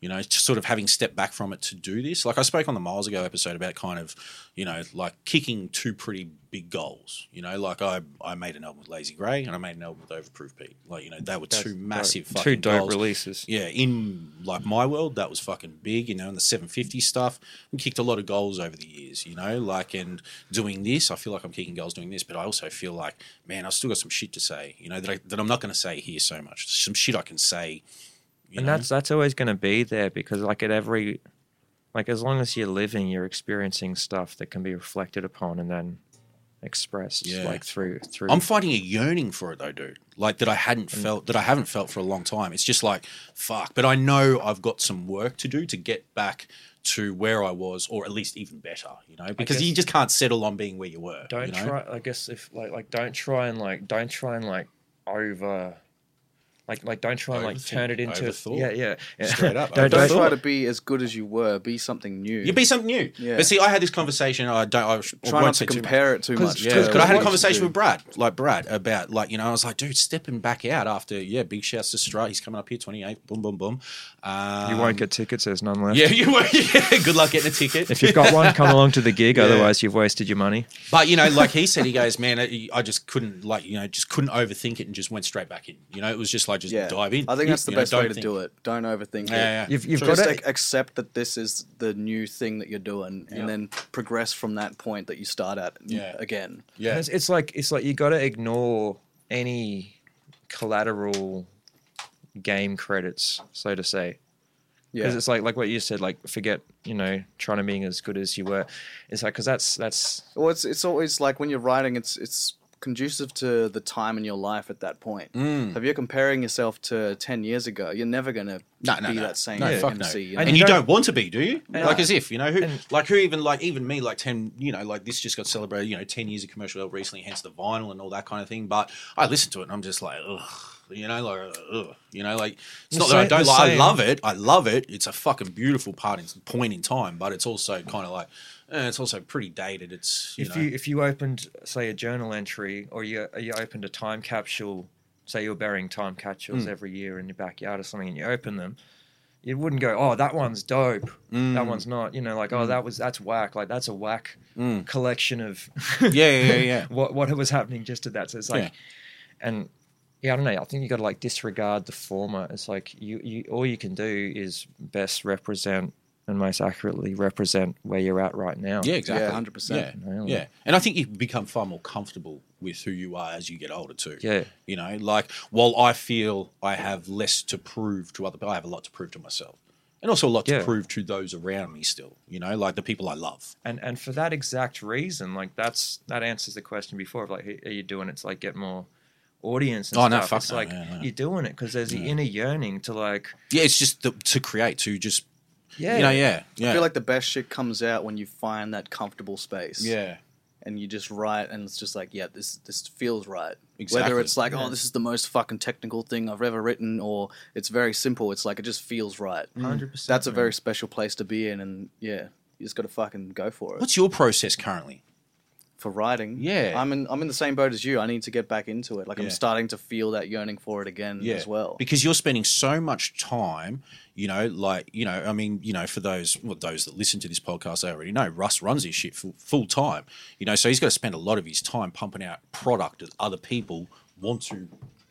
you know, just sort of having stepped back from it to do this. Like I spoke on the Miles Ago episode about kind of, you know, like kicking two pretty big goals, you know, like I, I made an album with Lazy Grey and I made an album with Overproof Pete. Like, you know, they were That's two massive dope. fucking Two dope goals. releases. Yeah, in like my world, that was fucking big, you know, and the seven fifty stuff. We kicked a lot of goals over the years, you know, like, and doing this, I feel like I'm kicking goals doing this, but I also feel like, man, I've still got some shit to say, you know, that, I, that I'm not going to say here so much. Some shit I can say. You and know? that's that's always going to be there because, like, at every, like, as long as you're living, you're experiencing stuff that can be reflected upon and then expressed, yeah. like through through. I'm finding a yearning for it though, dude. Like that I hadn't and, felt, that I haven't felt for a long time. It's just like fuck. But I know I've got some work to do to get back to where I was, or at least even better. You know, because guess, you just can't settle on being where you were. Don't you know? try. I guess if like like don't try and like don't try and like over. Like, like, don't try and like turn it into overthought. yeah, yeah, yeah. Straight up. don't don't try to be as good as you were. Be something new. You be something new. Yeah. But see, I had this conversation. I don't. I was trying not to compare it too much. Yeah. Because I had a conversation with Brad, like Brad, about like you know, I was like, dude, stepping back out after yeah. Big shouts to Strutt. He's coming up here, twenty-eighth. Boom, boom, boom. Um, you won't get tickets. There's none left. Yeah, you won't. Yeah. Good luck getting a ticket. If you've got one, come along to the gig. Yeah. Otherwise, you've wasted your money. But you know, like he said, he goes, man, I just couldn't like you know, just couldn't overthink it and just went straight back in. You know, it was just like. Just yeah. dive in. I think that's the you best know, way to think. do it. Don't overthink yeah, it. Yeah. You've, you've got to ac- accept that this is the new thing that you're doing, and yeah. then progress from that point that you start at yeah. again. Yeah, it's, it's like it's like you got to ignore any collateral game credits, so to say. Yeah, because it's like like what you said, like forget you know trying to be as good as you were. It's like because that's that's. Well, it's it's always like when you're writing, it's it's. conducive to the time in your life at that point. Mm. If you're comparing yourself to ten years ago, you're never going to no, be no, no. that same no, fuck M C. No. You know? And you don't, don't want to be, do you? Yeah. Like as if, you know, who, and, like who even, like even me, like ten, you know, like this just got celebrated, you know, ten years of commercial help recently, hence the vinyl and all that kind of thing. But I listen to it and I'm just like, ugh. You know, like, ugh, you know, like, it's not that I don't like, I love it. I love it. It's a fucking beautiful part in point in time, but it's also kind of like, eh, it's also pretty dated. It's, you if know. You, if you opened, say, a journal entry or you, you opened a time capsule, say you're burying time capsules mm. every year in your backyard or something and you open them, you wouldn't go, oh, that one's dope. Mm. That one's not, you know, like, oh, that was, that's whack. Like, that's a whack mm. collection of yeah, yeah, yeah. what, what was happening just at that. So it's like, yeah. and, Yeah, I don't know. I think you got to like disregard the former. It's like you, you, all you can do is best represent and most accurately represent where you're at right now. Yeah, exactly. Yeah, one hundred percent. Yeah. You know, like, yeah. And I think you become far more comfortable with who you are as you get older too. Yeah. You know, like while I feel I have less to prove to other people, I have a lot to prove to myself and also a lot yeah. to prove to those around me still, you know, like the people I love. And and for that exact reason, like that's that answers the question before of like, are you doing it to like get more audience and oh, stuff. No, fuck it's no, like yeah, no. you're doing it because there's the yeah. inner yearning to like yeah it's just the, to create to just yeah you know yeah yeah I feel like the best shit comes out when you find that comfortable space yeah and you just write and it's just like yeah this this feels right exactly. Whether it's like yeah. oh this is the most fucking technical thing I've ever written or it's very simple, it's like it just feels right. One hundred percent That's a very special place to be in, and yeah you just gotta fucking go for it. What's your process currently for writing? Yeah. I'm in I'm in the same boat as you. I need to get back into it. Like yeah. I'm starting to feel that yearning for it again yeah. as well. Because you're spending so much time, you know, like, you know, I mean, you know, for those well, those that listen to this podcast, they already know Russ runs his shit full, full time. You know, so he's got to spend a lot of his time pumping out product that other people want to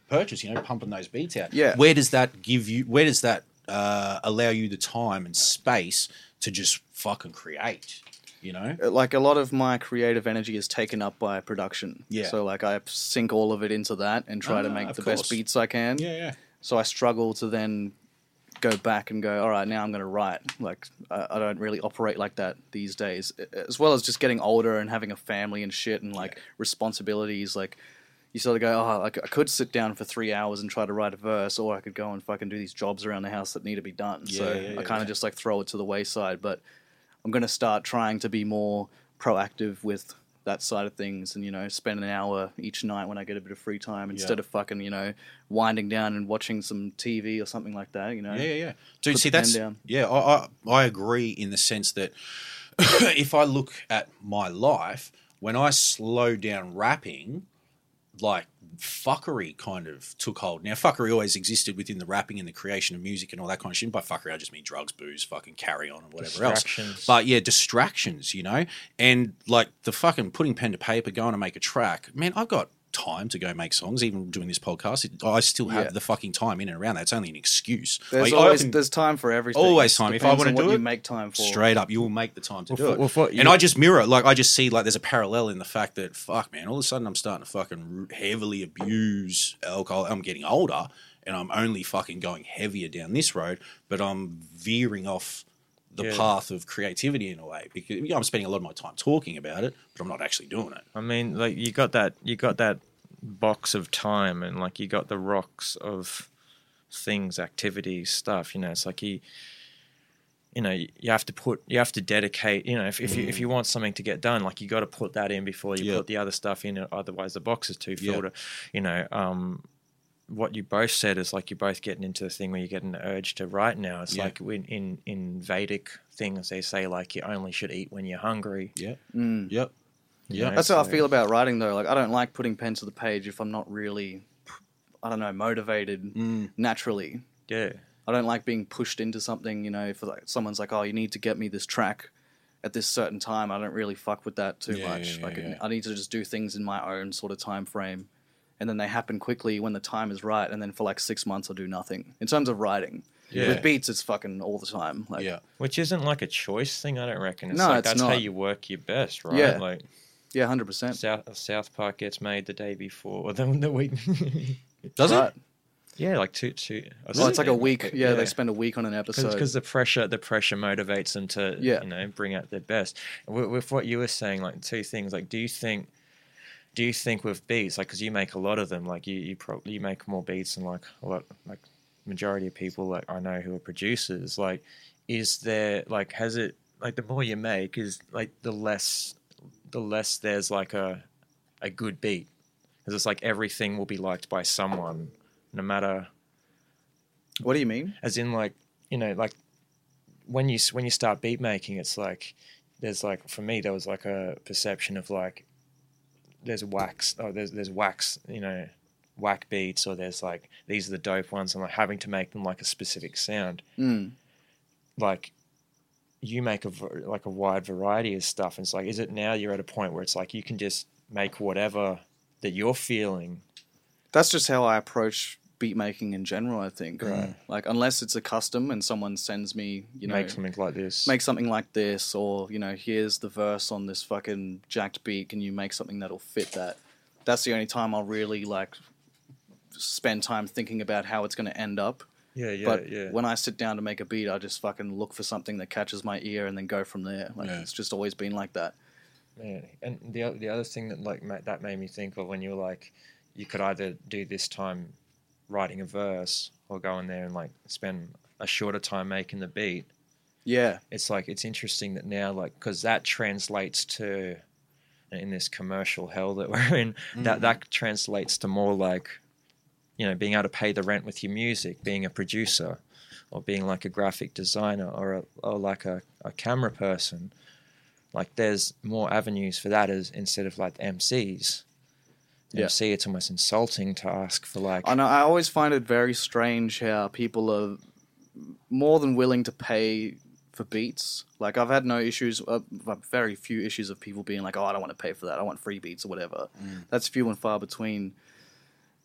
purchase, you know, pumping those beats out. Yeah. Where does that give you where does that uh, allow you the time and space to just fucking create? You know, like a lot of my creative energy is taken up by production. Yeah. So like I sink all of it into that and try uh, to make the course. best beats I can. Yeah, yeah. So I struggle to then go back and go, all right, now I'm going to write. Like I, I don't really operate like that these days, as well as just getting older and having a family and shit and like yeah. responsibilities. Like you sort of go, oh, like I could sit down for three hours and try to write a verse, or I could go and fucking do these jobs around the house that need to be done. Yeah, so yeah, yeah, I kind of yeah. just like throw it to the wayside, but I'm going to start trying to be more proactive with that side of things, and, you know, spend an hour each night when I get a bit of free time instead yeah. of fucking, you know, winding down and watching some T V or something like that, you know. Yeah, yeah, yeah. Dude, see, that's, down. yeah, I, I, I agree in the sense that if I look at my life, when I slow down rapping, like, fuckery kind of took hold. Now, fuckery always existed within the rapping and the creation of music and all that kind of shit. And by fuckery, I just mean drugs, booze, fucking carry on and whatever else. But yeah, distractions, you know? And like the fucking putting pen to paper, going to make a track. Man, I've got time to go make songs, even doing this podcast. It, I still have yeah. the fucking time in and around that. It's only an excuse. There's, like, always, often, there's time for everything. Always time. Depends if I want to do what it, you make time for. Straight up, you will make the time to well, do for, it. Well, for, yeah. And I just mirror, like I just see, like there's a parallel in the fact that fuck, man, all of a sudden I'm starting to fucking heavily abuse alcohol. I'm getting older, and I'm only fucking going heavier down this road, but I'm veering off the yeah. path of creativity in a way, because you know, I'm spending a lot of my time talking about it, but I'm not actually doing it. I mean, like you got that, you got that box of time, and like you got the rocks of things, activities, stuff. You know, it's like you, you know, you have to put, you have to dedicate. You know, if, if mm. you if you want something to get done, like you got to put that in before you yeah. put the other stuff in. Otherwise, the box is too filled. Yeah. You know, um, what you both said is like you're both getting into the thing where you get an urge to write now. It's yeah. like in, in in Vedic things, they say like you only should eat when you're hungry. Yeah. Mm. Yep. Yeah. That's so. How I feel about writing though. Like I don't like putting pen to the page if I'm not really, I don't know, motivated mm. naturally. Yeah. I don't like being pushed into something, you know, if like someone's like, oh, you need to get me this track at this certain time. I don't really fuck with that too yeah, much. Yeah, like yeah. I need to just do things in my own sort of time frame. And then they happen quickly when the time is right. And then for like six months, I'll do nothing in terms of writing. Yeah. With beats, it's fucking all the time. Like, yeah. Which isn't like a choice thing, I don't reckon. It's no, like it's that's not. How you work your best, right? Yeah, like, yeah, one hundred percent. South, South Park gets made the day before, or the, the week. Does right. it? Yeah, like two, two. Oh, well, it's like a week. Yeah, yeah, they spend a week on an episode because the pressure, the pressure motivates them to, yeah. you know, bring out their best. With, with what you were saying, like two things. Like, do you think? Do you think with beats, like, because you make a lot of them, like you, you probably you make more beats than like a lot, like majority of people like I know who are producers. Like, is there like has it like the more you make is like the less the less there's like a a good beat, because it's like everything will be liked by someone, no matter. What do you mean? As in, like, you know, like when you when you start beat making, it's like there's like for me there was like a perception of like. There's wax, oh, there's there's wax, you know, whack beats, or there's like these are the dope ones, and like having to make them like a specific sound. Mm. Like, you make a like a wide variety of stuff, and it's like, is it now you're at a point where it's like you can just make whatever that you're feeling? That's just how I approach beat making in general, I think. Right. Like, unless it's a custom and someone sends me, you know, make something like this, make something like this, or, you know, here's the verse on this fucking jacked beat, can you make something that'll fit that? That's the only time I'll really like spend time thinking about how it's going to end up. Yeah, yeah, but yeah. when I sit down to make a beat, I just fucking look for something that catches my ear and then go from there. Like, yeah. it's just always been like that. Yeah. And the the other thing that like that made me think of when you were like, you could either do this time writing a verse or go in there and like spend a shorter time making the beat. Yeah. It's like, it's interesting that now, like, cause that translates to in this commercial hell that we're in, mm. that, that translates to more like, you know, being able to pay the rent with your music, being a producer or being like a graphic designer or a, or like a, a camera person. Like, there's more avenues for that as instead of like M Cs. You yeah. see, it's almost insulting to ask for like... I know, I always find it very strange how people are more than willing to pay for beats. Like, I've had no issues, uh, very few issues of people being like, oh, I don't want to pay for that, I want free beats or whatever. Mm. That's few and far between.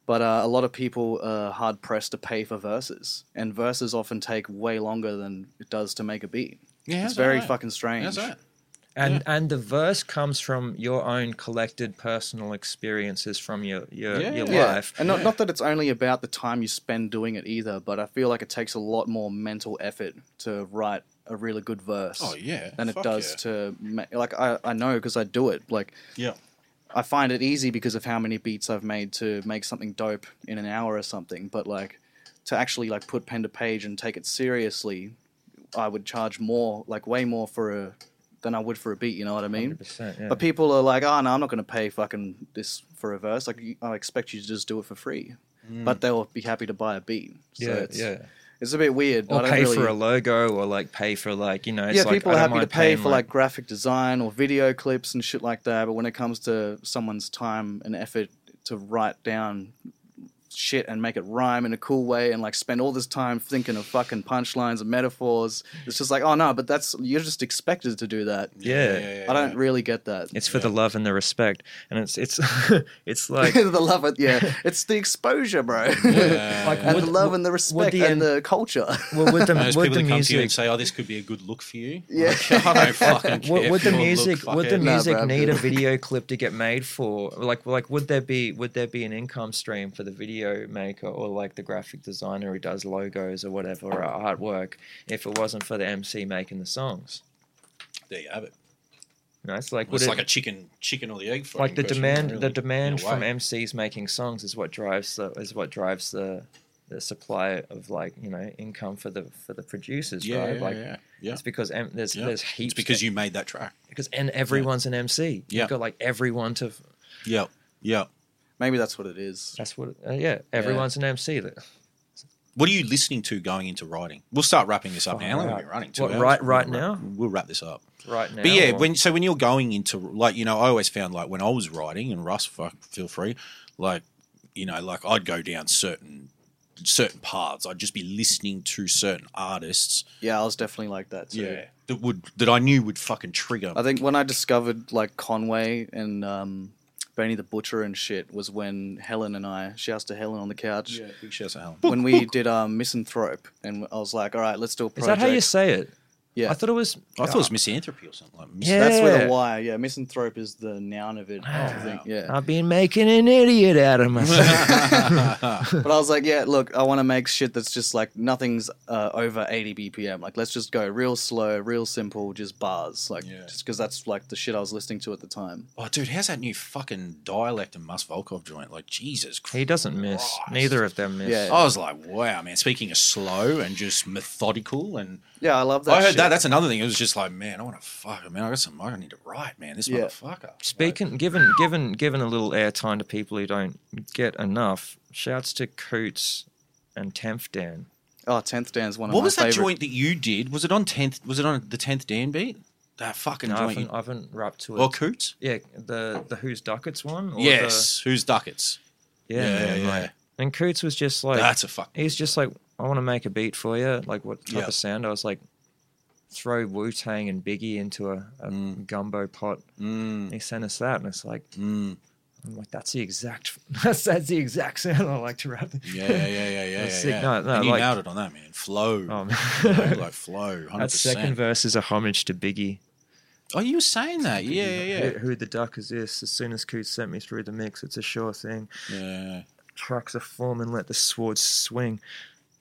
But uh, a lot of people are hard-pressed to pay for verses, and verses often take way longer than it does to make a beat. Yeah, it's very right. fucking strange. That's right. And yeah. and the verse comes from your own collected personal experiences from your your, yeah. your yeah. life. And not, yeah. not that it's only about the time you spend doing it either, but I feel like it takes a lot more mental effort to write a really good verse oh, yeah. than Fuck it does yeah. to... Ma- like, I, I know because I do it. Like, yeah. I find it easy because of how many beats I've made to make something dope in an hour or something, but, like, to actually, like, put pen to page and take it seriously, I would charge more, like, way more for a... than I would for a beat, you know what I mean? one hundred percent, yeah. But people are like, oh, no, I'm not going to pay fucking this for a verse. Like, I expect you to just do it for free. Mm. But they'll be happy to buy a beat. So yeah, it's, yeah. It's a bit weird. Or I don't pay really... for a logo or, like, pay for, like, you know. It's yeah, like, people are happy to pay for, like, like, graphic design or video clips and shit like that. But when it comes to someone's time and effort to write down shit and make it rhyme in a cool way and, like, spend all this time thinking of fucking punchlines and metaphors, it's just like, oh, no, but that's you're just expected to do that. Yeah. yeah, yeah, yeah I don't yeah. really get that. It's for yeah. the love and the respect. And it's, it's, it's like... the love, and, yeah. It's the exposure, bro. Yeah. Like, and would, the love and the respect the, and the culture. Well, would the, Most would people the music... come to you and say, oh, this could be a good look for you. Yeah. Like, I don't fucking care. Would, would the music, would the music nah, need a video clip to get made for? Like, like would there be, would there be an income stream for the video maker or like the graphic designer who does logos or whatever or artwork if it wasn't for the M C making the songs? There you have it. No, it's like, well, it's it, like a chicken chicken or the egg like the demand really, the demand from M Cs making songs is what drives the is what drives the the supply of like, you know, income for the for the producers, yeah, right? Yeah, like yeah, yeah. It's because M, there's yeah. there's heaps. It's because that, you made that track. Because and everyone's yeah. an M C. Yeah. You've got like everyone to Yeah. Yeah. Maybe that's what it is. That's what, uh, yeah. Everyone's yeah. an M C. What are you listening to going into writing? We'll start wrapping this up oh, now. How long are we running? Two what, hours? Right, right we'll now? Wrap, we'll wrap this up. Right now. But yeah, or... when so when you're going into, like, you know, I always found, like, when I was writing, and Russ, fuck, feel free, like, you know, like I'd go down certain certain paths. I'd just be listening to certain artists. Yeah, I was definitely like that too. Yeah. That, would, that I knew would fucking trigger. I think when I discovered, like, Conway and... um Benny the Butcher and shit was when Helen and I, shouts to Helen on the couch. Yeah, big shouts to Helen. Book, when we book. did um, Misanthrope, and I was like, all right, let's do a project. Is that how you say it? Yeah. I thought it was... I thought it was misanthropy or something. Like mis- yeah. That's where the Y, yeah. Misanthrope is the noun of it. Wow. I think, yeah. I've been making an idiot out of myself. But I was like, yeah, look, I want to make shit that's just like nothing's uh, over eighty B P M. Like, let's just go real slow, real simple, just bars. Like, yeah. just because that's like the shit I was listening to at the time. Oh, dude, how's that new fucking dialect and Must Volkov joint? Like, Jesus Christ. He doesn't miss. Neither of them miss. Yeah. I was like, wow, man. Speaking of slow and just methodical and... Yeah, I love that. I heard shit. that. That's another thing. It was just like, man, I want to fuck. Man, I got some. I need to write, man. This yeah. motherfucker. Speaking, like, given, given, given a little airtime to people who don't get enough. Shouts to Coots and Tenth Dan. Oh, Tenth Dan's one of what my. What was that favorite joint that you did? Was it on tenth? Was it on the Tenth Dan beat? That fucking no, joint. I haven't rapped to it. Or Coots? Yeah, the the Who's Duckets one. Or yes, the... Who's Duckets. Yeah, yeah, man, yeah. Like, and Coots was just like, that's a fuck. He's just like, I want to make a beat for you. Like, what type yeah. of sound? I was like, throw Wu-Tang and Biggie into a, a mm. gumbo pot. Mm. He sent us that, and it's like, mm. I'm like, that's the exact, that's that's the exact sound I like to rap. Yeah, yeah, yeah, yeah, yeah. Sick. yeah. No, no, and you like, nailed it on that, man. Flow, oh, man. You know, like flow. one hundred percent. That second verse is a homage to Biggie. Oh, you were saying that? Yeah, yeah, yeah. Who, who the duck is this? As soon as Coots sent me through the mix, it's a sure thing. Yeah. Trucks are forming, let the swords swing.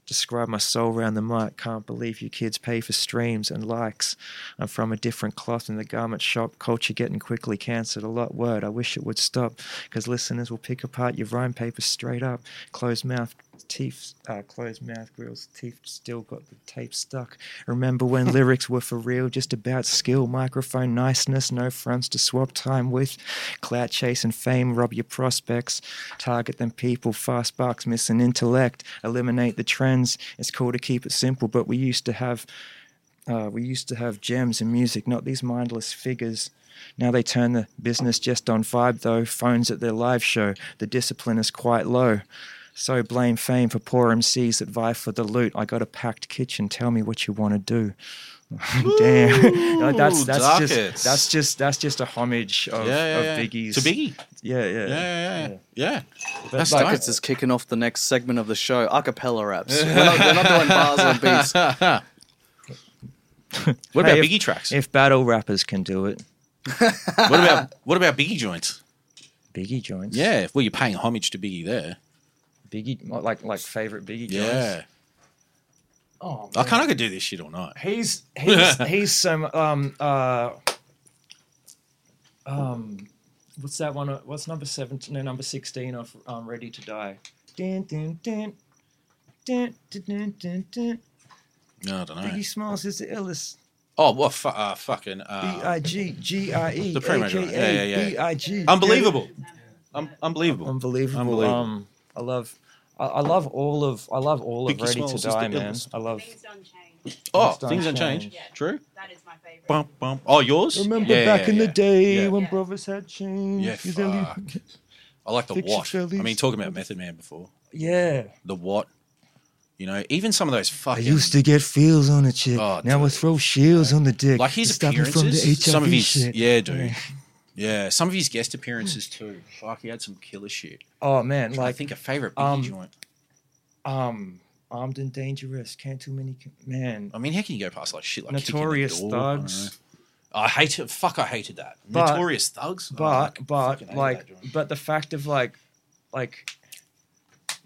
Describe my soul round the mic. Can't believe you kids pay for streams and likes. I'm from a different cloth in the garment shop. Culture getting quickly cancelled a lot. Word, I wish it would stop. Because listeners will pick apart your rhyme paper straight up. Closed mouth teeth, uh, closed mouth grills, teeth still got the tape stuck. Remember when lyrics were for real, just about skill, microphone niceness, no fronts to swap time with. Clout chase and fame rob your prospects. Target them people, fast bucks, missing intellect. Eliminate the trends. It's cool to keep it simple, but we used to have, uh, we used to have gems in music, not these mindless figures. Now they turn the business just on vibe though. Phones at their live show. The discipline is quite low. So blame fame for poor M Cs that vie for the loot. I got a packed kitchen. Tell me what you want to do. Damn, no, that's that's Duckets. just that's just that's just a homage of, yeah, yeah, of yeah. Biggie's to Biggie. Yeah, yeah, yeah, yeah. yeah. yeah. yeah. That's Duckets is kicking off the next segment of the show. Acapella raps. we're, not, we're not doing bars and beats. What about hey, Biggie if, tracks? If battle rappers can do it, what about what about Biggie joints? Biggie joints. Yeah, well, you're paying homage to Biggie there. Biggie, like like favorite Biggie guys. Yeah. Oh, man. I kind of could do this shit all night. He's he's he's some um uh um what's that one? What's number seventeen? No, number sixteen off um, Ready to Die. Dun, dun, dun, dun, dun, dun, dun, dun. No, I don't know. Biggie Smalls is the illest. Oh, well, fu- uh, fucking. Uh, B I G G I E. The Premier. Yeah, yeah, yeah. B I G Unbelievable. Um, unbelievable. Unbelievable. Unbelievable. Um, I love, I, I love all of, I love all Biggie of Ready to Die, man. Illness. I love. Things Don't Change. Oh, Things, things Don't Change. Change. Yeah. True. That is my favorite. Bum, bum. Oh, yours? Remember yeah, back yeah, in yeah. the day yeah. when yeah. brothers had change. Yeah, fuck. I like the What. I mean, talking about Method Man before. Yeah. The What. You know, even some of those fucking. I used to get feels on a chick. Oh, now dude. I throw shields right. on the dick. Like his appearances. From the some of his, shit. yeah, dude. Yeah, some of his guest appearances too. Fuck, he had some killer shit. Oh man, like I think a favorite Biggie um, joint. Um, Armed and Dangerous. Can't too many. Man, I mean, how can you go past like shit like Notorious the door, Thugs? I, I hate it. Fuck, I hated that. But, Notorious Thugs. But oh, but like but the fact of like like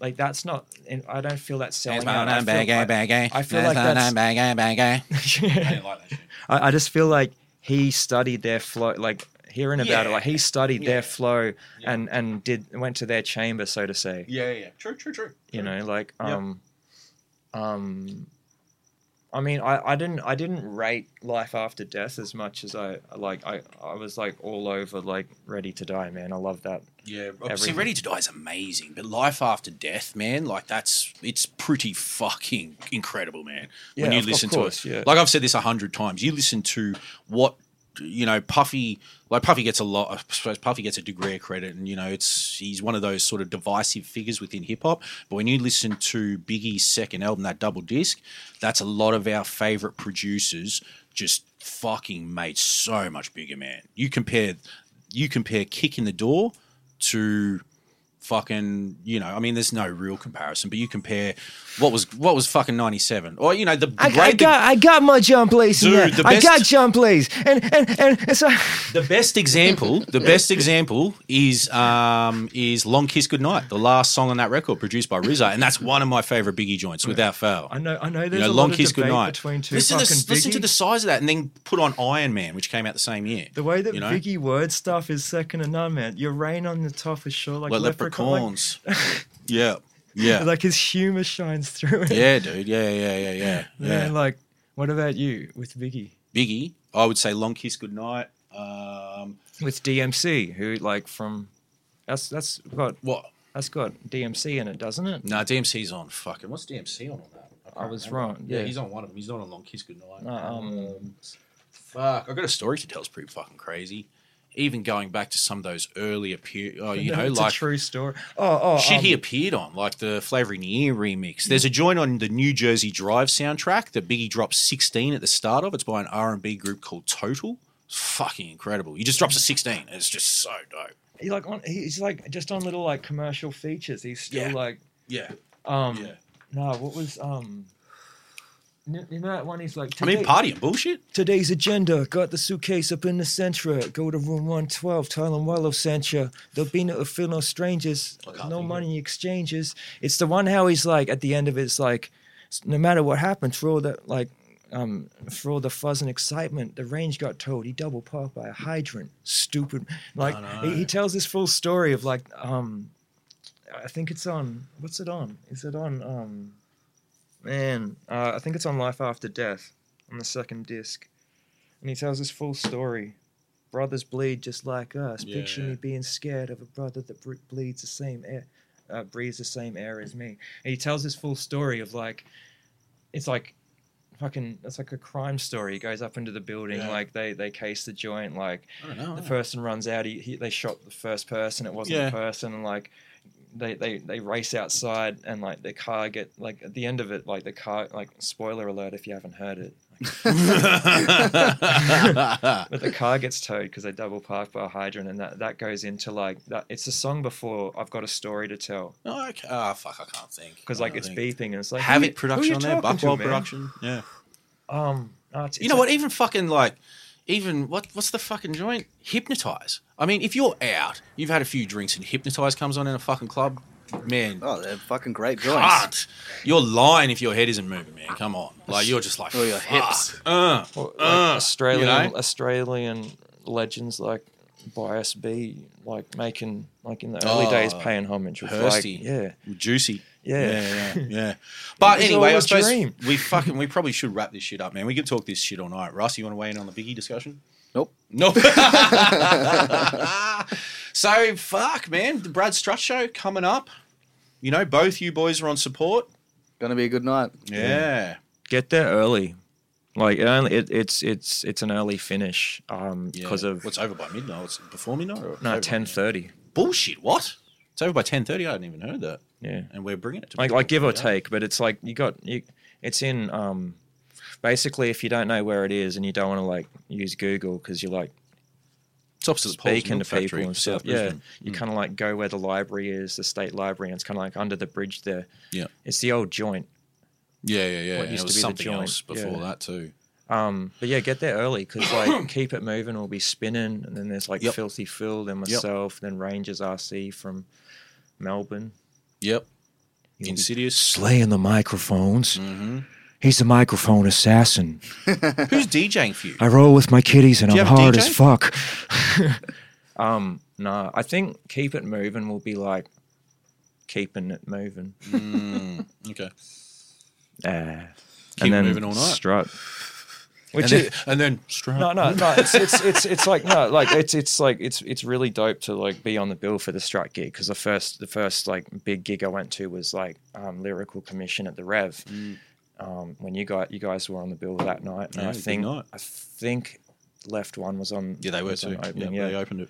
like that's not. I don't feel that selling out. I feel like that's. I didn't like that shit. I, I just feel like he studied their flow like. Hearing about yeah. it, like he studied yeah. their flow yeah. and and did went to their chamber, so to say. Yeah, yeah, true, true, true. You true. know, like um, yep. um, I mean, I, I didn't I didn't rate Life After Death as much as I like. I, I was like all over like Ready to Die, man. I love that. Yeah, everything. See, Ready to Die is amazing, but Life After Death, man, like that's it's pretty fucking incredible, man. When yeah, you listen course, to it, yeah. like I've said this a hundred times, you listen to what. You know, Puffy, like Puffy gets a lot, I suppose Puffy gets a degree of credit and, you know, it's he's one of those sort of divisive figures within hip hop. But when you listen to Biggie's second album, that double disc, that's a lot of our favorite producers just fucking made so much bigger, man. You compare, you compare Kick in the Door to fucking, you know, I mean, there's no real comparison, but you compare what was what was fucking ninety-seven or, you know, the, the I, great, I got the, I got my jump lace dude, in there. Best, I got jump lace and and and, and so the best example the best example is um is Long Kiss Goodnight, the last song on that record produced by R Z A, and that's one of my favorite Biggie joints without fail. I know I know there's you know, a Long lot of Kiss debate Goodnight. Between two listen, fucking to, listen to the size of that and then put on Iron Man, which came out the same year. The way that you know? Biggie word stuff is second to none, man. Your rain on the top is sure like, like leopard. Corns, like, yeah, yeah. Like his humor shines through it. Yeah, dude. Yeah, yeah, yeah, yeah. Yeah. Like, what about you with Biggie? Biggie, I would say Long Kiss Goodnight. Um, with D M C, who like from that's that's got what that's got D M C in it, doesn't it? No, nah, D M C's on fucking. What's D M C on on that? I, I was remember. wrong. Yeah. yeah, he's on one of them. He's not on Long Kiss Goodnight. No, um, um, fuck, I got a story to tell. It's pretty fucking crazy. Even going back to some of those earlier, pe- oh, you no, know, it's like a true story. Oh, oh, shit, um, he appeared on like the Flavor in the Ear remix. There's a joint on the New Jersey Drive soundtrack that Biggie dropped sixteen at the start of. It's by an R and B group called Total. It's fucking incredible. He just drops a sixteen. And it's just so dope. He like on, he's like just on little like commercial features. He's still yeah. like yeah, um, yeah. No, what was um. You know that one he's like... I mean, partying bullshit. Today's agenda. Got the suitcase up in the centre. Go to room one twelve. Tyler Wallow sent you. There'll be no, feel no strangers. No money exchanges. It's the one how he's like, at the end of it, it's like, no matter what happened, for all the, like, um, for all the fuzz and excitement, the range got towed. He double parked by a hydrant. Stupid. Like, he, he tells this full story of like, um, I think it's on, what's it on? Is it on, um... Man, uh, I think it's on Life After Death, on the second disc. And he tells this full story. Brothers bleed just like us. Yeah. Picture me being scared of a brother that bleeds the same air, uh, breathes the same air as me. And he tells this full story of like, it's like fucking, it's like a crime story. He goes up into the building, yeah. like they, they case the joint, like I don't know, the person runs out, he, he they shot the first person, it wasn't yeah. the person, and like, They, they they race outside and like the car get like at the end of it like the car like spoiler alert if you haven't heard it but the car gets towed because they double parked by a hydrant and that, that goes into like that it's a song before I've Got a Story to Tell. Oh, okay. oh fuck, I can't think because like it's think. beeping and it's like Havoc production on there, Buckwell production. Yeah. Um, no, it's, it's you know like, what? Even fucking like. Even, what? what's the fucking joint? Hypnotise. I mean, if you're out, you've had a few drinks and Hypnotise comes on in a fucking club, man. Oh, they're fucking great joints. You're lying if your head isn't moving, man. Come on. Like, you're just like, or your fuck. hips. Uh, well, like uh, Australian you know? Australian legends like Bias B, like making, like in the early oh, days, paying homage. With Hursty. Like, yeah. Juicy. Yeah, yeah, yeah. yeah. But it's anyway, I suppose we fucking we probably should wrap this shit up, man. We could talk this shit all night. Russ, you want to weigh in on the Biggie discussion? Nope. Nope. So fuck, man. The Brad Strutt show coming up. You know, both you boys are on support. Gonna be a good night. Yeah. yeah. Get there early. Like early, it, it's it's it's an early finish. Um, because yeah. of what's well, over by midnight. It's before midnight. Or no, ten thirty. Bullshit. What? It's over by ten thirty. I hadn't even heard that. Yeah, and we're bringing it to like like give or take, but it's like you got you. It's in um, basically if you don't know where it is and you don't want to like use Google because you're like it's opposite speaking to people and stuff. Yeah, mm. you kind of like go where the library is, the state library, and it's kind of like under the bridge there. Yeah, it's the old joint. Yeah, yeah, yeah. What used to be something the joint. else before yeah. that too. Um, but yeah, get there early because like Keep It Moving will be spinning, and then there's like yep. Filthy Phil, then myself, yep. then Rangers R C from Melbourne. Yep. Insidious. Slaying the microphones. Mm-hmm. He's the microphone assassin. Who's DJing for you? I roll with my kiddies and I'm hard as fuck. um, nah, I think Keep It Moving will be like keeping it moving. Mm, okay. Uh, keep it moving all night. Strut. Which and, is, then, and then strut. No, no, no. It's it's it's it's like no, like it's it's like it's it's really dope to like be on the bill for the Strut gig because the first the first like big gig I went to was like um, Lyrical Commission at the Rev mm. um, when you got you guys were on the bill that night. And yeah, I think night. I think Left One was on. Yeah, they were too. Opening, yeah, yeah, they opened it.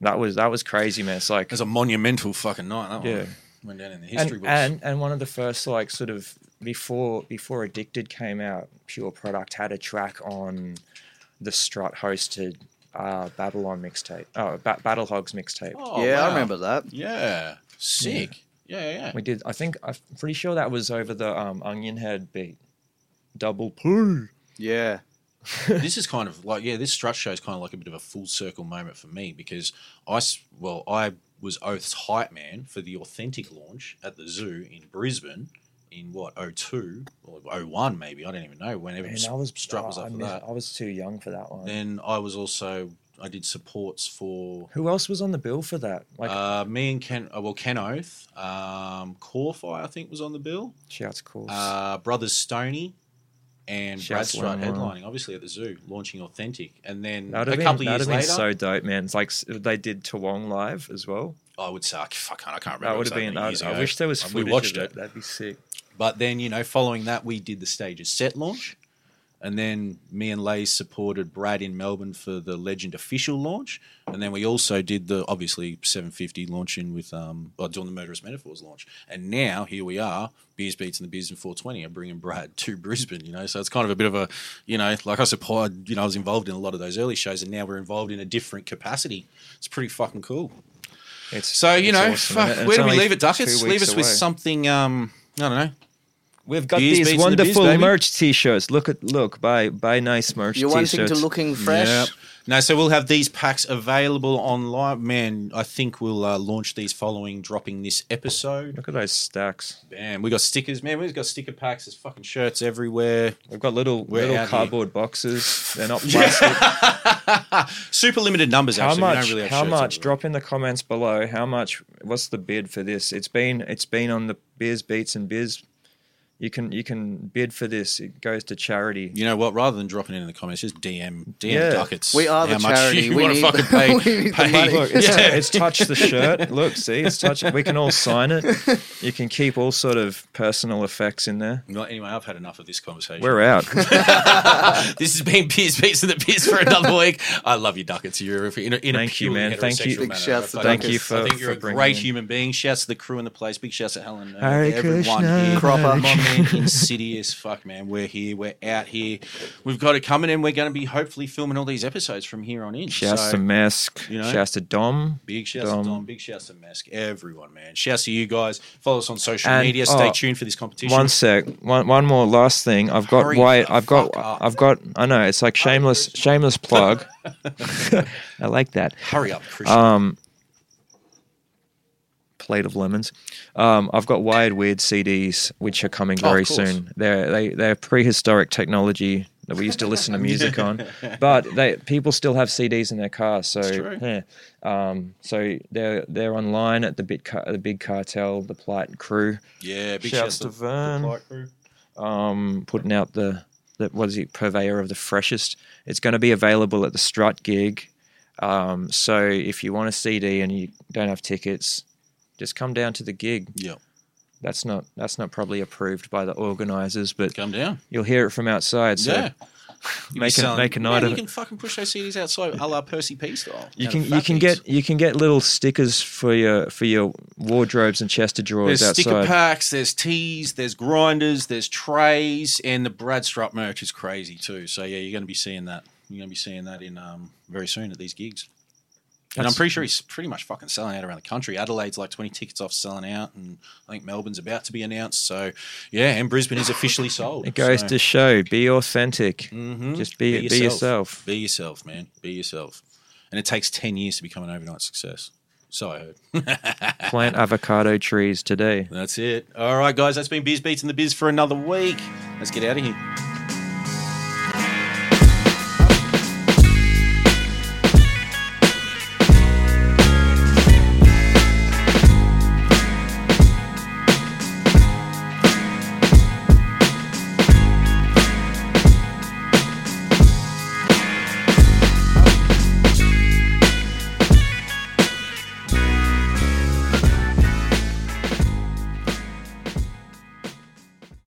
That was that was crazy, man. It's like it was a monumental fucking night. That yeah, one. Went down in the history and, books. And and one of the first like sort of. Before before Addicted came out, Pure Product had a track on the Strut hosted uh, Babylon mixtape, oh ba- Battle Hogs mixtape. Oh, yeah, wow. I remember that. Yeah, sick. Yeah. yeah, yeah. We did. I think I'm pretty sure that was over the um, Onion Head beat, Double P. Yeah. This is kind of like yeah, this Strut show is kind of like a bit of a full circle moment for me because I well I was Oath's hype man for the Authentic launch at the Zoo in Brisbane. In what, oh two or oh one maybe, I don't even know, whenever Strut was up oh, for I mean, that. I was too young for that one. Then I was also, I did supports for... Who else was on the bill for that? Like uh, me and Ken, well, Ken Oath, um, Corefire I think was on the bill. Shouts Corefire. Uh, Brothers Stoney and Shouts Brad Strutt headlining, obviously at the Zoo, launching Authentic. And then a been, couple of years later... That would have been so dope, man. It's like they did Toowong live as well. I would say, I can't, I can't remember. That would have been, I, I wish there was footage we watched of it. it. That'd be sick. But then, you know, following that, we did the Stages set launch. And then me and Lay supported Brad in Melbourne for the Legend official launch. And then we also did the, obviously, seven fifty launching with, um, well, doing the Murderous Metaphors launch. And now here we are, Beers, Beats and the Biz and four twenty are bringing Brad to Brisbane, you know. So it's kind of a bit of a, you know, like I support, you know, I was involved in a lot of those early shows and now we're involved in a different capacity. It's pretty fucking cool. It's, so, you it's know, awesome, fuck, where do we leave it, Duckets? Leave us away. With something... Um, I don't know. We've got Beers, these wonderful the Beers, merch T-shirts. Look at look, buy buy nice merch You're T-shirts. You're wanting to looking fresh. Yep. No, so we'll have these packs available online. Man, I think we'll uh, launch these following dropping this episode. Look at those stacks. Man, we got stickers. Man, we've got sticker packs. There's fucking shirts everywhere. We've got little We're little cardboard here. boxes. They're not plastic. Super limited numbers. How actually. much? Really how much? Everywhere. Drop in the comments below. How much? What's the bid for this? It's been it's been on the Beers, Beats, and Biz. You can you can bid for this. It goes to charity. You know what? Rather than dropping it in the comments, just D M D M yeah. Duckets. We are the charity. You we want to fucking pay. The, pay. The Look, it's, yeah. it's touch the shirt. Look, see, it's touch. We can all sign it. You can keep all sort of personal effects in there. Well, anyway, I've had enough of this conversation. We're out. This has been Beers, Beats and the Biz for another week. I love you, Duckets. You're in a, in Thank a you, man. Thank you. Big shouts to Thank you for I think you're for a great in. human being. Shouts to the crew in the place. Big shouts to Helen. Uh, Hare everyone Krishna. Here. Cropper. Insidious, fuck man, we're here, we're out here, we've got it coming and we're going to be hopefully filming all these episodes from here on in. Shouts so, to Mesc, you know, shouts to Dom, big shouts Dom. to Dom, big shouts to Mesc, everyone man, shouts to you guys, follow us on social and, media, stay oh, tuned for this competition. One sec, one, one more last thing, I've got, why, I've got, up. I've got, I know, it's like shameless, Hurry, shameless plug, I like that. Hurry up, Christian. Um, plate of lemons. Um, I've got Wired Weird C Ds, which are coming very oh, soon. They're, they, they're prehistoric technology. that we used to listen to music on. But they people still have C Ds in their cars. So that's true. Yeah. Um, so they're they're online at the big car, the big cartel, the Plight Crew. Yeah, big shouts shout to Vern. The Plight Crew. Um, putting out the, the what is it, purveyor of the freshest. It's going to be available at the Strut gig. Um, so if you want a C D and you don't have tickets, just come down to the gig. Yeah. That's not that's not probably approved by the organisers, but come down. You'll hear it from outside. So yeah. make a, make a night yeah, of it. You can fucking push those C Ds outside, a la Percy P style. You can you can get you can get little stickers for your for your wardrobes and chest of drawers. There's outside. Sticker packs. There's teas. There's grinders. There's trays, and the Brad Strutt merch is crazy too. So yeah, you're going to be seeing that. You're going to be seeing that in um, very soon at these gigs. And that's, I'm pretty sure he's pretty much fucking selling out around the country. Adelaide's like twenty tickets off selling out, and I think Melbourne's about to be announced. So, yeah, and Brisbane is officially sold. It goes so. to show, be authentic. Mm-hmm. Just be, be, yourself. be yourself. Be yourself, man. Be yourself. And it takes ten years to become an overnight success. So I heard. Plant avocado trees today. That's it. All right, guys, that's been Biz Beats and the Biz for another week. Let's get out of here.